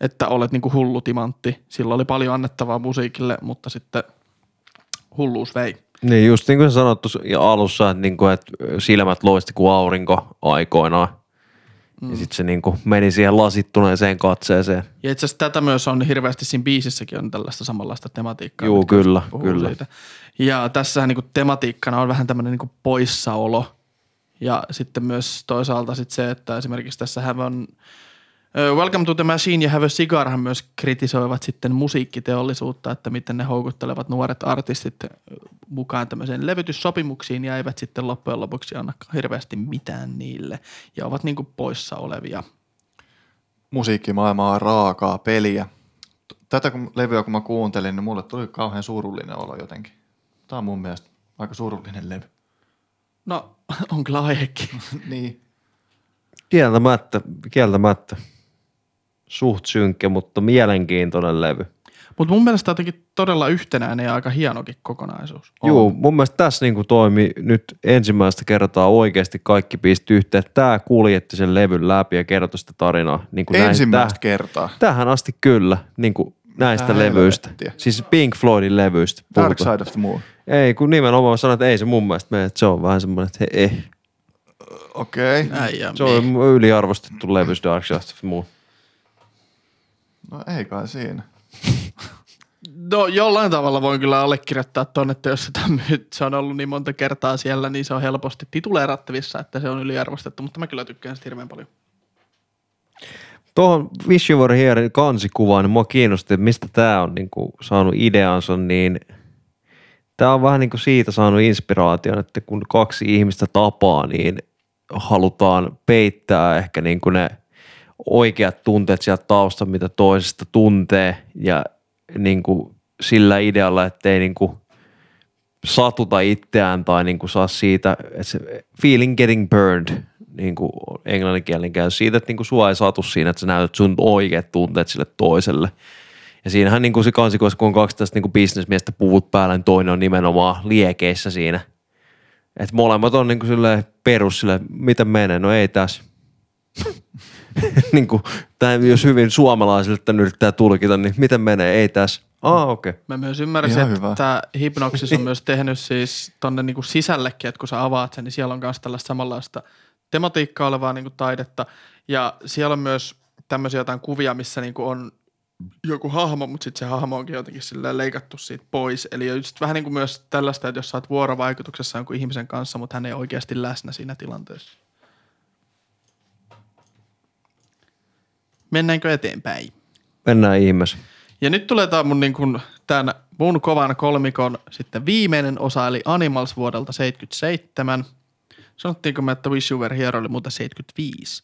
että olet niin kuin hullu timantti. Sillä oli paljon annettavaa musiikille, mutta sitten hulluus vei. Niin, just niin kuin sä sanottu alussa, että, niin kuin, että silmät loisti kuin aurinko aikoinaan. Mm. Ja sit se niin kuin meni siihen lasittuneeseen katseeseen. Ja itse asiassa tätä myös on hirveästi siinä biisissäkin on tällaista samanlaista tematiikkaa. Joo, kyllä, kyllä. Siitä. Ja tässähän niin kuin tematiikkana on vähän tämmöinen niin kuin poissaolo. Ja sitten myös toisaalta sit se, että esimerkiksi tässähän on Welcome to the Machine ja Have a Cigarhan myös kritisoivat sitten musiikkiteollisuutta, että miten ne houkuttelevat nuoret artistit mukaan tämmöiseen levytyssopimuksiin ja eivät sitten loppujen lopuksi anna hirveästi mitään niille ja ovat niinku poissa olevia. Musiikkimaailma on raakaa peliä. Tätä kun levyä kun mä kuuntelin, niin mulle tuli kauhean surullinen olo jotenkin. Tää on mun mielestä aika surullinen levy. No, on kyllä aihekin. Niin. Kieltämättä, kieltämättä. Suht synkkä, mutta mielenkiintoinen levy. Mutta mun mielestä jotenkin todella yhtenäinen ja aika hienokin kokonaisuus. Joo, mun mielestä tässä niinku toimi nyt ensimmäistä kertaa oikeasti kaikki pisti yhteen. Tämä kuljetti sen levyn läpi ja kertoi sitä tarinaa. Niin ensimmäistä näin, kertaa? Tähän asti kyllä, niin kuin näistä Tää levyistä. Helvettiä. Siis Pink Floydin levyistä. Puhuta. Dark Side of the Moon. Ei, kun nimenomaan sanoin, että ei se mun mielestä mene. Se on vähän semmoinen, että he, eh. Okei. Okay. Se on yliarvostettu levy Dark Side of the Moon. No ei kai siinä. No jollain tavalla voin kyllä allekirjoittaa tuonne, että jos sitä myy, se on ollut niin monta kertaa siellä, niin se on helposti tituleerattavissa, että se on yliarvostettu, mutta mä kyllä tykkään sitä hirveän paljon. Tuohon Wish You Were Here -kansikuvaan, niin mua kiinnosti, että mistä tää on niin kuin saanut ideansa, niin tää on vähän niin kuin siitä saanut inspiraation, että kun kaksi ihmistä tapaa, niin halutaan peittää ehkä niin kuin ne oikeat tunteet sieltä tausta, mitä toisesta tuntee ja niin kuin sillä idealla, ettei niin kuin satuta itseään tai niin kuin saa siitä, että se feeling getting burned, niin kuin englanninkielinen käy siitä, että niin kuin sua ei satu siinä, että sä näytät sun oikeat tunteet sille toiselle. Ja siinähän niin kuin se kansikoissa, kun on kaksi tästä niin kuin bisnesmiestä puvut päällä, niin toinen on nimenomaan liekeissä siinä. Että molemmat on niin kuin silleen perus silleen, mitä menee, no ei tässä. Niin kuin, tai jos hyvin suomalaisille tämän yrittää tulkita, niin miten menee? Ei tässä. Ah, okei. Okay. Mä myös ymmärsin, ihan että tämä Hipgnosis on myös tehnyt siis tonne niinku sisällekin, että kun sä avaat sen, niin siellä on myös tällaista samanlaista tematiikkaa olevaa niinku taidetta. Ja siellä on myös tämmöisiä jotain kuvia, missä niinku on joku hahmo, mutta sitten se hahmo onkin jotenkin silleen leikattu siitä pois. Eli just vähän niinku myös tällaista, että jos sä oot vuorovaikutuksessa jonkun ihmisen kanssa, mutta hän ei oikeasti läsnä siinä tilanteessa. Mennäänkö eteenpäin? Mennään ihmeessä. Ja nyt tulee tämä mun, niin kun, tämän mun kovan kolmikon sitten viimeinen osa, eli Animals vuodelta seitsemänkymmentäseitsemän. Sanottiinko me, että Wish You Were Here oli muuta seitsemänkymmentäviisi.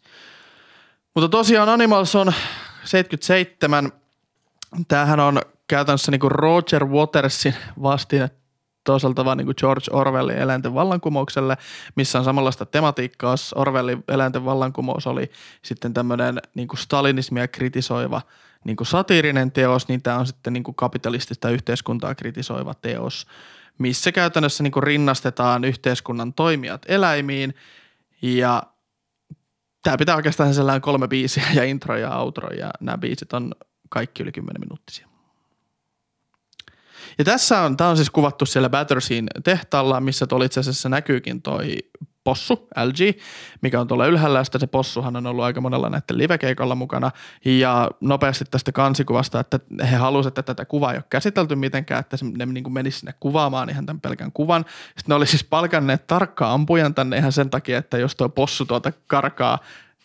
Mutta tosiaan Animals on seitsemänkymmentäseitsemän. Tämähän on käytännössä niin kuin Roger Watersin vastine toisaalta vaan niin kuin George Orwellin Eläinten vallankumoukselle, missä on samanlaista tematiikkaa. Orwellin Eläinten vallankumous oli sitten tämmöinen niin kuin stalinismia kritisoiva niin kuin satiirinen teos, niin tämä on sitten niin kuin kapitalistista yhteiskuntaa kritisoiva teos, missä käytännössä niin kuin rinnastetaan yhteiskunnan toimijat eläimiin ja tämä pitää oikeastaan sellainen kolme biisiä ja intro ja outro ja nämä biisit on kaikki yli kymmenen minuuttisia. Ja tässä on, tämä on siis kuvattu siellä Batterseyn tehtaalla, missä tuolla itse asiassa näkyykin toi possu, L G, mikä on tuolla ylhäällä, ja se possuhan on ollut aika monella näiden livekeikalla mukana. Ja nopeasti tästä kansikuvasta, että he halusivat, että tätä kuvaa ei ole käsitelty mitenkään, että ne niin kuin menisi sinne kuvaamaan ihan tämän pelkän kuvan. Sitten ne oli siis palkanneet tarkkaan ampujan tänne ihan sen takia, että jos tuo possu tuolta karkaa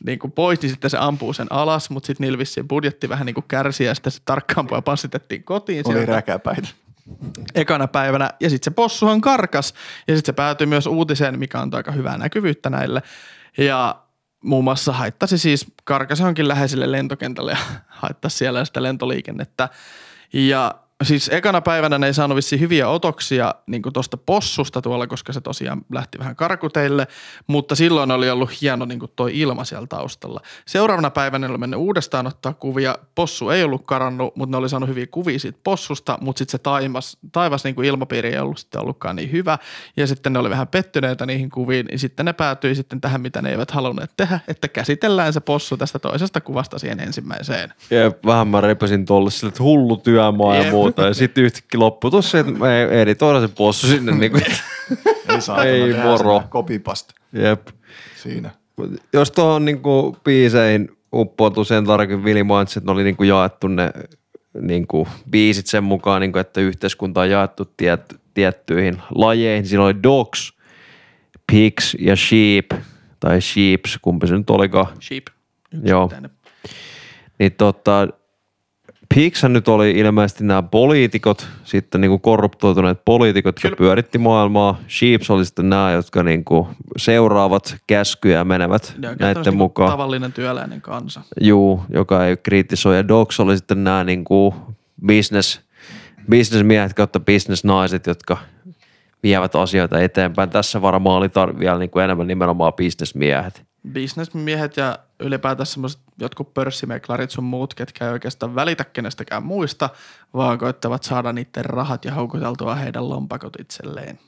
niin kuin pois, niin sitten se ampuu sen alas, mutta sitten niillä vissiin budjetti vähän niin kuin kärsi, ja sitten se tarkkaampuja passitettiin kotiin. Oli räkäpäitä. Ekana päivänä. Ja sitten se possuhan karkas. Ja sitten se päätyi myös uutiseen, mikä antoi aika hyvää näkyvyyttä näille. Ja muun muassa haittasi siis, karkasi johonkin läheiselle lentokentälle ja haittasi siellä sitä lentoliikennettä. Ja siis ekana päivänä ne ei saanut vissiin hyviä otoksia niin kuin tuosta possusta tuolla, koska se tosiaan lähti vähän karkuteille, mutta silloin oli ollut hieno niin kuin toi ilma siellä taustalla. Seuraavana päivänä ne oli mennyt uudestaan ottaa kuvia. Possu ei ollut karannut, mutta ne oli saanut hyviä kuvia siitä possusta, mutta sitten se taivas, taivas niin kuin ilmapiiri ei ollut sitten ollutkaan niin hyvä ja sitten ne oli vähän pettyneitä niihin kuviin ja sitten ne päätyi sitten tähän, mitä ne eivät halunneet tehdä, että käsitellään se possu tästä toisesta kuvasta siihen ensimmäiseen. Jep, vähän mä repäsin tuolle sille, että hullu työmaa ja muu. Tai sitten yhtäkkiä loppui tuossa, että mä editoidaan se possu sinne. Niin kuin, ei saa ei moro. Copypasta. Jep. Siinä. Jos tuohon niin kuin biisein uppoutui sen tarkin Vili mainitsi, että ne oli niin kuin jaettu ne niin kuin biisit sen mukaan, niin kuin, että yhteiskunta on jaettu tiet, tiettyihin lajeihin. Siinä oli dogs, pigs ja sheep. Tai sheeps, kumpi se nyt olikaan. Sheep. Joo. Niin tota... Pigshän nyt oli ilmeisesti nämä poliitikot, sitten niinku korruptoituneet poliitikot, jotka pyöritti maailmaa. Sheeps oli sitten nämä, jotka niinku seuraavat käskyjä ja menevät ja näiden niinku mukaan. Tavallinen työläinen kansa. Juu, joka ei kritisoi. Ja dogs oli sitten nämä niinku business, businessmiehet kautta businessnaiset, jotka vievät asioita eteenpäin. Tässä varmaan oli tar- vielä niinku enemmän nimenomaan businessmiehet. Businessmiehet ja ylipäätään semmoiset jotkut pörssimeklarit sun muut, ketkä ei oikeastaan välitä kenestäkään muista, vaan koittavat saada niiden rahat ja houkuteltua heidän lompakot itselleen.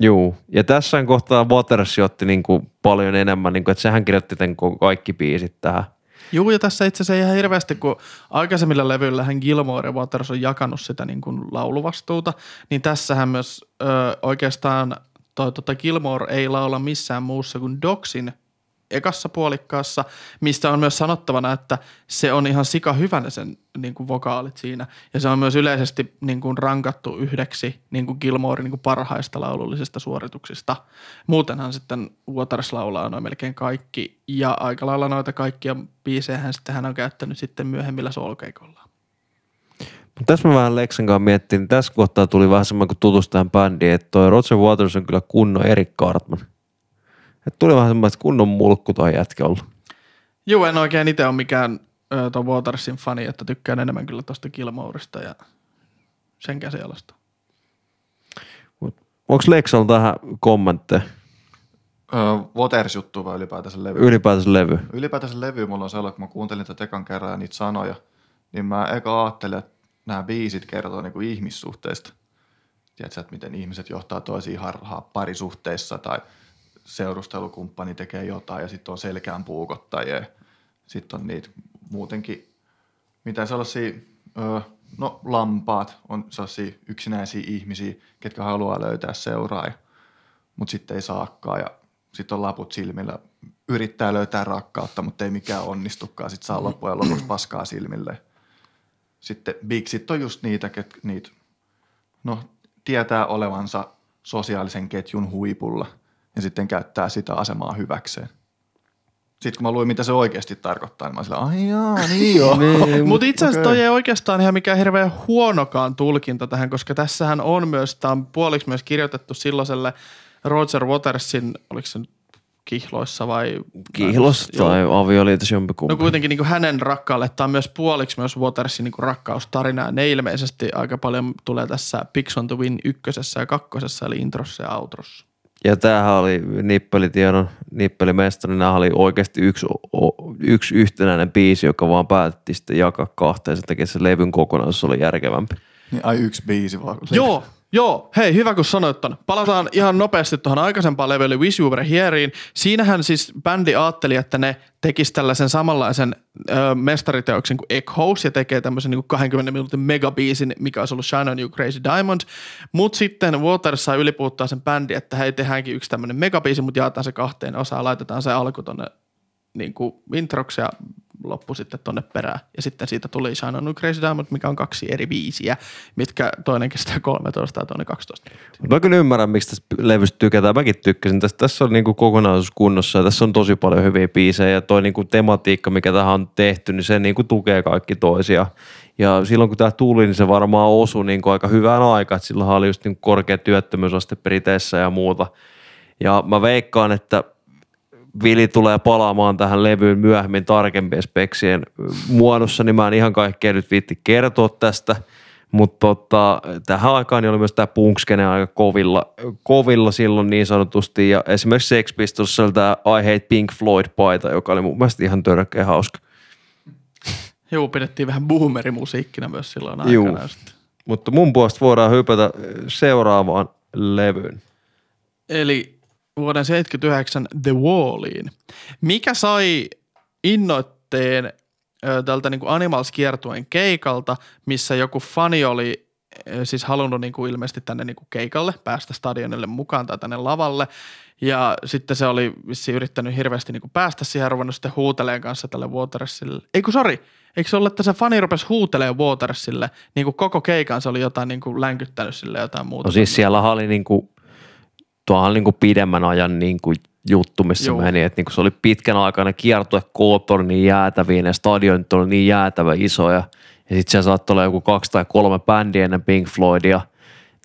Juu, ja tässä kohtaa Waters otti niinku paljon enemmän, niinku, että sehän kirjoitti tämän kaikki biisit tähän. Juu, ja tässä itse asiassa ihan hirveästi, kun aikaisemmilla levyillähän Gilmour ja Waters on jakanut sitä niinku lauluvastuuta, niin tässähän myös ö, oikeastaan toi, tota Gilmour ei laula missään muussa kuin Dogsin ekassa puolikkaassa, mistä on myös sanottavana, että se on ihan sika hyvänä sen niin kuin vokaalit siinä. Ja se on myös yleisesti niin kuin rankattu yhdeksi niin kuin Gilmourin niin kuin parhaista laulullisista suorituksista. Muutenhan sitten Waters laulaa noin melkein kaikki ja aika lailla noita kaikkia biisejä hän sitten hän on käyttänyt sitten myöhemmillä soul-keikolla. Tässä mä vähän Leksankaan miettin, niin tässä kohtaa tuli vähän semmoinen, kun tutustuin tähän bändiin, että toi Roger Waters on kyllä kunnon Eric Cartman. Että tuli vähän semmoinen, että kunnon mulkku toi jätkä ollut. Juu, en oikein itse ole mikään ö, ton Watersin fani, että tykkään enemmän kyllä tosta Gilmourista ja sen käsialasta. Onko Lexalla tähän kommentteja? Waters-juttu vai ylipäätänsä levy? Ylipäätänsä levy. Ylipäätänsä levy mulla on sellainen, kun mä kuuntelin tätä ekan kerran ja niitä sanoja, niin mä eka ajattelin, että nämä biisit kertoo niinku ihmissuhteista. Tiedätkö, että miten ihmiset johtaa toisiin harhaa parisuhteissa tai... seurustelukumppani tekee jotain ja sitten on selkään puukottajia. Sitten on niitä muutenkin, mitä sellaisia, öö, no lampaat on sellaisia yksinäisiä ihmisiä, ketkä haluaa löytää seuraaja, mutta sitten ei saakaan. Ja sitten on laput silmillä, yrittää löytää rakkautta, mutta ei mikään onnistukaan. Sitten saa loppujen lopuksi paskaa silmille. Sitten bigsit on just niitä, ketkä niitä, no tietää olevansa sosiaalisen ketjun huipulla. Ja sitten käyttää sitä asemaa hyväkseen. Sitten kun mä luin, mitä se oikeasti tarkoittaa, niin mä sillä, ai jaa, niin joo. Mutta itse asiassa okay. Toi ei oikeastaan ihan mikään hirveän huonokaan tulkinta tähän, koska tässähän on myös, tämä on puoliksi myös kirjoitettu silloiselle Roger Watersin, oliko se nyt kihloissa vai? Kihloissa tai avioliitossa jompikumpi. No kuitenkin niin kuin hänen rakkaalle, tämä on myös puoliksi myös Watersin niin kuin rakkaustarinaa. Ne ilmeisesti aika paljon tulee tässä Pigs on the Wind ykkösessä ja kakkosessa, eli introssa ja outrossa. Ja tämähän oli nippelitiedon, nippelimestari, nämä oli oikeasti yksi, yksi yhtenäinen biisi, joka vaan päätettiin sitten jakaa kahteen, sen takia se levyn kokonaisuus oli järkevämpi. Niin, ai yksi biisi vaan. Joo, joo. Hei, hyvä kun sanoit ton. Palataan ihan nopeasti tuohon aikaisempaan levylle Wish You Were Hereen. Siinähän siis bändi ajatteli, että ne tekisi tällaisen samanlaisen ö, mestariteoksen kuin Echoes ja tekee tämmöisen niin kaksikymmentä minuutin megabiisin, mikä olisi ollut Shine On You Crazy Diamond. Mutta sitten Waters sai ylipuuttaa sen bändin, että hei, tehdäänkin yksi tämmöinen megabiisi, mutta jaetaan se kahteen osaan, laitetaan se alku tonne niin kuin introksi ja loppu sitten tonne perään. Ja sitten siitä tuli Shine On You Crazy Diamond, mikä on kaksi eri biisiä, mitkä toinen kestää kolmetoista ja toinen kaksitoista. Mä kyllä ymmärrän, miksi tässä levystä tykätään. Mäkin tykkäsin. Tässä, tässä on niinku kokonaisuus kunnossa ja tässä on tosi paljon hyviä biisejä. Ja toi niinku tematiikka, mikä tähän on tehty, niin se niinku tukee kaikki toisia. Ja silloin, kun tämä tuli, niin se varmaan osui niinku aika hyvään aikaan. Silloinhan oli just niinku korkea työttömyysaste Briteissä ja muuta. Ja mä veikkaan, että Vili tulee palaamaan tähän levyyn myöhemmin tarkempien speksien muodossa, niin mä en ihan kaikkea nyt viitti kertoa tästä, Mutta tota, tähän aikaan niin oli myös tämä punk-skene aika kovilla, kovilla silloin niin sanotusti. Ja esimerkiksi Sex Pistolsissa oli tämä I Hate Pink Floyd-paita, joka oli mun mielestä ihan törkeä hauska. Joo, pidettiin vähän boomerimusiikkina myös silloin aikana. Juu. Mutta mun puolesta voidaan hypätä seuraavaan levyyn. Eli vuoden seitsemänkymmentäyhdeksän The Walliin. Mikä sai innoitteen tältä niin kuin Animals-kiertueen keikalta, missä joku fani oli siis halunnut niin kuin ilmeisesti tänne niin kuin keikalle, päästä stadionille mukaan tai tänne lavalle. Ja sitten se oli vissiin yrittänyt hirveästi niin kuin päästä siihen, ruvennut sitten huuteleen kanssa tälle Watersille. Ei kun sori, eikö se ollut, että se fani rupesi huuteleen Watersille? Niin kuin koko keikan se oli jotain niin kuin länkyttänyt sille jotain muuta. No siis siellä oli niin kuin, tuohan oli niin kuin pidemmän ajan niin kuin juttu, missä Joo. meni, että niinku se oli pitkän aikana kiertue koot niin jäätäviin ja stadionit oli niin jäätävä isoja. Ja sitten siellä saattoi olla joku kaksi tai kolme bändiä ennen Pink Floydia.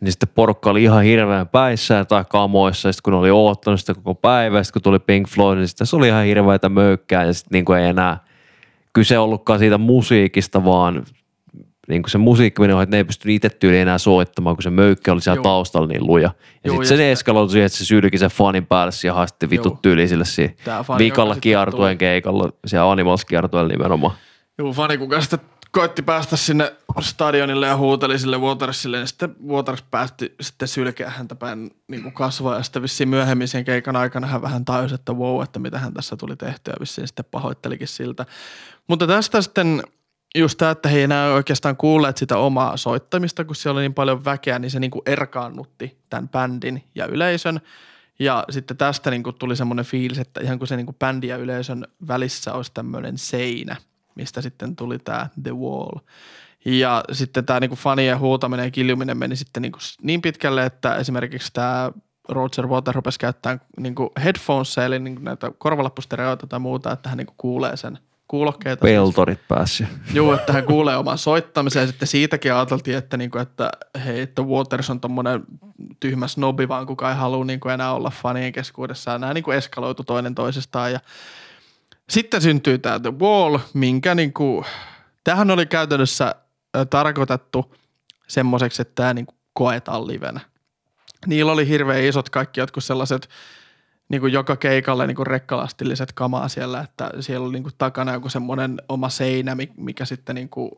Niin sitten porukka oli ihan hirveän päissään tai kamoissa. Ja sitten kun ne oli oottanut sitä koko päivää, sitten kun tuli Pink Floyd, niin sitten se oli ihan hirveätä möykkää. Ja sitten niinku ei enää kyse ollutkaan siitä musiikista, vaan niinku se musiikki meni, että ne ei pystynyt itse tyyliin enää soittamaan, kun se möykkä oli siellä Joo. taustalla niin luja. Ja sitten se eskaloitui siihen, että se sylki sen fanin päälle ja haasti vitut tyyliin sille siihen vikalla kiertueen keikalla, siellä Animals-kiertueella nimenomaan. Joo, fani kuka sitten koitti päästä sinne stadionille ja huuteli sille Watersille, niin sitten Waters päästi sitten sylkeä häntä päin niin kasvoja, ja sitten vissiin myöhemmin sen keikan aikana hän vähän tajusi, että wow, että mitä hän tässä tuli tehtyä, ja vissiin sitten pahoittelikin siltä. Mutta tästä sitten just tämä, että he ei enää oikeastaan kuulleet sitä omaa soittamista, kun siellä oli niin paljon väkeä, niin se niin kuin erkaannutti tämän bändin ja yleisön. Ja sitten tästä niin kuin tuli semmoinen fiilis, että ihan kuin se niin kuin bändin ja yleisön välissä olisi tämmöinen seinä, mistä sitten tuli tämä The Wall. Ja sitten tämä niin kuin fanien huutaminen ja kiljuminen meni sitten niin kuin niin pitkälle, että esimerkiksi tämä Roger Waters rupesi käyttämään niin kuin headphonesia, eli niin kuin näitä korvalappustereoita tai muuta, että hän niin kuin kuulee sen. Kuulokkeita. Peltorit päässä. Joo, että hän kuulee oman soittamisen ja sitten siitäkin ajateltiin, että, niinku, että hei, että Waters on tommonen tyhmä snobi, vaan kukaan ei halua niinku enää olla fanien keskuudessa. Ja nämä niinku eskaloitu toinen toisestaan ja sitten syntyi tämä The Wall, minkä niinku, tämähän oli käytännössä tarkoitettu semmoiseksi, että tämä niinku koetaan livenä. Niillä oli hirveän isot kaikki jotkut sellaiset niin kuin joka keikalle niin kuin rekkalastilliset kamaa siellä, että siellä oli niin kuin takana joku semmoinen oma seinä, mikä sitten niin kuin,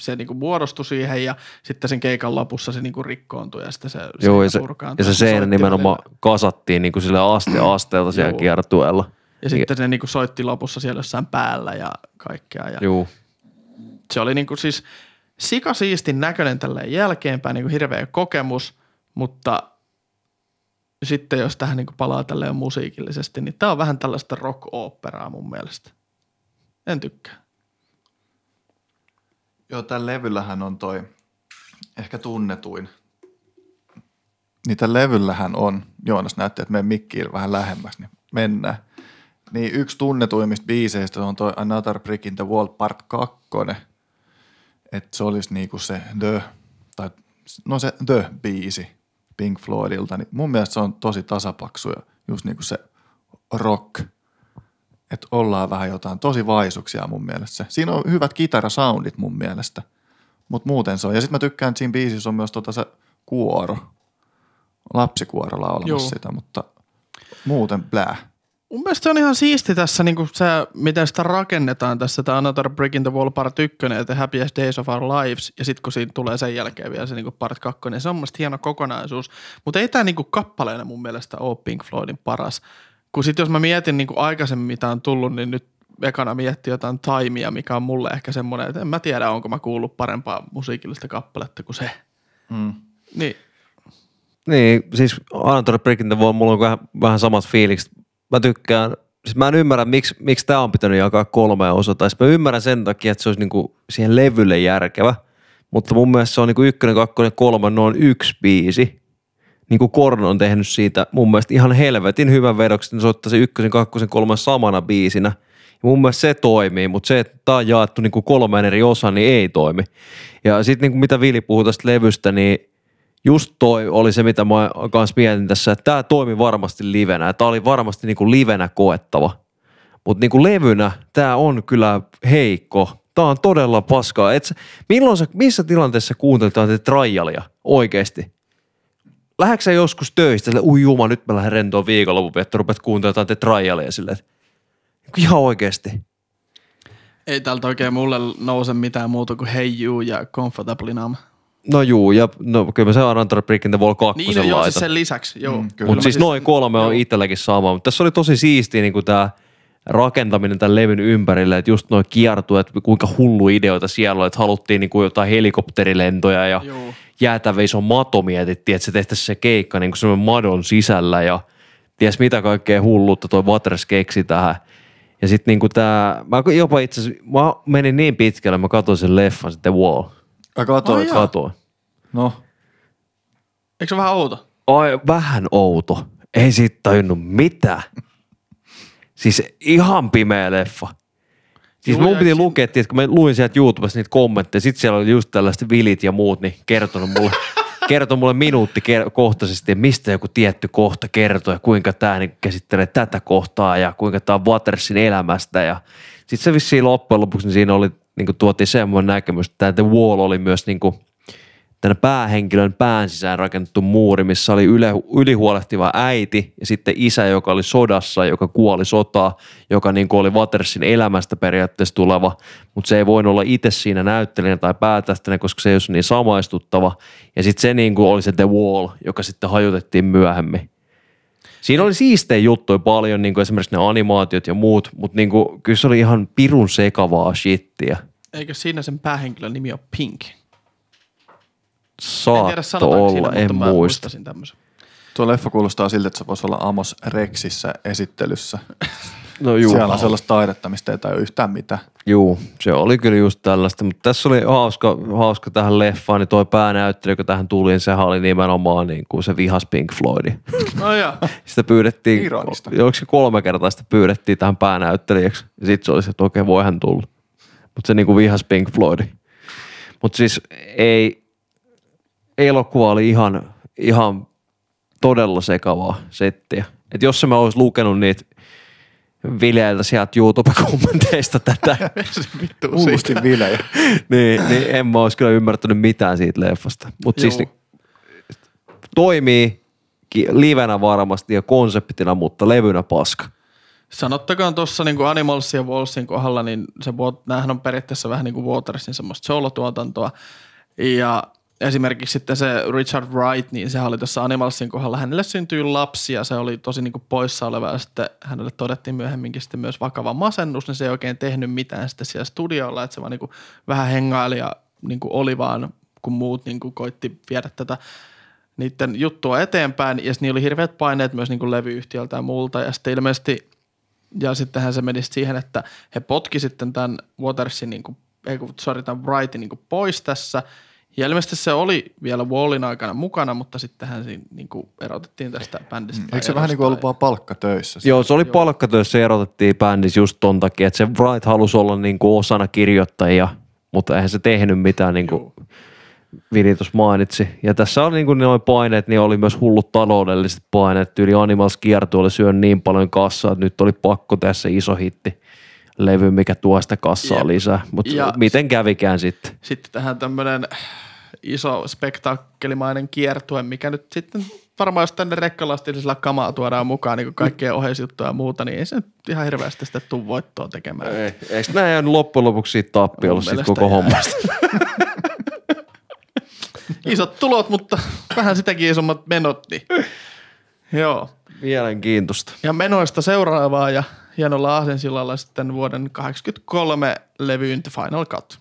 se niin kuin muodostui siihen ja sitten sen keikan lopussa se niin kuin rikkoontui ja sitten se Joo, ja se, ja se seinä nimenomaan välillä kasattiin niin kuin sille aste asteelta siellä kiertueella. Ja sitten ne niin kuin soitti lopussa siellä jossain päällä ja kaikkea. Ja Joo. Se oli niin kuin siis sikasiistin näköinen tälleen jälkeenpäin, niin kuin hirveä kokemus, mutta sitten jos tähän niin palaa tälleen musiikillisesti, niin tää on vähän tällaista rock-oopperaa mun mielestä. En tykkää. Joo, tämän levyllähän on toi ehkä tunnetuin. Niin tämän levyllähän on, Joonas näytti, että menen mikkiin vähän lähemmäksi, niin mennään. Niin yksi tunnetuimmista biiseistä on toi Another Brick in the Wall part kaksi. Että se olisi niinku se The, tai no se The-biisi Pink Floydilta, niin mun mielestä se on tosi tasapaksu ja just niin kuin se rock, että ollaan vähän jotain tosi vaisuksia mun mielestä. Siinä on hyvät kitarasoundit mun mielestä, mutta muuten se on. Ja sit mä tykkään, että siinä biisissä on myös tota se kuoro, lapsikuorolla olemassa Joo. sitä, mutta muuten blää. Mun mielestä se on ihan siisti tässä, niin kuin se, miten sitä rakennetaan tässä, tämä Another Brick in the Wall part yksi ja The Happiest Days of Our Lives, ja sitten kun siinä tulee sen jälkeen vielä se niin kuin part kaksi, niin se on mun mielestä hieno kokonaisuus. Mutta ei tämä niin kuin kappaleena mun mielestä ole Pink Floydin paras, kun sitten jos mä mietin niin kuin aikaisemmin, mitä on tullut, niin nyt ekana miettii jotain Timea, mikä on mulle ehkä semmoinen, että en mä tiedä, onko mä kuullut parempaa musiikillista kappaletta kuin se. Mm. Niin. Niin, siis Another Brick in the Wall, mulla on vähän, vähän samat fiilikset. Mä tykkään, siis mä en ymmärrä, miksi, miksi tää on pitänyt jakaa kolmeen osataan. Siis mä ymmärrän sen takia, että se olisi niinku siihen levylle järkevä, mutta mun mielestä se on niinku ykkönen, kakkonen, kolman, noin yksi biisi. Niinku Korn on tehnyt siitä mun mielestä ihan helvetin hyvän vedoksen, että se ottaa se ykkösen, kakkosen, kolman samana biisinä. Ja mun mielestä se toimii, mutta se, että tää on jaettu niinku kolmeen eri osaan, niin ei toimi. Ja sit niinku mitä Vili puhui tästä levystä, niin just toi oli se, mitä mä kanssa mietin tässä, että tää toimi varmasti livenä. Tää oli varmasti niinku livenä koettava. Mutta niinku levynä tää on kyllä heikko. tää on todella paskaa. Et, milloin sä, missä tilanteessa kuunteletaan te trialia oikeesti? Lähdätkö sä joskus töistä, sille, ui juma, nyt mä lähden rentoon viikonlopuun, että rupeat kuuntelemaan te trialia silleen. Ihan oikeesti. Ei tältä oikein mulle nouse mitään muuta kuin Hey You ja Comfortably Numb. No juu, ja no, kyllä mä sen Another Brick in the Wall kakkosen laitan. Niin, joo, siis sen lisäksi, joo. Mm, mutta siis noin kolme on itselläkin sama. Mutta tässä oli tosi siistiä niin tämä rakentaminen tämän levyn ympärille, että just noin kiertui, että kuinka hullu ideoita siellä oli, että haluttiin niin kuin jotain helikopterilentoja ja joo. Jäätävä iso mato mietittiin, että se tehtäisiin se keikka niin kuin semmoinen madon sisällä ja ties mitä kaikkea hulluutta toi Waters keksi tähän. Ja sitten niinku tää, mä jopa itse asiassa, mä menin niin pitkälle, mä katsoin sen leffan, The Wall. Mä katsoin? Oh, katsoin. No. Eikö se vähän outo? Ai, vähän outo. Ei siitä tajunnut mitään. Siis ihan pimeä leffa. Siis mun piti lukea, että kun mä luin sieltä YouTubessa niitä kommentteja, sit siellä oli just tällaiset vilit ja muut, niin kertonut mulle, kertoi mulle minuuttikohtaisesti, mistä joku tietty kohta kertoo ja kuinka tämä niin käsittelee tätä kohtaa ja kuinka tämä on Watersin elämästä. Ja sitten se vissiin loppujen lopuksi niin siinä oli, niin kuin tuotiin semmoinen näkemys, että The Wall oli myös niin kuin tämän päähenkilön pään sisään rakennettu muuri, missä oli yle, ylihuolehtiva äiti ja sitten isä, joka oli sodassa, joka kuoli sotaa, joka niin kuin oli Watersin elämästä periaatteessa tuleva, mutta se ei voinut olla itse siinä näyttelijänä tai päätähtenä, koska se ei ole niin samaistuttava. Ja sitten se niin kuin oli se The Wall, joka sitten hajutettiin myöhemmin. Siinä oli siistejä juttuja paljon, niin kuin esimerkiksi ne animaatiot ja muut, mutta niin kuin, kyllä se oli ihan pirun sekavaa shittiä. Eikö siinä sen päähenkilön nimi ole Pink? Saatto olla, siinä, en muista. muistasin tämmöisen. Tuo leffa kuulostaa siltä, että se voisi olla Amos Rexissä esittelyssä. No juu. Siellä on sellaista taidetta, mistä ei tajua yhtään mitään. Juu, se oli kyllä just tällaista, mutta tässä oli hauska, hauska tähän leffaan, niin toi päänäyttely, joka tähän tuli, niin sehän oli nimenomaan niin kuin se vihas Pink Floydin. No joo. Sitä pyydettiin, ironista. Oliko se kolme kertaa sitä pyydettiin tähän päänäyttelijäksi, ja sit se oli se, että okei, okay, voihan tulla. Mutta se niin kuin vihas Pink Floydin. Mutta siis ei... Elokuva oli ihan, ihan todella sekavaa settiä. Että jos mä olis lukenut niitä vileiltä sieltä YouTube-kommenteista tätä. Hullusti vilejä. niin, niin en mä ois kyllä ymmärtänyt mitään siitä leffasta. Mut Joo. siis niin, toimii livenä varmasti ja konseptina, mutta levynä paska. Sanottakoon tuossa niin kuin Animals ja Wallsin kohdalla, niin se, näähän on periaatteessa vähän niin kuin Watersin semmoista solotuotantoa. Ja... Esimerkiksi sitten se Richard Wright, niin sehän oli tuossa Animalsin kohdalla. Hänelle syntyi lapsi ja se oli tosi niin kuin poissa oleva. Ja sitten hänelle todettiin myöhemminkin sitten myös vakava masennus, niin se ei oikein tehnyt mitään sitten siellä studiolla. Että se vaan niin kuin vähän hengaili ja niin kuin oli vaan, kun muut niin kuin koitti viedä tätä niiden juttua eteenpäin. Ja niin oli hirveät paineet myös niin kuin levyyhtiöltä ja muulta. Ja sitten ilmeisesti, ja sittenhän se meni siihen, että he potki sitten tämän Watersin, niin kuin, ei kun sorry, tämän Wrightin niin kuin pois tässä. Ja ilmeisesti se oli vielä Wallin aikana mukana, mutta sittenhän siinä niin kuin erotettiin tästä bändistä. Eikö se vähän niin kuin ollut vaan palkkatöissä? Joo, se oli Joo. palkkatöissä, se erotettiin bändissä just ton takia, että se Wright halusi olla niin kuin osana kirjoittajia, mutta eihän se tehnyt mitään, niin kuin Vili tuossa mainitsi. Ja tässä oli niin kuin noin paineet, niin oli myös hullut taloudelliset paineet. Tyyli Animals kiertue oli syönyt niin paljon kassaa, että nyt oli pakko tehdä se iso hitti. Levy, mikä tuo sitä kassaa Jep. lisää, mutta miten kävikään sitten? Sitten tähän tämmöinen iso spektaakkelimainen kiertue, mikä nyt sitten varmaan jos tänne rekkalastillisella kamaa tuodaan mukaan, niin kuin kaikkea oheisjuttuja ja muuta, niin ei se ihan hirveästi sitten tuu voittoa tekemään. Ei, eikö nämä jäänyt loppujen lopuksi siitä tappiolla sitten koko jää. hommasta? Isot tulot, mutta vähän sitäkin isommat menot, niin joo. Mielenkiintoista. Ja menoista seuraavaa ja hienolla aasinsillalla sitten vuoden kahdeksankymmentäkolme levyyn The Final Cut.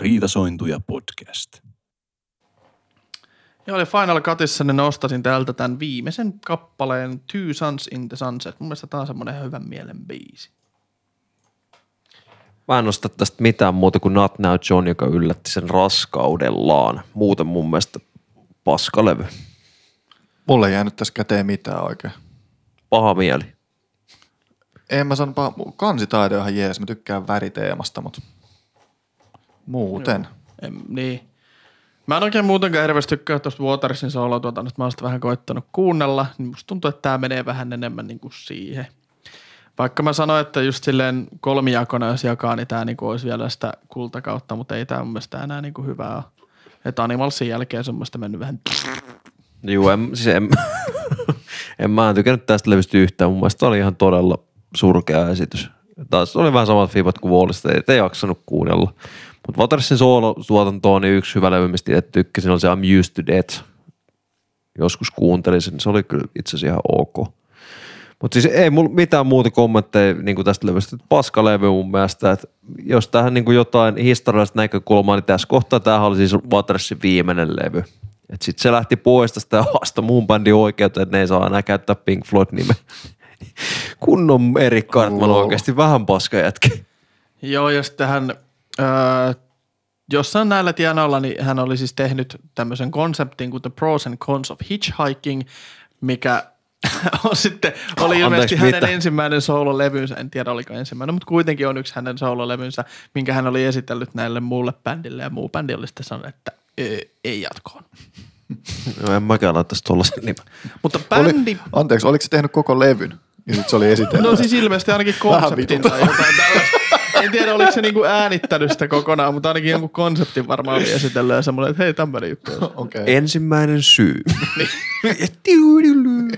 Riitasointuja podcast. Ja oli Final Cutissa, niin nostasin täältä tämän viimeisen kappaleen Two Suns in the Sunset. Mun mielestä tämä on semmoinen hyvän mielen biisi. Mä en nosta tästä mitään muuta kuin Not Now John, joka yllätti sen raskaudellaan. Muuten mun mielestä paskalevy. Mulle ei jäänyt tässä käteen mitään oikein. Paha mieli. En mä sano, kansitaide on ihan jees, mä tykkään väriteemasta, mutta muuten. Joo, en, niin. Mä en oikein muutenkaan hirveästi tykkää tuosta Watersin solotuotannosta, mä oon sitä vähän koittanut kuunnella, niin musta tuntuu, että tää menee vähän enemmän niin kuin siihen. Vaikka mä sanoin, että just silleen kolmijakona jos jakaa, niin tää niinku olisi vielä sitä kultakautta, mutta ei tää mun mielestä enää niinku hyvää ole. Että Animalsin jälkeen se on musta mennyt vähän... Juu, en, siis en, en mä en tykännyt tästä levystä yhtään. Mun mielestä oli ihan todella surkea esitys. Taas oli vähän samat fiipat kuin Wallista, ettei jaksanut kuunnella. Mutta Watersin soolotuotanto on niin yksi hyvä levy, mistä itse tykkäsin, oli se I'm Used to Death. Joskus kuuntelin sen, se oli kyllä itse asiassa ihan ok. Mutta siis ei mulla mitään muuta kommentteja niinku tästä levystä. Paska levy mun mielestä, että jos tähän niinku jotain historiallista näkökulmaa, niin tässä kohtaa tämähän oli siis Watersin viimeinen levy. Että sit se lähti pois tästä ja haastoi muun bändin oikeuteen, että ne ei saa enää käyttää Pink Floyd-nimeä. Kunnon Eric Cartman oikeasti vähän paska jätkä. Joo, ja sittenhän öö, jossain näillä tienoilla, niin hän oli siis tehnyt tämmöisen konseptin kuin The Pros and Cons of Hitchhiking, mikä on sitten, oli oh, ilmeisesti hänen mitä? ensimmäinen soololevynsä, en tiedä oliko ensimmäinen, mutta kuitenkin on yksi hänen soololevynsä, minkä hän oli esitellyt näille muulle bändille ja muu bändi oli sitten sanonut, että Öö, ei jatkoon. No en mäkään laittaisi tollasen nimen. Mutta bändi... Oli, anteeksi, oliko se tehnyt koko levyn? Ja sit se oli esitellyt. No siis ilmeisesti ainakin konseptin tai jotain tällaista. En tiedä, oliko se niinku äänittänyt sitä kokonaan, mutta ainakin jonkun konseptin varmaan oli esitellyt ja semmoinen, että hei, tämmöinen juttu. Okay. Ensimmäinen syy.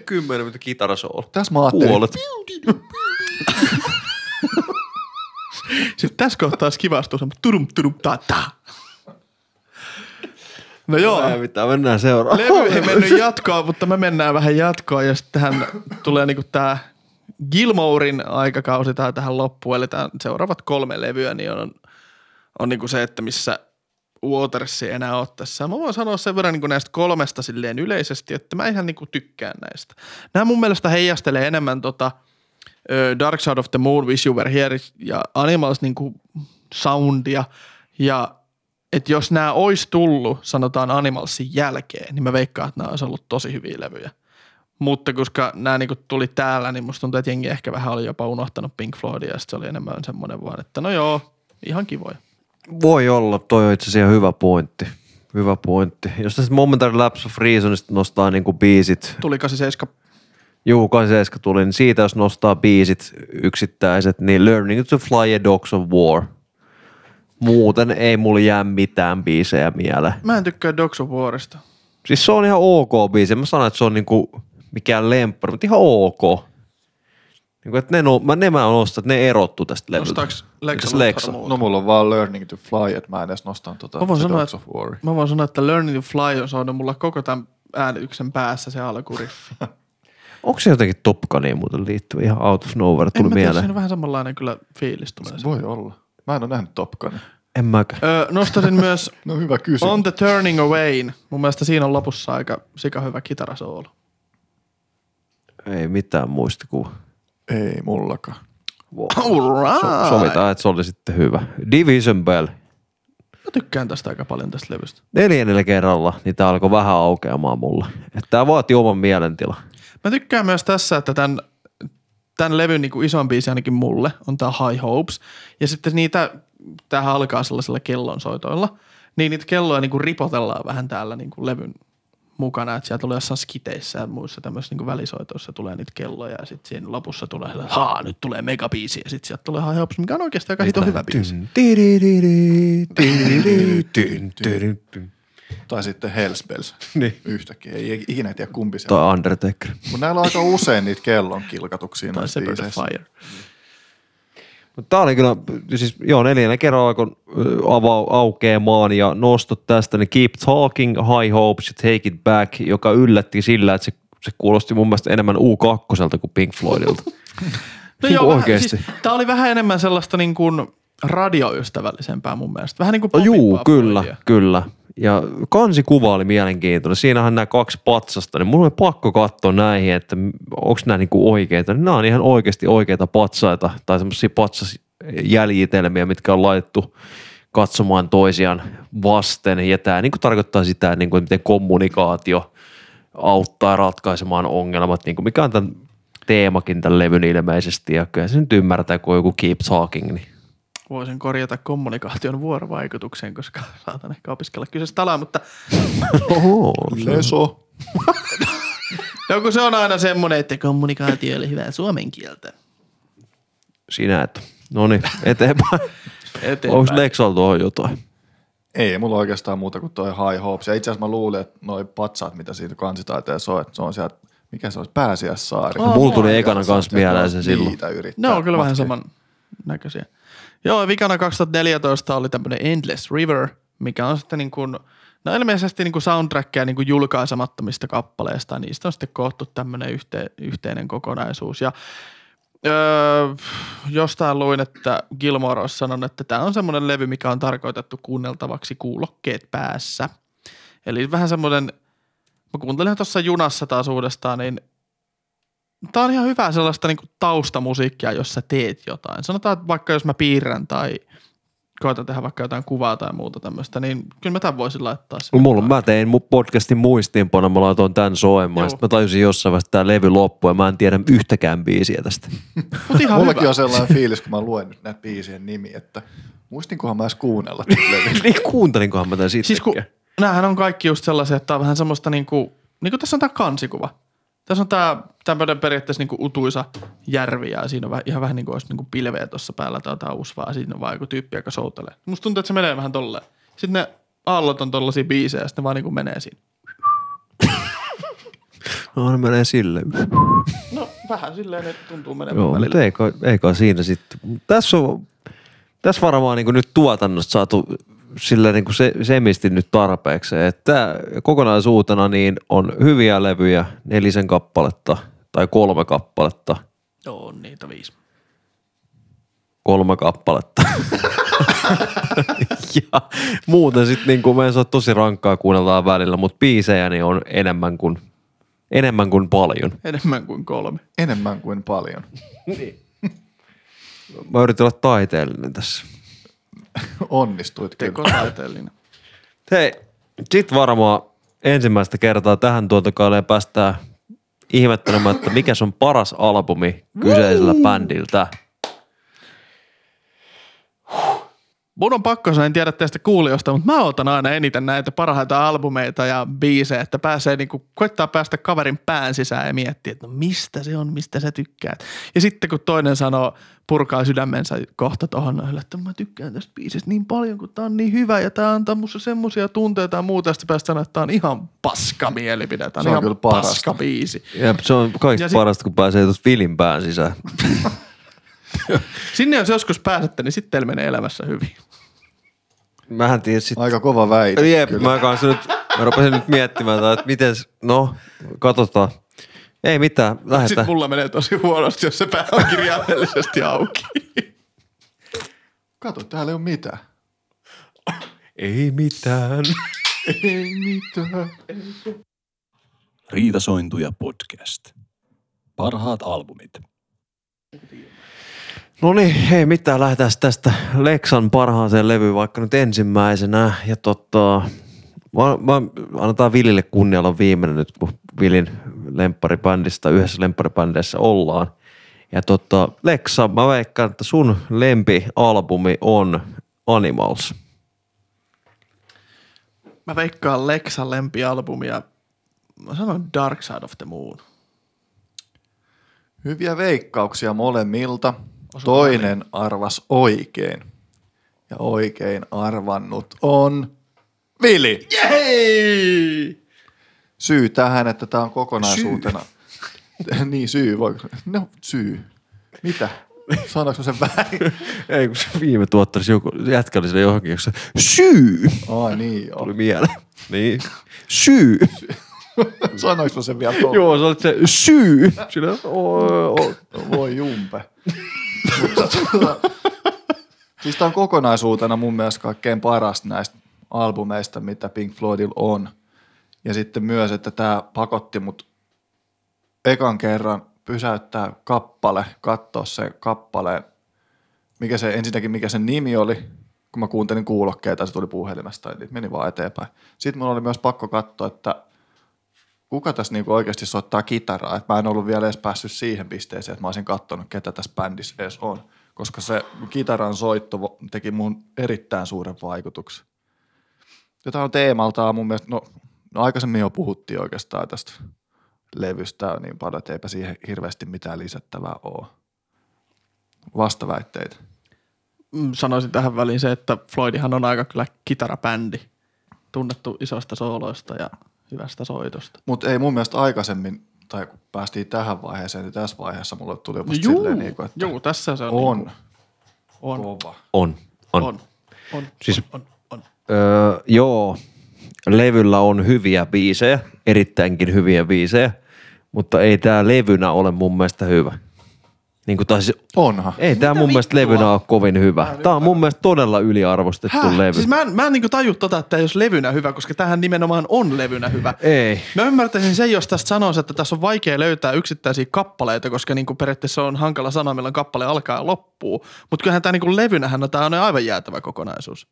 Kymmenen, mitä kitarasoolo. Tässä mä ajattelin. Puolet. Sitten tässä kohtaa skivastuu semmoinen turum turum ta ta. No joo. Mitä, mennään seuraavaan. Levy ei mennyt jatkoa, mutta me mennään vähän jatkoa ja sittenhän tulee niinku tää Gilmourin aikakausi tää tähän loppuun. Eli tää seuraavat kolme levyä niin on, on niinku se, että missä Waters ei enää ole tässä. Mä voin sanoa sen verran niinku näistä kolmesta silleen yleisesti, että mä ihan niinku tykkään näistä. Nämä mun mielestä heijastelee enemmän tota Dark Side of the Moon, Wish You Were Here ja Animals niinku soundia ja että jos nämä olisi tullut, sanotaan Animalsin jälkeen, niin mä veikkaan, että nämä olisi ollut tosi hyviä levyjä. Mutta koska nämä niinku tuli täällä, niin musta tuntuu, että jengi ehkä vähän oli jopa unohtanut Pink Floydia, ja se oli enemmän semmoinen vaan, että no joo, ihan kivoja. Voi olla, toi on itse asiassa hyvä pointti. Hyvä pointti. Jos tästä Momentary Lapse of Reasonista nostaa niinku biisit. Tuli kahdeksankymmentäseitsemän. Juu, kahdeksankymmentäseitsemän tuli, niin siitä jos nostaa biisit yksittäiset, niin Learning to Fly a Dogs of War. Muuten ei mulla jää mitään biisejä mieleen. Mä en tykkää Dogs of Warista. Siis se on ihan ok biisi. Mä sanon, että se on niinku mikään lemppari, mutta ihan ok. Niinku, että ne, no, mä, ne mä nostan, että ne erottu tästä levyltä. Nostaaks Lexa? Lexa. No mulla on vaan Learning to Fly, että mä en edes nostan tota Dogs sanoa, of War. Mä voin sanoa, että Learning to Fly on saanut mulla koko tämän äänityksen päässä se alkuriffi. Onko se jotenkin Top Guniin muuten liittyvä? Ihan out of nowhere tuli en mieleen. En mä tiedä, siinä on vähän samanlainen kyllä fiilis tulee. Voi olla. Mä en ole nähnyt Top Gunia. En mäkään. Öö, nostasin myös no hyvä kysymys. On the Turning Away. Mun mielestä siinä on lopussa aika sika hyvä kitarasoolo. Ei mitään muistikuvaa. Ei mullakaan. Wow. All right. So, sovitaan, että se oli sitten hyvä. Division Bell. Mä tykkään tästä aika paljon tästä levystä. Neljännellä kerralla, niin tää alkoi vähän aukeamaan mulla. Että tää vaati oman mielentilan. Mä tykkään myös tässä, että tän... Tämän levyn niin kuin isoin biisi ainakin mulle on tämä High Hopes. Ja sitten niitä, tämähän alkaa sellaisilla kellonsoitoilla, niin niitä kelloja niin kuin ripotellaan vähän täällä niin kuin levyn mukana. Että siellä tulee jossain skiteissä ja muissa tämmöisissä niin kuin välisoitoissa tulee niitä kelloja. Ja sitten siinä lopussa tulee sellainen, haa, nyt tulee megabiisi. Ja sitten sieltä tulee High Hopes, mikä on oikeasti aika hito hyvä biisi. Tai sitten Hells Bells. Niin. Yhtäkkiä. Ei ikinä tiedä kumpi se on. Tai Undertaker. Mutta näillä on aika usein niitä kellon kilkatuksia. Tai Separate Fire. Niin. Tämä oli kyllä, siis joo, neljännä kerralla kun aukeamaan ja nostot tästä, niin Keep Talking, High Hopes ja Take It Back, joka yllätti sillä, että se, se kuulosti mun mielestä enemmän U kakkoselta kuin Pink Floydilta. No joo, oikeasti. Siis, tämä oli vähän enemmän sellaista niin kuin radioystävällisempää mun mielestä. Vähän niin kuin popimpaa. Juu, kyllä, Floydia. Kyllä. Ja kansikuva oli mielenkiintoinen. Siinähän nämä kaksi patsasta, niin mulla oli pakko katsoa näihin, että onko nämä niinku oikeita. Nämä on ihan oikeasti oikeita patsaita tai semmoisia patsasjäljitelmiä, mitkä on laitettu katsomaan toisiaan vasten. Ja tämä niinku tarkoittaa sitä, niinku, että miten kommunikaatio auttaa ratkaisemaan ongelmat, niinku, mikä on tämän teemakin tämän levyn ilmeisesti. Ja kyllä se nyt ymmärtää, kun joku Keep Talking, niin. Voisin korjata kommunikaation vuorovaikutukseen, koska saatan ehkä opiskella kyseistä alaa, mutta... Oho, leso. Joku se on aina semmoinen, että kommunikaatio oli hyvää suomen kieltä. sinä et. No niin, eteenpäin. eteenpäin. Onko Lexalla tuohon jotain? Ei, mulla on oikeastaan muuta kuin toi High Hopes. Ja itse asiassa mä luulin, että noi patsaat, mitä siitä kansitaiteessa on, että se on sieltä, mikä se olisi, Pääsiäissaari. Oh, mulla tuli ekana kanssa mieleen se silloin. Ne on kyllä vähän saman näköisiä. Joo, vikana kaksituhattaneljätoista oli tämmönen Endless River, mikä on sitten niin kuin, no ilmeisesti niin kuin soundtrackia niin kuin julkaisemattomista kappaleista. Niistä on sitten koottu tämmönen yhte, yhteinen kokonaisuus. Ja Öö, jostain luin, että Gilmour on sanonut, että tämä on semmoinen levy, mikä on tarkoitettu kuunneltavaksi kuulokkeet päässä. Eli vähän semmoinen, mä kuuntelin tuossa junassa taas uudestaan, niin tämä on ihan hyvää sellaista niinku taustamusiikkia, jos sä teet jotain. Sanotaan, että vaikka jos mä piirrän tai koitan tehdä vaikka jotain kuvaa tai muuta tämmöistä, niin kyllä mä tämän voisin laittaa. Mulla, mä tein mun podcastin muistiinpana, mä laitoin tämän soimaan. Sitten mä tajusin jossain vaiheessa, että tää levy loppui ja mä en tiedä yhtäkään biisiä tästä. Mullakin hyvä on sellainen fiilis, kun mä luen nyt näitä biisien nimi, että muistinkohan mä edes kuunnella tätä levyä. Niin kuuntelinkohan mä tämän sittenkin. Siis kun näähän on kaikki just sellaisia, että tää on vähän semmoista niinku, niinku tässä on tää kansikuva. Tässä on tää tämmöinen periaatteessa niinku utuisa järvi ja siinä on ihan vähän niin kuin olisi niinku pilveä tuossa päällä tai jotain usvaa. Siinä on vaan joku tyyppi, joka soutelee. Musta tuntuu, että se menee vähän tolleen. Sitten ne aallot on tollaisia biisejä ja sitten ne vaan niinku menee siinä. No ne menee silleen. No vähän silleen, että tuntuu menemään joo, välillä. Joo, mutta ei kai siinä sitten. Tässä on tässä varmaan niinku nyt tuotannosta saatu sillä niinku se, semisti nyt tarpeeksi, että kokonaisuutena niin on hyviä levyjä, nelisen kappaletta tai kolme kappaletta. Joo, on niitä viisi. Kolme kappaletta. Ja muuten sitten niinku meidän se on tosi rankkaa kuunnellaan välillä, mutta biisejä niin on enemmän kuin, enemmän kuin paljon. Enemmän kuin kolme. Enemmän kuin paljon. Niin. Mä yritin olla taiteellinen tässä. Onnistuit kyllä. Tekotaiteellinen. Hei, sit varmaan ensimmäistä kertaa tähän tuotokaaleen päästään ihmettelemään, että mikä on paras albumi kyseisellä bändiltä. Mun on pakko sanoa, en tiedä teistä kuulijoista, mutta mä otan aina eniten näitä parhaita albumeita ja biisejä, että pääsee niinku, koittaa päästä kaverin pään sisään ja miettiä, että no mistä se on, mistä sä tykkäät. Ja sitten kun toinen sanoo, purkaa sydämensä kohta tohon noille, että mä tykkään tästä biisistä niin paljon, kun tää on niin hyvä ja tää antaa musta semmosia tunteita ja muuta, ja sitten päästä sanoa, että tää on ihan paska mielipide, tää on, on ihan paska biisi. Jep, se on kaikista parasta, sit kun pääsee tuossa filin pään sisään. Sinne jos joskus pääsette, niin sitten teillä menee elämässä hyvin. Mähän tiedän sit aika kova väite. Jep, mä, kanssa nyt, mä rupesin nyt miettimään, että miten, no, katsotaan. Ei mitään, lähdetään. Sitten mulla menee tosi huonosti, jos se pää on kirjaimellisesti auki. Kato, täällä ei ole mitään. Ei mitään. Ei mitään. Riitasointuja podcast. Parhaat albumit. No niin, hei mitään, lähdetään tästä Lexan parhaaseen levyyn vaikka nyt ensimmäisenä. Ja tota, vaan, vaan annetaan Vilille kunnialla viimeinen nyt, kun Vilin lempparibändistä, yhdessä lempparibändeissä ollaan. Ja tota, Lexa, mä veikkaan, että sun lempialbumi on Animals. Mä veikkaan Lexan lempialbumia, mä sanon Dark Side of the Moon. Hyviä veikkauksia molemmilta. Toinen arvas oikein. Ja oikein arvannut on Vili. Jei! Syy tähän, että tämä on kokonaisuutena. Syy. Niin, syy. Voi. No, syy. Mitä? Sanoinko sen väärin? Ei, kun se viime tuottarisi joku, jätkä oli sille johonkin, jossa syy. Ai niin, joo. Tuli mieleen. Niin. Syy. Syy. Sanoinko sen vielä tuolla? Joo, se oli se syy. Sillä voi jumpe. Siis tämä on kokonaisuutena mun mielestä kaikkein paras näistä albumeista, mitä Pink Floydilla on. Ja sitten myös, että tämä pakotti mut ekan kerran pysäyttää kappale, katsoa se kappaleen. Mikä se, ensinnäkin mikä sen nimi oli, kun mä kuuntelin kuulokkeita, se tuli puhelimesta, eli meni vaan eteenpäin. Sitten mun oli myös pakko katsoa, että kuka tässä niinku oikeasti soittaa kitaraa? Et mä en ollut vielä edes päässyt siihen pisteeseen, että mä olisin katsonut, ketä tässä bändissä edes on. Koska se kitaran soitto teki mun erittäin suuren vaikutuksen. Tämä on teemaltaan mun mielestä, no, no aikaisemmin jo puhuttiin oikeastaan tästä levystä niin paljon, että eipä siihen hirveästi mitään lisättävää ole. vastaväitteitä? Sanoisin tähän väliin se, että Floydihan on aika kyllä kitarabändi, tunnettu isoista sooloista ja hyvästä soitosta. Mutta ei mun mielestä aikaisemmin, tai kun päästiin tähän vaiheeseen, niin tässä vaiheessa mulle tuli musta juu, silleen niin kuin, että juu, tässä se on. On. Niin on. Kova. On. On. On. On. Siis, on. On. Öö, joo, levyllä on hyviä biisejä, erittäinkin hyviä biisejä, mutta ei tää levynä ole mun mielestä hyvä. Niin kuin taisi, onhan. Ei tämä mun vittua? mielestä levynä ole kovin hyvä. Tämä on mun mielestä todella yliarvostettu Häh? levy. Siis mä en, mä en niinku taju tota, että tämä ei olisi levynä hyvä, koska tämähän nimenomaan on levynä hyvä. Ei. Mä ymmärtäisin sen, jos tästä sanoisi, että tässä on vaikea löytää yksittäisiä kappaleita, koska niinku periaatteessa on hankala sana, milloin kappale alkaa ja loppuu. Mutta kyllähän tämä niinku levynähän no, tämä on aivan jäätävä kokonaisuus.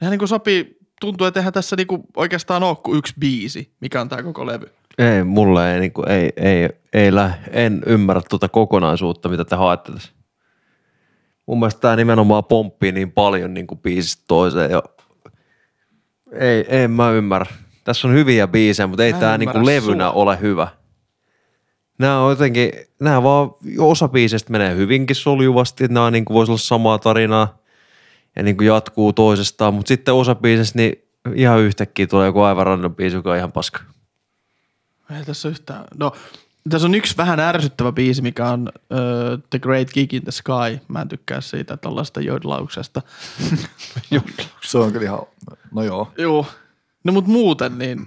Nehän niinku sopii, tuntuu, että eihän tässä niinku oikeastaan ole kuin yksi biisi, mikä on tämä koko levy. Ei, mulla ei, niin kuin, ei, ei, ei lähe, en ymmärrä tuota kokonaisuutta, mitä te haette tässä. Mun mielestä tää nimenomaan pomppii niin paljon niin kuin biisistä toiseen ja ei, en mä ymmärrä. Tässä on hyviä biisejä, mutta ei mä tää niin kuin levynä sua. ole hyvä. Nää on jotenkin, nää vaan osa biisestä menee hyvinkin soljuvasti, että nää niin kuin voisi olla samaa tarinaa ja niin kuin jatkuu toisestaan, mutta sitten osa biisestä niin ihan yhtäkkiä tulee joku aivan random biisi, joka on ihan paska. Ei tässä yhtään. No, tässä on yksi vähän ärsyttävä biisi, mikä on uh, The Great Gig in the Sky. Mä en tykkää siitä tällaista jodlauksesta. Se on kyllä ihan, no joo. Joo. No mut muuten niin,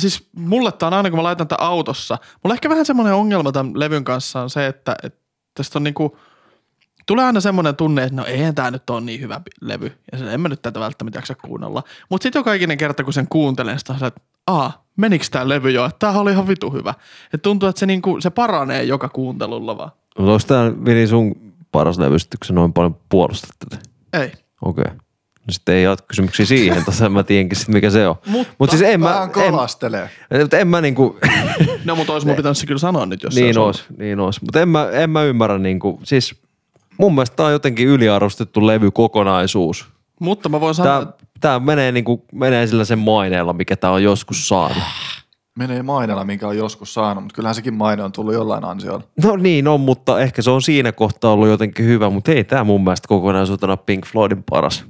siis mulle tää on aina kun mä laitan tää autossa. Mulla ehkä vähän semmoinen ongelma tämän levyn kanssa on se, että, että tästä on niinku, tulee aina semmoinen tunne, että no eihän tää nyt ole niin hyvä levy. Ja sen en mä nyt tätä välttämättä jaksa kuunnella. Mut sit joka ikinen kerta kun sen kuuntelen, sitä on se, että aah. Menikö tämä levy jo? Tämähän oli ihan vitu hyvä. Et tuntuu, että se, niinku, se paranee joka kuuntelulla vaan. Mutta onko tämä Vili sun paras levystyksä noin paljon puolustat tätä? Ei. Okei. Okay. No sitten ei jatka kysymyksiä siihen, tässä mä tiedänkin sitten mikä se on. Mutta mut siis en mä... kalastelee. Mutta en mä niinku... no mutta ois mun pitänyt se kyllä sanoa nyt, jos niin se olisi. Niin ois. Mutta en mä, en mä ymmärrä niinku... Siis mun mielestä tämä on jotenkin yliarvostettu levykokonaisuus. Mutta mä voin sanoa... Tää... Tämä menee, niin kuin, menee sillä sen maineella, mikä tämä on joskus saanut. Menee maineella, minkä on joskus saanut, mutta kyllähän sekin maine on tullut jollain ansiolla. No niin on, mutta ehkä se on siinä kohtaa ollut jotenkin hyvä, mutta ei tämä mun mielestä kokonaisuutena Pink Floydin paras.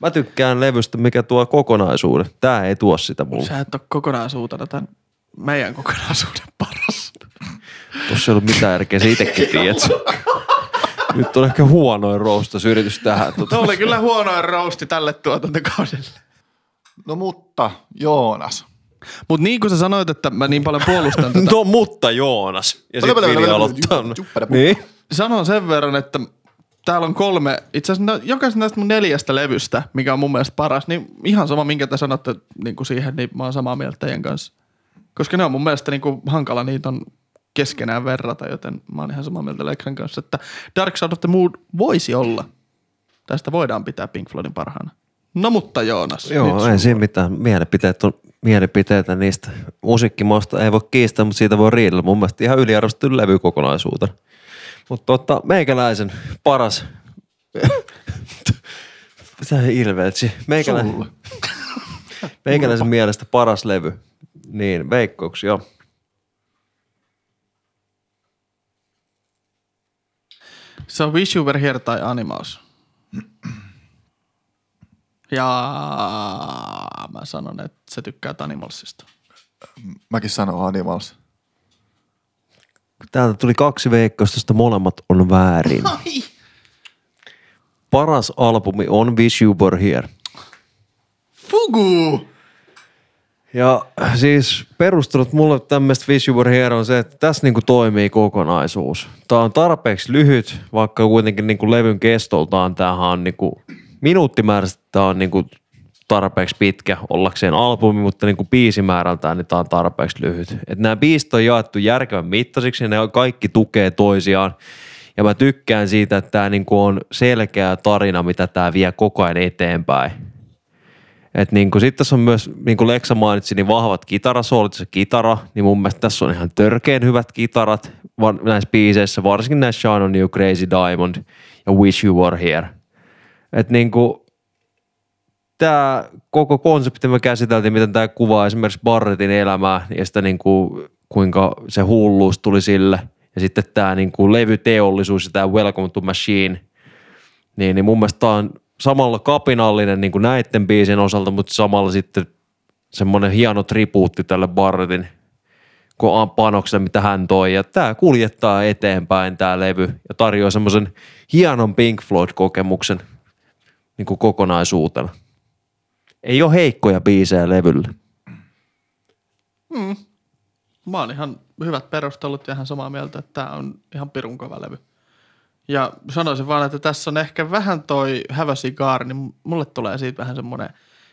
Mä tykkään levystä, mikä tuo kokonaisuuden. Tämä ei tuo sitä mulle. Sä et ole kokonaisuutena tämän meidän kokonaisuuden paras. Tuossa ei ollut mitään järkeä, se itsekin tiedät. Nyt on ehkä huonoin roastasyritys tähän. Tuota. Oli kyllä huonoin roasti tälle tuotantokaudelle. No mutta, Joonas. Mut niin kuin sä sanoit, että mä niin paljon puolustan tätä. No mutta, Joonas. Ja sitten Vili aloittaa. Niin. Sanon sen verran, että täällä on kolme, itse asiassa jokaisen näistä mun neljästä levystä, mikä on mun mielestä paras, niin ihan sama, minkä te sanotte niin kuin siihen, niin mä oon samaa mieltä teidän kanssa. Koska ne on mun mielestä niin kuin hankala, niitä on... keskenään verrata, joten mä oon ihan samaa mieltä Lekran kanssa, että Dark Side of the Moon voisi olla. Tästä voidaan pitää Pink Floydin parhaana. No mutta Joonas. Joo, ei siinä mitään. Mielipiteet on mielipiteitä niistä. Musiikkimaasta ei voi kiistää, mutta siitä voi riidellä. Mun mielestä ihan yliarvostettu levy kokonaisuutena. Mutta totta, meikäläisen paras... Mitä ilveetsi? Meikäläisen, meikäläisen mielestä paras levy. Niin, veikkauksi joo. Se on Wish You Were Here tai Animals. Ja mä sanon, että sä tykkäät Animalsista. Mäkin sanon Animals. Täältä tuli kaksi veikkausta, josta molemmat on väärin. Ai. Paras albumi on Wish You Were Here. Fugu! Ja siis perustelut mulle tämmöistä Wish You Were Here on se, että tässä niinku toimii kokonaisuus. Tää on tarpeeksi lyhyt, vaikka kuitenkin niinku levyn kestoltaan tämähän on niinku, minuuttimääräisesti tää on niinku tarpeeksi pitkä ollakseen albumi, mutta niinku biisimäärältään niin tää on tarpeeksi lyhyt. Et nää biisit on jaettu järkevän mittaisiksi ja ne kaikki tukee toisiaan. Ja mä tykkään siitä, että tää niinku on selkeä tarina, mitä tää vie koko ajan eteenpäin. Että niin sitten tässä on myös, niin kuin Leksa mainitsi, niin vahvat kitarasoolit, se kitara, niin mun mielestä tässä on ihan törkeen hyvät kitarat va- näissä biiseissä, varsinkin näissä Shine On You Crazy Diamond ja Wish You Were Here. Että niin kuin tämä koko konsepti me käsiteltiin, miten tämä kuvaa esimerkiksi Barrettin elämää ja sitä niin kuin, kuinka se hulluus tuli sille Ja sitten tämä niin kuin levyteollisuus ja tämä Welcome to Machine, niin, niin mun mielestä tämä on samalla kapinallinen niin kuin näiden biisien osalta, mutta samalla sitten semmoinen hieno tribuutti tälle Barrettin panokselle, mitä hän toi. Ja tämä kuljettaa eteenpäin tämä levy ja tarjoaa semmoisen hienon Pink Floyd-kokemuksen niin kuin kokonaisuutena. Ei ole heikkoja biisejä levyllä. Mm. Mä oon ihan hyvät perustelut ja ihan samaa mieltä, että tää on ihan pirun kova levy. Ja sanoisin vaan, että tässä on ehkä vähän toi Have a Cigar, niin mulle tulee siitä vähän semmoinen,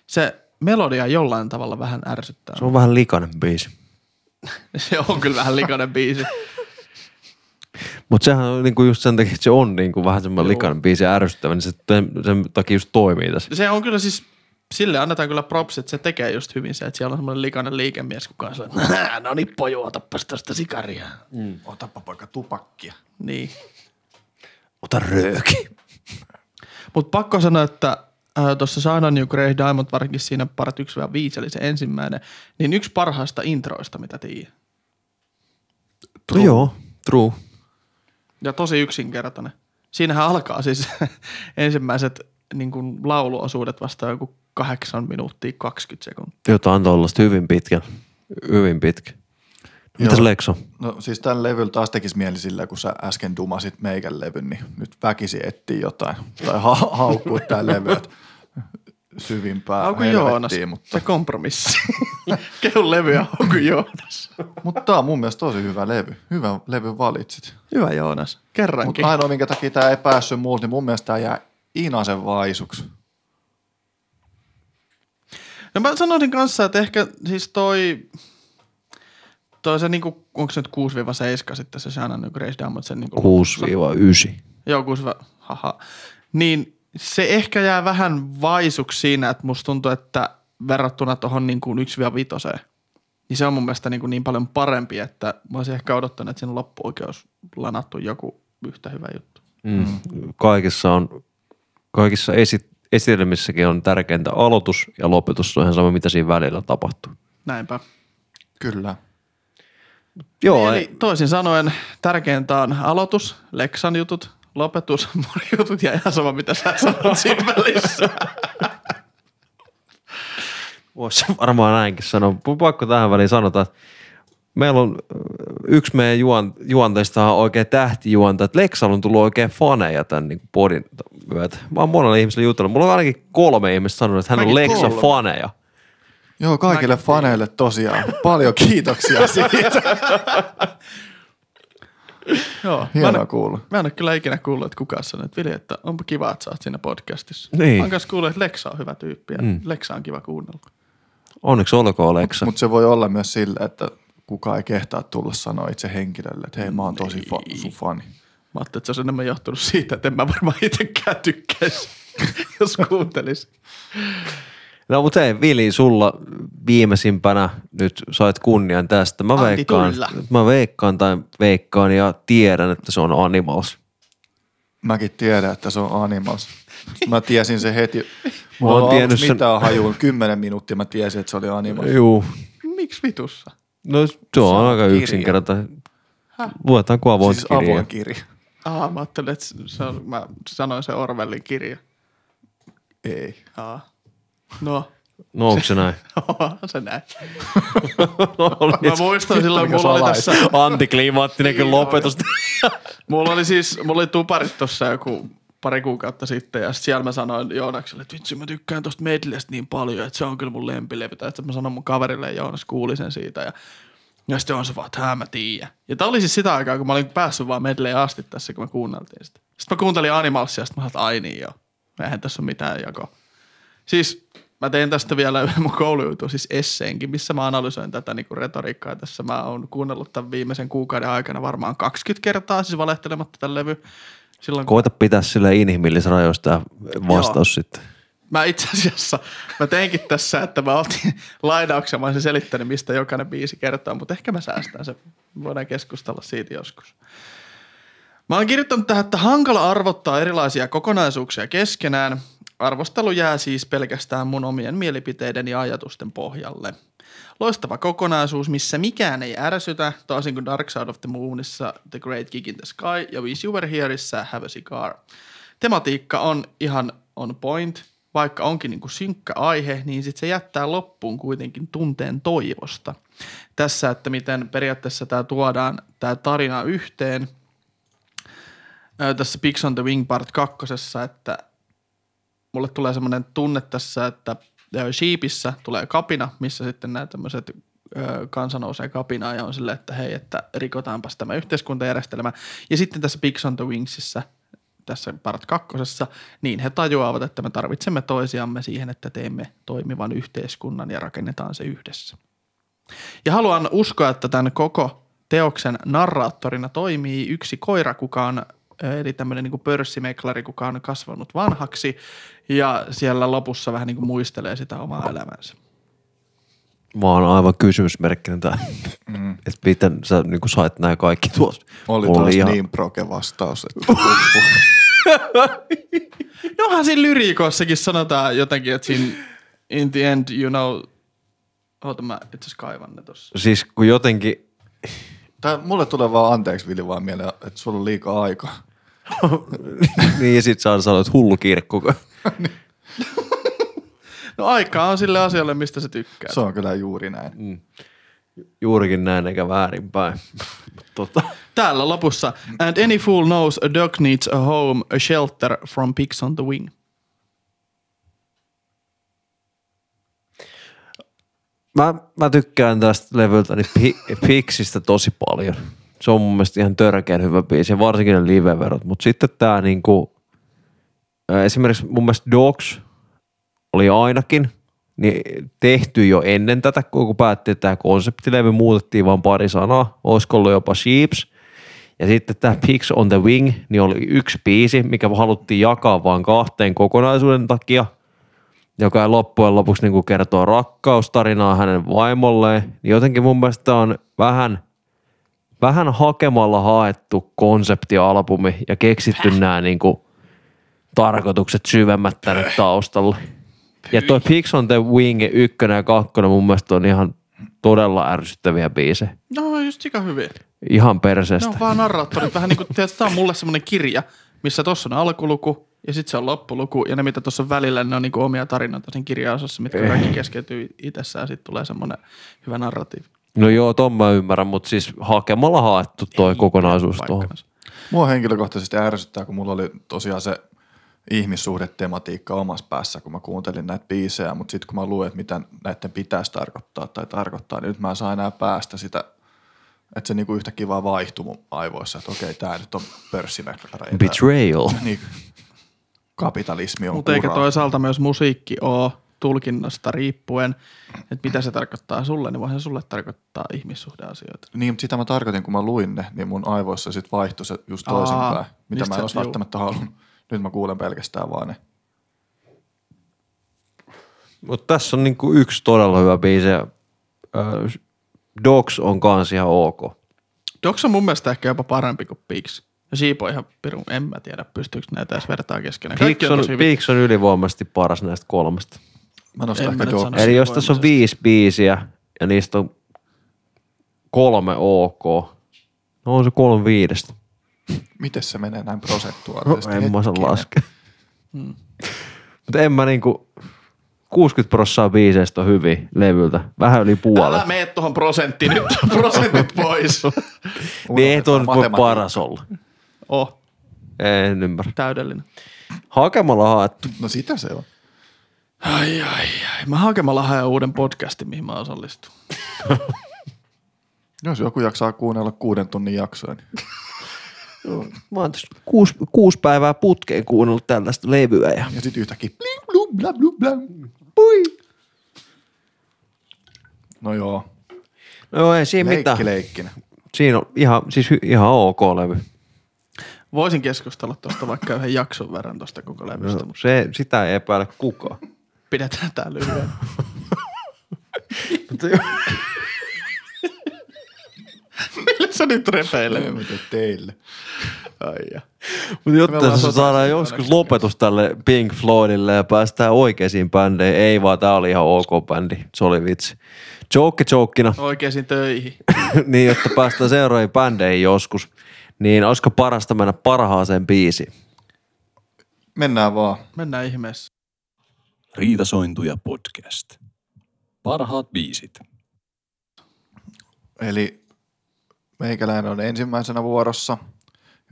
se melodia jollain tavalla vähän ärsyttää. Se on vähän likainen biisi. Se on kyllä vähän likainen biisi. Mutta sehän on niinku just sen takia, että se on niinku vähän semmoinen likainen biisi ja ärsyttävä, niin se sen takia just toimii tässä. Se on kyllä siis... Sille annetaan kyllä props, että se tekee just hyvin se, että siellä on semmoinen likainen liikemies, kuka on sellainen, no niin poju, otappas tästä sikaria. Mm. Otappa poika tupakkia. Niin. Ota rööki. Mut pakko sanoa, että äh, tuossa Shine On You Crazy Diamond, varsinkin siinä part yksi vai viisi, eli se ensimmäinen, niin yksi parhaista introista, mitä tiedän. True. No joo, true. Ja tosi yksinkertainen. Siinähän alkaa siis ensimmäiset niin kuin lauluosuudet vasta joku kahdeksan minuuttia kaksikymmentä sekuntia. Jotain tollaista hyvin pitkä. Hyvin pitkä. Mitäs Lekso? No siis tämän levyllä taas tekisi mieli sillä, kun sä äsken dumasit meikän levyn, niin nyt väkisi etsii jotain. Tai ha- haukkuu tää levy, että syvimpää hauku Joonas, mutta... se kompromissi. Kehun levyä hauku Joonas. Mutta tää on mun mielestä tosi hyvä levy. Hyvä levy valitsit. Hyvä Joonas, kerrankin. Mutta ainoa minkä takia tää ei päässyt muulta, niin mun mielestä tää jää Iinasen vaisuksi. No mä sanoisin kanssa, että ehkä siis toi, toi se niinku, onko se nyt kuusi seitsemän sitten se Shine On You Crazy Diamond, sen niinku. kuusi yhdeksän Joo, kuusi haha. Niin se ehkä jää vähän vaisuksi siinä, että musta tuntuu, että verrattuna tohon niinku yksi viitoseen, niin se on mun mielestä niinku niin paljon parempi, että mä olisin ehkä odottanut, että siinä loppuoikeus lanattu joku yhtä hyvä juttu. Mm. Kaikessa on... Kaikissa esi- esitelmissäkin on tärkeintä aloitus ja lopetus, se on ihan sama, mitä siinä välillä tapahtuu. Näinpä. Kyllä. Joo. Eli toisin sanoen tärkeintä on aloitus, Leksan jutut, lopetus, mun jutut ja ihan sama, mitä sä sanot siinä välissä. Voisi varmaan näinkin sanoa. Pakko tähän väliin sanotaan, että meillä on yksi meidän juon, juonteistahan oikein tähtijuonta, että Leksalla on tullut oikein faneja tämän niin podin myötä. Mä oon monelle ihmiselle jutellut. Mulla on ainakin kolme ihmistä sanonut, että hän on Leksan faneja. Joo, kaikille Mäkin faneille tosiaan. Paljon kiitoksia siitä. Joo, hienoa kuulla. Mä en ole kyllä ikinä kuullut, että kukaan sanoi, että Vili, että onpa kiva, että sä oot siinä podcastissa. Niin. Mä oon kanssa kuullut, että Leksa on hyvä tyyppi ja mm. Leksa on kiva kuunnella. Onneksi olkoon Leksa. Mutta mut se voi olla myös sillä, että... Kukaan ei kehtaa tulla sanoa itse henkilölle, että hei, mä oon tosi fa- sun fani. Mä ajattelin, että se olisi enemmän johtunut siitä, että en mä varmaan itsekään tykkäisi, jos kuuntelisi. No mutta hei, Vili, sulla viimeisimpänä nyt sait kunnian tästä. Mä veikkaan, mä veikkaan tai veikkaan ja tiedän, että se on Animals. Mäkin tiedän, että se on Animals. Mä tiesin se heti. Mulla on ollut sen... mitään hajuun. Kymmenen minuuttia mä tiesin, että se oli Animals. Juu. Miksi vitussa? No se on aika yksinkertainen. Luetaan kuin avoin siis kirja. Avoin kirja. Aha, mä ajattelin, että se on, mä sanoin se Orwellin kirja. Ei. Aha. No. No onko se näin? Onhan se näin. no, mä muistan silloin, mulla oli tässä... Antikliimaattinenkin lopetus. mulla oli siis, mulla oli tuparit tossa joku... pari kuukautta sitten, ja sit siellä mä sanoin Joonakselle, että vitsi, mä tykkään tosta Meddlestä niin paljon, että se on kyllä mun lempilevy. Tai sitten mä sanoin mun kaverille, ja Joonas kuuli sen siitä, ja, ja sitten on se vaan, että hää mä tiiä. Ja tää oli siis sitä aikaa, kun mä olin päässyt vaan Meddleen asti tässä, kun mä kuunneltiin sitä. Sitten mä kuuntelin Animalsia, ja sit mä sanoin, ai niin joo, eihän tässä ole mitään jakoa. Siis mä tein tästä vielä yhden mun koulujutu, siis esseenkin, missä mä analysoin tätä niinku retoriikkaa. Tässä mä oon kuunnellut tämän viimeisen kuukauden aikana varmaan kaksikymmentä kertaa, siis valehtelematta tämän levy. Silloin, koita pitää silleen inhimillisen rajoista vastaus joo. Sitten. Mä itse asiassa, mä teinkin tässä, että mä otin lainauksia, mä olisin selittänyt, mistä jokainen biisi kertoo, mutta ehkä mä säästän sen. Voidaan keskustella siitä joskus. Mä oon kirjoittanut tähän, että hankala arvottaa erilaisia kokonaisuuksia keskenään. Arvostelu jää siis pelkästään mun omien mielipiteiden ja ajatusten pohjalle. Loistava kokonaisuus, missä mikään ei ärsytä, toisin kuin Dark Side of the Moonissa, The Great Gig in the Sky ja Wish You Were Hereissä, Have a Cigar. Tematiikka on ihan on point. Vaikka onkin niinku synkkä aihe, niin sit se jättää loppuun kuitenkin tunteen toivosta. Tässä, että miten periaatteessa tää tuodaan tää tarina yhteen. Ö, tässä Pigs on the Wing part kakkosessa, että mulle tulee semmoinen tunne tässä, että Sheepissä tulee kapina, missä sitten nämä tämmöiset kansa nousee kapinaan ja on silleen, että hei, että rikotaanpas tämä yhteiskuntajärjestelmä. Ja sitten tässä Pigs on the Wingsissä, tässä part kakkosessa, niin he tajuavat, että me tarvitsemme toisiamme siihen, että teemme toimivan yhteiskunnan ja rakennetaan se yhdessä. Ja haluan uskoa, että tämän koko teoksen narraattorina toimii yksi koira, kuka on, eli tämmöinen niin kuin pörssimeklari, kuka on kasvanut vanhaksi ja siellä lopussa vähän niin kuin muistelee sitä omaa elämäänsä. Mä oon aivan kysymysmerkkinen tää, mm. että miten sä niin sait nää kaikki tuossa. Oli Oli taas ihan... niin proke vastaus. Nohan siinä lyriikossakin sanotaan jotenkin, että siinä in the end, you know, oota mä itse asiassa kaivan ne tossa. Siis kun jotenkin... Tää, mulle tulee vaan anteeksi Vili vaan mieleen, että sulla on liikaa aikaa. Niin ja sit sä sanoit hullu kirkku. No aikaa on sille asialle, mistä se tykkää. Se on kyllä juuri näin. Mm. Juurikin näin, eikä väärinpäin. Tota. Täällä lopussa. And any fool knows a dog needs a home, a shelter from pigs on the wing. Mä, mä tykkään tästä levyltä niin pi- Pigsistä tosi paljon. Se on mun mielestä ihan törkeän hyvä biisi, varsinkin ne live-verot. Mutta sitten tää niinku, esimerkiksi mun mielestä Dogs oli ainakin, niin tehty jo ennen tätä, kun päätti, että tämä konseptilevy muutettiin vaan pari sanaa, olisiko ollut jopa Sheeps. Ja sitten tämä Pigs on the Wing, niin oli yksi biisi, mikä haluttiin jakaa vaan kahteen kokonaisuuden takia, joka loppujen lopuksi niin kuin kertoo rakkaustarinaa hänen vaimolleen. Niin jotenkin mun mielestä on vähän, vähän hakemalla haettu konseptialbumi ja keksitty nämä niin kuin tarkoitukset syvemmät tänne taustalle. Ja toi Pigs on the Wing ykkönen ja kakkonen mun mielestä on ihan todella ärsyttäviä biisejä. No just sika hyviä. Ihan perseestä. Ne on vaan narraattorit. Vähän niin kuin, tiedät, tää on mulle semmonen kirja, missä tossa on alkuluku ja sit se on loppuluku. Ja ne mitä tossa on välillä, ne on niinku omia tarinoita sen kirjaosassa, mitkä kaikki keskeytyy itsessään. Sit tulee semmonen hyvä narratiivi. No joo, ton mä ymmärrän, mutta siis hakemalla haettu toi ei kokonaisuus tuohon. Mua henkilökohtaisesti ärsyttää, kun mulla oli tosiaan se ihmissuhdetematiikka omassa päässä, kun mä kuuntelin näitä biisejä, mutta sitten kun mä luin, että mitä näiden pitäisi tarkoittaa tai tarkoittaa, niin nyt mä en saa enää päästä sitä, että se niinku yhtäkkiä vaan vaihtui mun aivoissa, että okei, tää nyt on pörssimeklareita. Betrayal. Niin, kapitalismi on kuraa. Mutta eikä toisaalta myös musiikki ole tulkinnasta riippuen, että mitä se tarkoittaa sulle, niin voihan se sulle tarkoittaa ihmissuhdeasioita. Niin, mutta sitä mä tarkoitin, kun mä luin ne, niin mun aivoissa sitten vaihtui se just toisinpäin, mitä mä en olisi välttämättä halunnut. Nyt mä kuulen pelkästään vaan ne. Mut tässä on niinku yksi todella hyvä biisi. Dogs on kans ihan ok. Dogs on mun mielestä ehkä jopa parempi kuin Pigs. Ja Sheep on ihan pirun, en mä tiedä pystyykö näitä edes vertaa keskenään. Pigs on, on Pigs on ylivoimaisesti paras näistä kolmesta. Mä nostan ehkä Dogs. Eli jos tässä on viisi biisiä ja niistä on kolme ok, no on se kolme viidestä. Miten se menee näin prosentuaalisesti? No, en mä sen laske. Hmm. Mutta en mä niinku, kuusikymmentä prosenttia biiseistä on hyvin levyltä. Vähän yli puolet. Älä mene tuohon prosenttiin, nyt prosentit pois. Niin ei tuon voi paras olla. Oh. En ymmärrä. Täydellinen. Hakemalla haettu. No sitä se on. Ai ai ai. Mä hakemalla haen uuden podcastin, mihin mä osallistun. Jos joku jaksaa kuunnella kuuden tunnin jaksoja, niin... No, mä oon tässä kuusi, kuusi päivää putkeen kuunnellut tällaista levyä. Ja, ja sit yhtäkkiä bling, blum, blum, blum, blum, pui. No joo. No joo, ei siinä mitään. Leikki leikkinä. Siinä on ihan, siis ihan ok levy. Voisin keskustella tuosta vaikka yhden jakson verran tuosta koko levystä. No, mutta... se, sitä ei epäile kukaan. Pidetään tää lyhyen. Mutta joo. Millä sä nyt repeilet? Mitä teille? Ai ja. Mutta jotta se saadaan joskus lopetus tälle Pink Floydille ja päästään oikeisiin bändeihin. Ei vaan, tää oli ihan ok bändi. Se oli vitsi. Joke jokina. Oikeisiin töihin. Niin, jotta päästään seuraaviin bändeihin joskus. Niin olisiko parasta mennä parhaaseen biisiin? Mennään vaan. Mennään ihmeessä. Riitasointuja podcast. Parhaat biisit. Eli meikäläinen on ensimmäisenä vuorossa,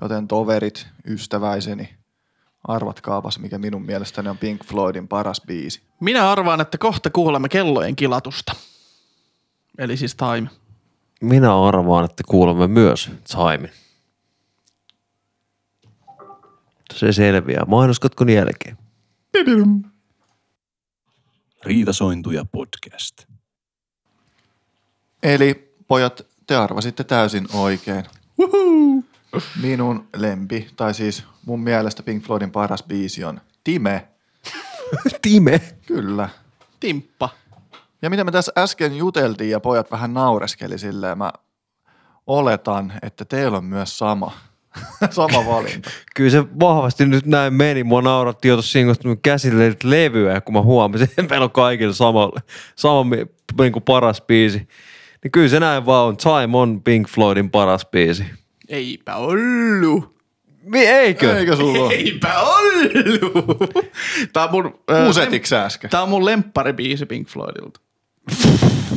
joten toverit, ystäväiseni, arvatkaapas, mikä minun mielestäni on Pink Floydin paras biisi. Minä arvaan, että kohta kuulemme kellojen kilatusta. Eli siis Time. Minä arvaan, että kuulemme myös Time. Se selviää mainoskatkon jälkeen. Tididum. Riitasointuja podcast. Eli pojat, te arvasitte täysin oikein. Woohoo! Minun lempi, tai siis mun mielestä Pink Floydin paras biisi on Time. Time? Kyllä. Timppa. Ja mitä me tässä äsken juteltiin ja pojat vähän naureskeli silleen, mä oletan, että teillä on myös sama. Sama valinta. Kyllä se vahvasti nyt näin meni. Mua naurattiin jo tuossa siinä, kun käsille levyä, kun mä huomasin, että meillä on kaikilla sama, sama niin kuin paras biisi. Niin kyllä se näin vaan on. Time on Pink Floydin paras biisi. Eipä ollu. Eikö? Eikö sulla? Eipä ollu. Tää on mun... Musetiksi äh, äsken. Tää on mun lempparibiisi Pink Floydilta.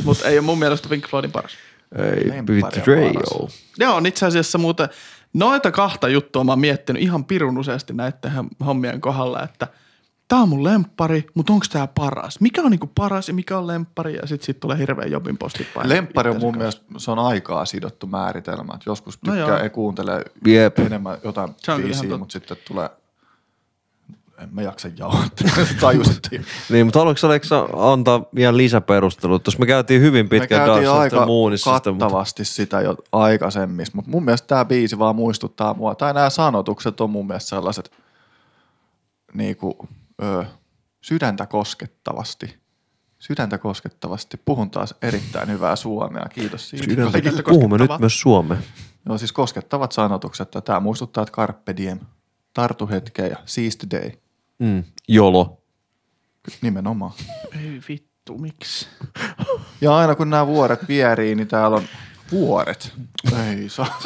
Mutta ei ole mun mielestä Pink Floydin paras. Ei, Lemppari on Joo, on itse asiassa muuten... Noita kahta juttua mä oon miettinyt ihan pirun useasti näiden hommien kohdalla, että tää on mun lemppari, mutta onko tää paras? Mikä on niinku paras ja mikä on lemppari? Ja sit, sit tulee hirveä jobin postipaino. Lemppari on mun kanssa. Mielestä, se on aikaa sidottu määritelmä. Et joskus tykkää no ja kuuntelee yep. enemmän jotain biisiä, mutta sitten tulee, en mä jaksa jauhata. Tajustettiin. Niin, mutta haluatko Aleksa antaa vielä lisäperustelut? Tuossa me käytiin hyvin pitkään Dark Side of the Moonissa. Me käytiin aika kattavasti sitä jo aikaisemmin, mutta mun mielestä tämä biisi vaan muistuttaa mua. Tai nämä sanotukset on mun mielestä sellaiset niinku, ö, sydäntä koskettavasti. Sydäntä koskettavasti. Puhun taas erittäin hyvää suomea. Kiitos siitä. Sydäntä puhumme nyt myös suomea. Joo, siis koskettavat sanotukset. Tämä muistuttaa, että Carpe Diem, tartu hetkeä ja seize the day. Mm, jolo. Nimenomaan. Ei vittu, miksi? Ja aina kun nämä vuoret vierii, niin täällä on vuoret. Ei saa.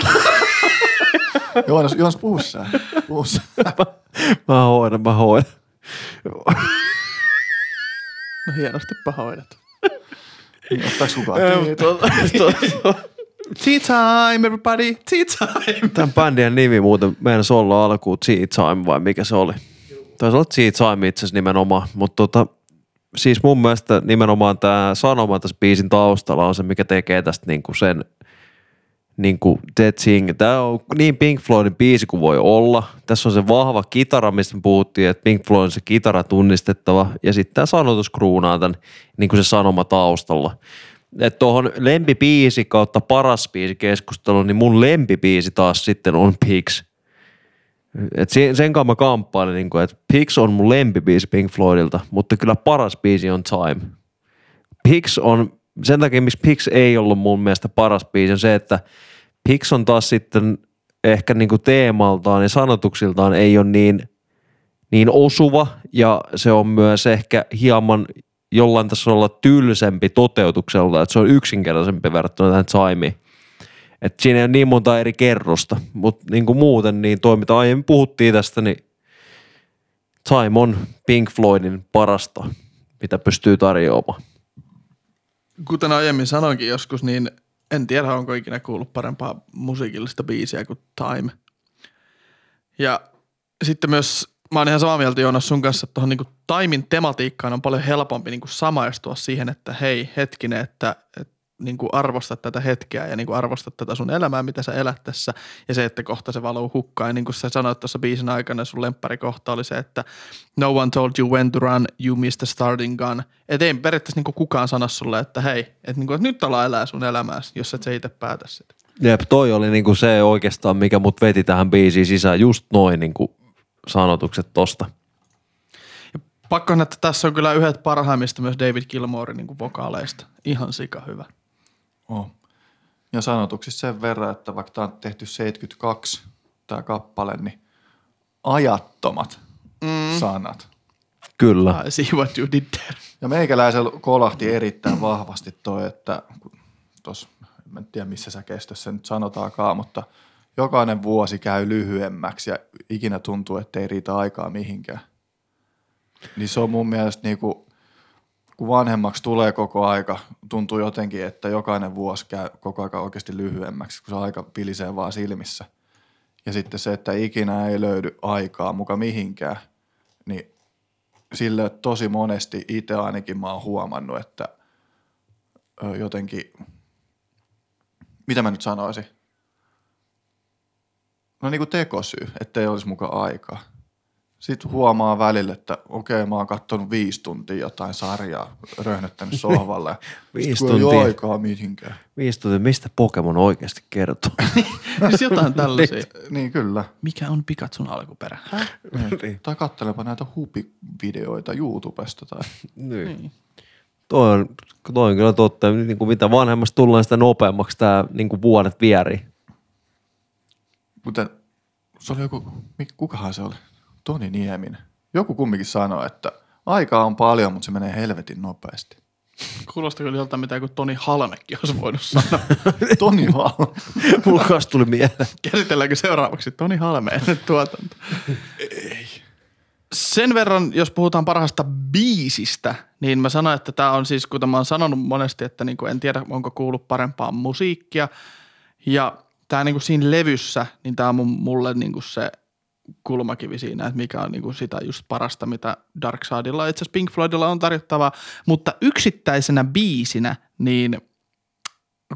Joonas, Joonas, puhu sä. Puhu sä. Mä hoidan, mä hoidan. No hienostipä hoidat. Ottaako kukaan tietoa? Tea time, everybody, tea time. Tämän bändien nimi muuten meinas olla alkuun Tea Time, vai mikä se oli? Taisi olla Tea Time itse asiassa nimenomaan, mutta tota, siis mun mielestä nimenomaan tämä sanoma tässä biisin taustalla on se, mikä tekee tästä niinku sen, niinku the thing. Tämä on niin Pink Floydin biisi kuin voi olla. Tässä on se vahva kitara, mistä me puhuttiin, että Pink Floyd on se kitara tunnistettava, ja sitten tämä sanotus kruunaa tämän, niinku se sanoma taustalla. Että tuohon lempibiisi kautta paras biisi keskusteluun, niin mun lempibiisi taas sitten on Pigs. Et sen kanssa mä kamppailin, että Pigs on mun lempibiisi Pink Floydilta, mutta kyllä paras biisi on Time. Pigs on, sen takia miksi Pigs ei ollut mun mielestä paras biisi on se, että Pigs on taas sitten ehkä niinku teemaltaan ja sanotuksiltaan ei ole niin, niin osuva ja se on myös ehkä hieman... jollain tässä olla tylsempi toteutukselta, että se on yksinkertaisempi verrattuna tähän Timeen. Että siinä ei ole niin monta eri kerrosta, mutta niin kuin muuten, niin toi mitä aiemmin puhuttiin tästä, niin Time on Pink Floydin parasta, mitä pystyy tarjoamaan. Kuten aiemmin sanoinkin joskus, niin en tiedä, onko ikinä kuullut parempaa musiikillista biisiä kuin Time. Ja sitten myös... Mä oon ihan samaa mieltä, Joonas, sun kanssa, että tuohon niinku Timen tematiikkaan on paljon helpompi niinku samaistua siihen, että hei, hetkinen, että et, niinku arvostat tätä hetkeä ja niinku arvostat tätä sun elämää, mitä sä elät tässä. Ja se, että kohta se valuu hukkaan. Ja niin kuin sä sanoit tuossa biisin aikana, sun lempparikohta oli se, että no one told you when to run, you missed the starting gun. Et ei periaatteessa niinku kukaan sano sulle, että hei, et niinku, et nyt ollaan elää sun elämääsi, jos et sä itse päätä sitä. Jep, toi oli niinku se oikeastaan, mikä mut veti tähän biisiin sisään, just noin niinku sanotukset tosta. Ja pakkohan, että tässä on kyllä yhdet parhaimmista myös David Gilmourin niin kuin vokaaleista. Ihan sika hyvä. Oh. Ja sanotuksissa sen verran, että vaikka tämä on tehty seitsemänkymmentäkaksi, tämä kappale, niin ajattomat mm. sanat. Kyllä. I see what you did there. Ja meikäläisellä kolahti erittäin vahvasti toi, että tuossa, en tiedä missä sä kestössä se nyt sanotaankaan, mutta jokainen vuosi käy lyhyemmäksi ja ikinä tuntuu, että ei riitä aikaa mihinkään. Niin se on mun mielestä niin kuin, kun vanhemmaksi tulee koko aika, tuntuu jotenkin, että jokainen vuosi käy koko aika oikeasti lyhyemmäksi, kun se aika pilisee vaan silmissä. Ja sitten se, että ikinä ei löydy aikaa muka mihinkään, niin sille tosi monesti itse ainakin mä oon huomannut, että jotenkin, mitä mä nyt sanoisin? No niin kuin tekosyy, ettei olisi muka aikaa. Sitten huomaa välillä, että okei, okay, mä oon kattonut viisi tuntia jotain sarjaa, röhnöttänyt sohvalle. Viisi tuntia. Ei aikaa mihinkään. Viisi tuntia, mistä Pokemon oikeasti kertoo? Siis jotain tällaisia. Niin, kyllä. Mikä on Pikachun alkuperä? Niin. Tai katselepa näitä hupivideoita YouTubesta. Tai. Niin. Toi on, toi on kyllä totta. Niin kuin mitä vanhemmasta tullaan, sitä nopeammaksi tämä niin kuin vuodet vieri. Mutta se oli joku, kukahan se oli? Toni Nieminen. Joku kumminkin sanoi, että aikaa on paljon, mutta se menee helvetin nopeasti. Kuulostako joltain mitään kuin Toni Halmekin olisi voinut sanoa? Toni Halme. Mulla kanssa tuli mieleen. Käsitelläänkö seuraavaksi Toni Halmeen tuotanto? Ei. Sen verran, jos puhutaan parhaasta biisistä, niin mä sanoin, että tää on siis, kuten mä oon sanonut monesti, että niinku en tiedä, onko kuullut parempaa musiikkia. Ja tää niinku siinä levyssä, niin tää on mulle niinku se kulmakivi siinä, että mikä on niinku sitä just parasta, mitä Dark Sidella, itse asiassa Pink Floydilla on tarjottavaa, mutta yksittäisenä biisinä, niin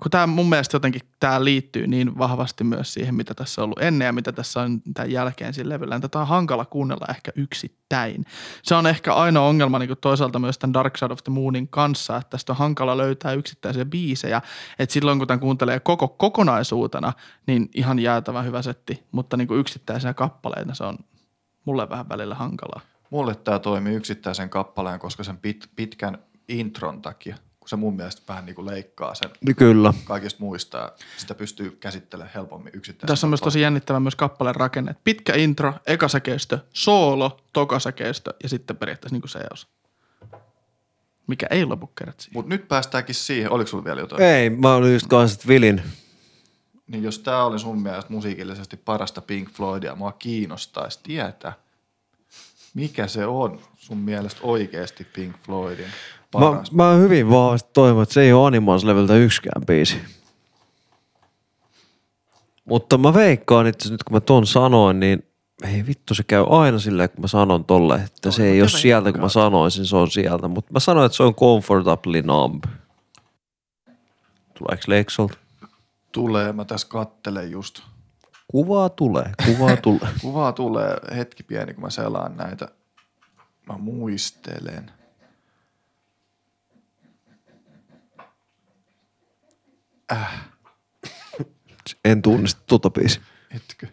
kun tämä mun mielestä jotenkin tämä liittyy niin vahvasti myös siihen, mitä tässä on ollut ennen ja mitä tässä on tämän jälkeen siinä levyllä, tätä on hankala kuunnella ehkä yksittäin. Se on ehkä ainoa ongelma niin kuin toisaalta myös tämän Dark Side of the Moonin kanssa, että tästä on hankala löytää yksittäisiä biisejä, että silloin kun tämän kuuntelee koko kokonaisuutena, niin ihan jäätävä hyvä setti, mutta niin kuin yksittäisenä kappaleena se on mulle vähän välillä hankalaa. Mulle tämä toimii yksittäisen kappaleen, koska sen pit, pitkän intron takia. Kun se mun mielestä vähän niin kuin leikkaa sen Kyllä. kaikista muista. Sitä pystyy käsittelemään helpommin yksittäin. Tässä on myös tosi jännittävä myös kappaleen rakenne. Pitkä intro, ekasäkeistö, soolo, tokasäkeistö ja sitten periaatteessa niin kuin seos. Mikä ei lopu kerrat siihen. Mut nyt päästäänkin siihen. Oliko sulla vielä jotain? Ei, mä olin just kanssa Vilin. Niin jos tää oli sun mielestä musiikillisesti parasta Pink Floydia, mua kiinnostaisi tietää, mikä se on sun mielestä oikeasti Pink Floydin. Mä, mä hyvin vahvasti toivon, että se ei ole Animals-levyltä yksikään biisi. Mutta mä veikkaan itse nyt, kun mä ton sanoin, niin ei vittu, se käy aina silleen, kun mä sanon tolle, että no, se ei ole sieltä, kautta. Kun mä sanoisin, se on sieltä. Mutta mä sanoin, että se on Comfortably Numb. Tuleeko Leksolta? Tulee, mä tässä kattelen just. Kuvaa tulee, kuvaa tulee. Kuvaa tulee, hetki pieni, kun mä selaan näitä. Mä muistelen. Äh. En tunnista tuota biisiä. Etkö?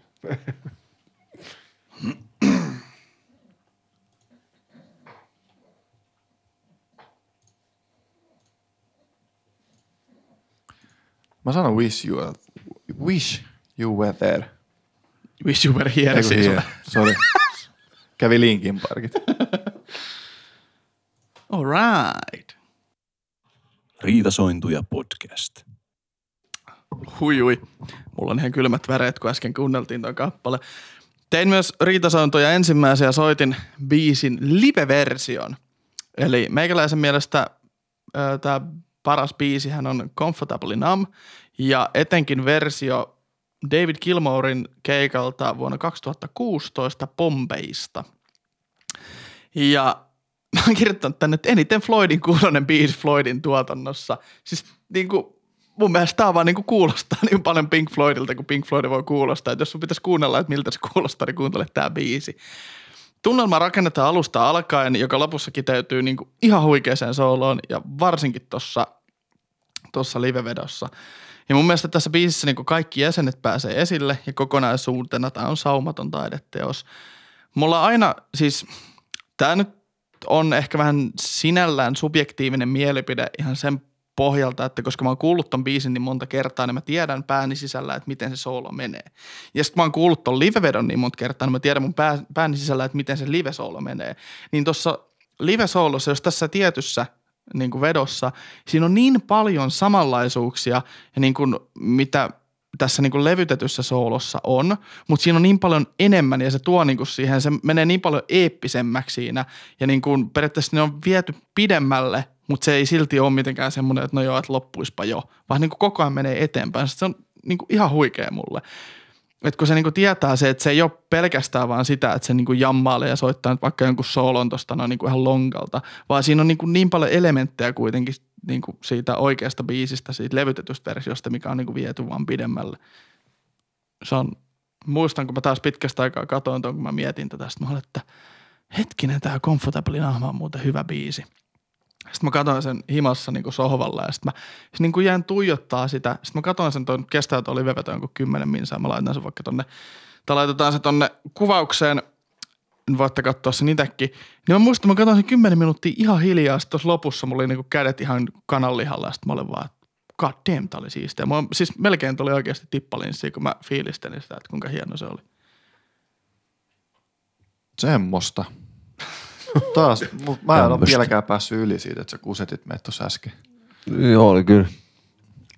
Mä sanon wish you, wish you were there. Wish you were here. Eiku, here. Sorry. Kävi Linkin Parkit. All right. Riitasointuja podcast. Hui, hui. Mulla on ihan kylmät väreet, kun äsken kuunneltiin tuon kappale. Tein myös riitasointuja ensimmäisiä, soitin biisin live-version. Eli meikäläisen mielestä tämä paras biisihän on Comfortably Numb ja etenkin versio David Gilmourin keikalta vuonna kaksituhattakuusitoista Pompeista. Ja mä oon kirjoittanut tänne, että eniten Floydin kuulonen biisi Floydin tuotannossa. Siis niinku mun mielestä tämä vaan niin kuin kuulostaa niin paljon Pink Floydilta, kuin Pink Floyd voi kuulostaa. Et jos sun pitäisi kuunnella, että miltä se kuulostaa, niin kuuntele tämä biisi. Tunnelma rakennetaan alusta alkaen, joka lopussa kiteytyy niin kuin ihan huikeeseen sooloon ja varsinkin tuossa tuossa livevedossa. Ja mun mielestä tässä biisissä niin kuin kaikki jäsenet pääsee esille ja kokonaisuutena tämä on saumaton taideteos. Mulla aina siis, tämä nyt on ehkä vähän sinällään subjektiivinen mielipide ihan sen pohjalta, että koska mä oon kuullut ton biisin niin monta kertaa, niin mä tiedän pääni sisällä, että miten se soolo menee. Ja sitten mä oon kuullut ton live-vedon niin monta kertaa, niin mä tiedän mun pää, pääni sisällä, että miten se live-soolo menee. Niin tuossa live-soolossa, jos tässä tietyssä niin kuin vedossa, siinä on niin paljon samanlaisuuksia, ja niin kuin mitä tässä niin kuin levytetyssä soolossa on, mutta siinä on niin paljon enemmän ja se tuo niin kuin siihen, se menee niin paljon eeppisemmäksi siinä ja niin kuin periaatteessa ne on viety pidemmälle, mutta se ei silti ole mitenkään semmoinen, että no joo, että loppuispa jo, vaan niin kuin koko ajan menee eteenpäin. Se on niin kuin ihan huikea mulle. Että kun se niinku tietää se, että se ei ole pelkästään vaan sitä, että se niinku jammailee ja soittaa nyt vaikka jonkun soolon tuosta noin niinku ihan lonkalta, vaan siinä on niinku niin paljon elementtejä kuitenkin niinku siitä oikeasta biisistä, siitä levytetystä versiosta, mikä on niinku viety vaan pidemmälle. Se on, muistan, kun mä taas pitkästä aikaa katoin tuon, kun mä mietin tätä, sitten mä olin, että hetkinen, tämä Comfortably Numb on muuten hyvä biisi. Sitten mä katsoin sen himassa niinku sohvalla ja sitten mä sit niinku jään tuijottaa sitä. Sitten mä katsoin sen, tuon kestää tuo liveveto jonkun kymmenen minsaa. Mä laitan sen vaikka tonne, tai laitetaan se tonne kuvaukseen. Voitte katsoa sen itsekin. Niin mä muistan, mä katsoin sen kymmenen minuuttia ihan hiljaa. Sitten tuossa lopussa mulla oli niinku kädet ihan kananlihalla ja sitten mä olin vaan, että god damn, tää oli siistiä. Mä, siis melkein tuli oikeasti tippalinssiin, kun mä fiilistelin sitä, että kuinka hieno se oli. Semmosta. Taas, mä en ole vieläkään päässyt yli siitä, että sä kusetit meitä tuossa äsken. Joo, oli kyllä.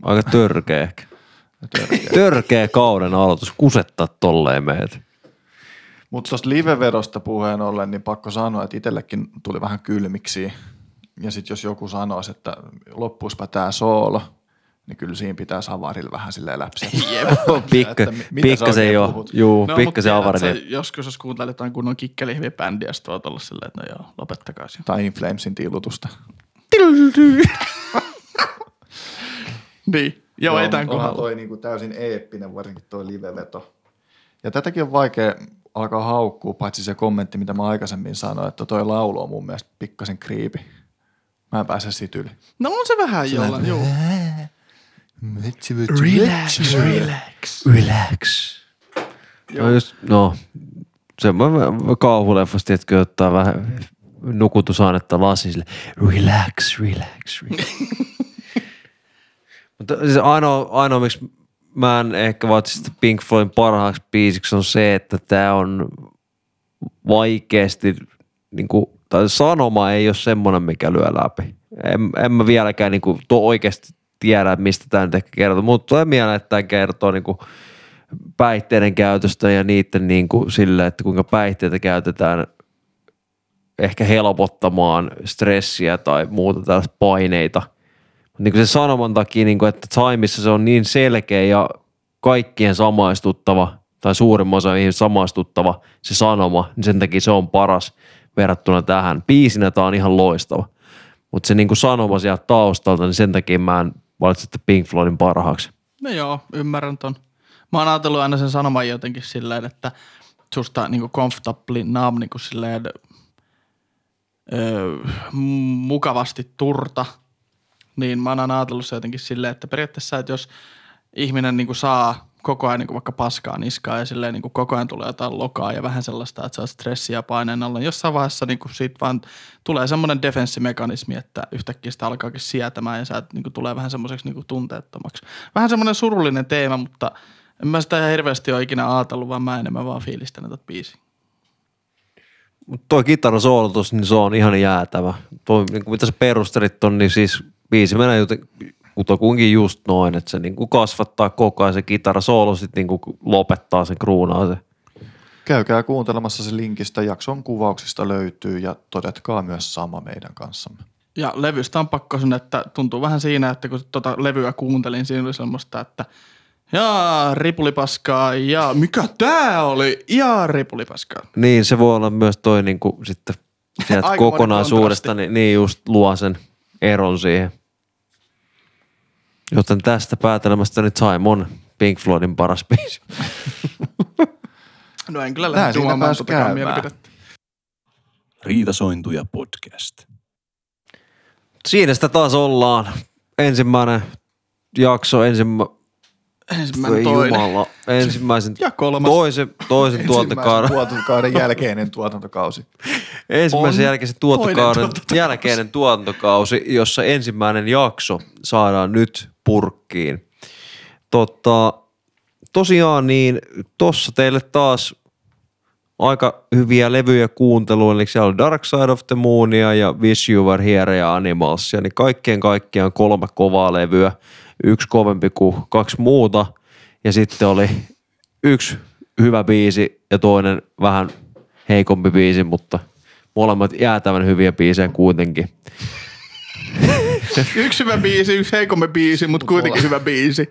Aika törkeä ehkä. Törkeä, törkeä kauden aloitus, kusettaa tolleen meitä. Mutta tuosta live-vedosta puheen ollen, niin pakko sanoa, että itsellekin tuli vähän kylmiksi. Ja sitten jos joku sanoisi, että loppuispa tää soolo, niin kyllä siinä pitää avarilla vähän silleen läpsää. Pikkasen jo, juu, no, pikkasen avarilla. Joskus jos kuuntelet jotain kunnon kikkelihviä bändiä, sit voit olla silleen, että no joo, lopettakaa sen. Tai In Flamesin tiilutusta. Niin, joo, ei tämän kohdalla. Onhan toi niinku täysin eeppinen, varsinkin toi liveveto. Ja tätäkin on vaikea alkaa haukkua, paitsi se kommentti, mitä mä aikaisemmin sanoin, että toi laulu on mun mielestä pikkasen kriipi. Mä en pääse siitä yli. No on se vähän jollain, joo. Relax, relax, relax. relax. No, just, no semmoinen kauhuleffas, tietkö, ottaa vähän nukutusainetta lasin sille. Relax, relax, relax. Mutta siis ainoa, ainoa, miksi mä en ehkä vaatisi Pink Floydin parhaaksi biisiksi on se, että tää on vaikeasti, niinku, tai sanoma ei ole semmoinen, mikä lyö läpi. En, en mä vieläkään niinku, tuo oikeasti tiedä, mistä tämä nyt ehkä kertoo, mutta tulee mieleen, että tämä kertoo niin kuin päihteiden käytöstä ja niiden niin kuin sille, että kuinka päihteitä käytetään ehkä helpottamaan stressiä tai muuta tällaista paineita. Niin kuin se sanoman takia, niin kuin, että Timeissa se on niin selkeä ja kaikkien samaistuttava tai suurimman osa ihmistä samaistuttava se sanoma, niin sen takia se on paras verrattuna tähän. Biisinä tämä on ihan loistava. Mutta se niinku sanoma sieltä taustalta, niin sen takia mä en valitse Pink Floydin parhaaksi. No joo, ymmärrän ton. Mä oon ajatellut aina sen sanoman jotenkin silleen, että susta niinku Comfortably Numb niinku silleen öö, mukavasti turta. Niin mä oon aina ajatellut se jotenkin silleen, että periaatteessa, että jos ihminen niinku saa koko ajan niinku vaikka paskaa niskaa ja silleen niinku koko ajan tulee jotain lokaa ja vähän sellaista, että se on stressiä ja paineen alla. Jossain vaiheessa niinku siitä vaan tulee semmoinen defenssimekanismi, että yhtäkkiä sitä alkaakin sietämään ja se niinku tulee vähän semmoiseksi niinku tunteettomaksi. Vähän semmoinen surullinen teema, mutta en mä sitä ihan hirveästi ole ikinä ajatellut, vaan mä enemmän vaan fiilistän tätä biisiä. Mutta toi kitarasoolotus, niin se on ihan jäätävä. Toi, niinku mitä sä perustelit on, niin siis biisi menee joten kutakuinkin just noin, että se niinku kasvattaa koko ajan se kitarasoolo, sit niinku lopettaa sen, kruunaa se. Käykää kuuntelemassa se linkistä, jakson kuvauksista löytyy ja todetkaa myös sama meidän kanssamme. Ja levystä on pakko sanoa, että tuntuu vähän siinä, että kun tota levyä kuuntelin, siinä oli semmoista, että jaa ripulipaskaa ja mikä tää oli, jaa ripulipaskaa. Niin, se voi olla myös toi niinku sitten sieltä kokonaisuudesta, niin, niin just luo sen eron siihen. Joten tästä päätelmästä nyt Time on Pink Floydin paras biisi. No en kyllä lähde tuomaan totakaan mielipidettä. Riitasointuja podcast. Siinä sitä taas ollaan. Ensimmäinen jakso, ensimmä... ensimmäinen toinen. Jumala. Ensimmäisen ja kolmas. Toisen, toisen tuotantokauden. tuotantokauden jälkeinen tuotantokausi. Ensimmäisen jälkeisen tuotantokauden jälkeinen tuotantokausi, jossa ensimmäinen jakso saadaan nyt purkkiin. Totta, tosiaan niin tossa teille taas aika hyviä levyjä kuunteluun, eli siellä on Dark Side of the Moonia ja Wish You Were Here ja Animalsia, niin kaikkien kaikkiaan kolme kovaa levyä, yksi kovempi kuin kaksi muuta, ja sitten oli yksi hyvä biisi ja toinen vähän heikompi biisi, mutta molemmat jäätävän hyviä biisejä kuitenkin. Yksi hyvä biisi, yksi heikompi biisi, mutta kuitenkin hyvä biisi.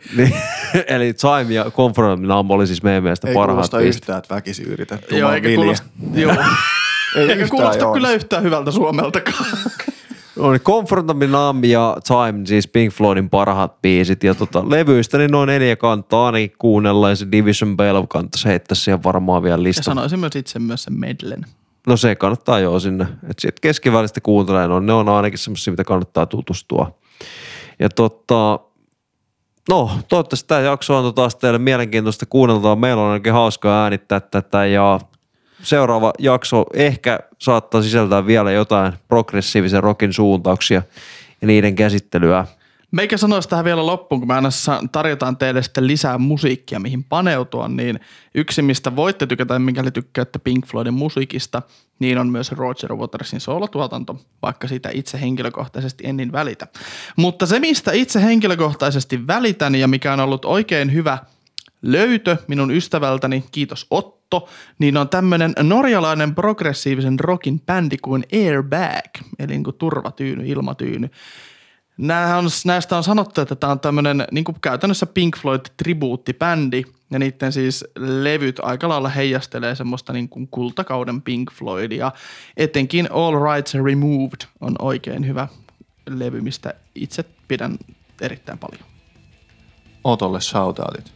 Eli Time ja Comfortably Numb oli siis meidän mielestä parhaat. Ei kuulosta yhtään, että väkisin yrität tulla viljaa. Eikä kuulosta kyllä yhtään hyvältä suomeltakaan. No niin, Comfortably Numb ja Time, siis Pink Floydin parhaat biisit. Ja tota, levyistä niin noin neljä kantaa ainakin kuunnellaan, ja se Division Bell kannattaisi heittää siihen varmaan vielä listaa. Ja sanoisin myös itse myös sen Meddlen. No se kannattaa joo sinne. Että sitten keskivälistä kuuntelee, no ne on ainakin semmoisia, mitä kannattaa tutustua. Ja tota, no toivottavasti tämä jakso on taas teille mielenkiintoista kuunneltavaa. Meillä on ainakin hauskaa äänittää tätä ja seuraava jakso ehkä saattaa sisältää vielä jotain progressiivisen rockin suuntauksia ja niiden käsittelyä. Meikä sanoisi tähän vielä loppuun, kun me aina tarjotaan teille sitten lisää musiikkia, mihin paneutua, niin yksi, mistä voitte tykätä, mikäli tykkäätte Pink Floydin musiikista, niin on myös Roger Watersin soolotuotanto, vaikka siitä itse henkilökohtaisesti en niin välitä. Mutta se, mistä itse henkilökohtaisesti välitän ja mikä on ollut oikein hyvä löytö minun ystävältäni, kiitos Otto, niin on tämmöinen norjalainen progressiivisen rockin bändi kuin Airbag, eli niin kuin turvatyyny, ilmatyyny. Nämähän on, näistä on sanottu, että tämä on tämmöinen niin kuin käytännössä Pink Floyd-tribuuttibändi ja niiden siis levyt aika lailla heijastelee semmoista niin kuin kultakauden Pink Floydia. Etenkin All Rights Removed on oikein hyvä levy, mistä itse pidän erittäin paljon. Otolle shoutoutit.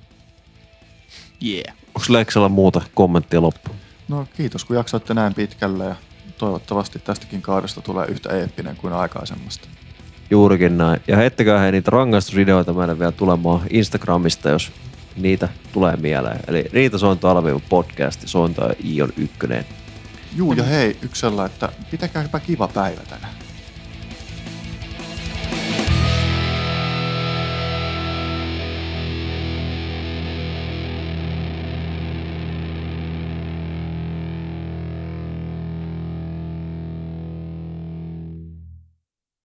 Yeah. Onko Leksalla muuta kommenttia loppuun? No kiitos, kun jaksoitte näin pitkälle ja toivottavasti tästäkin kaudesta tulee yhtä eeppinen kuin aikaisemmasta. Juurikin näin. Ja heittäkää he niitä rangaistusideoita meille vielä tulemaan Instagramista, jos niitä tulee mieleen. Eli Riitasointu alviiva podcast, sointa ja I on ykkönen. Juu, ja hei, yksellä, että pitäkääpä kiva päivä tänään.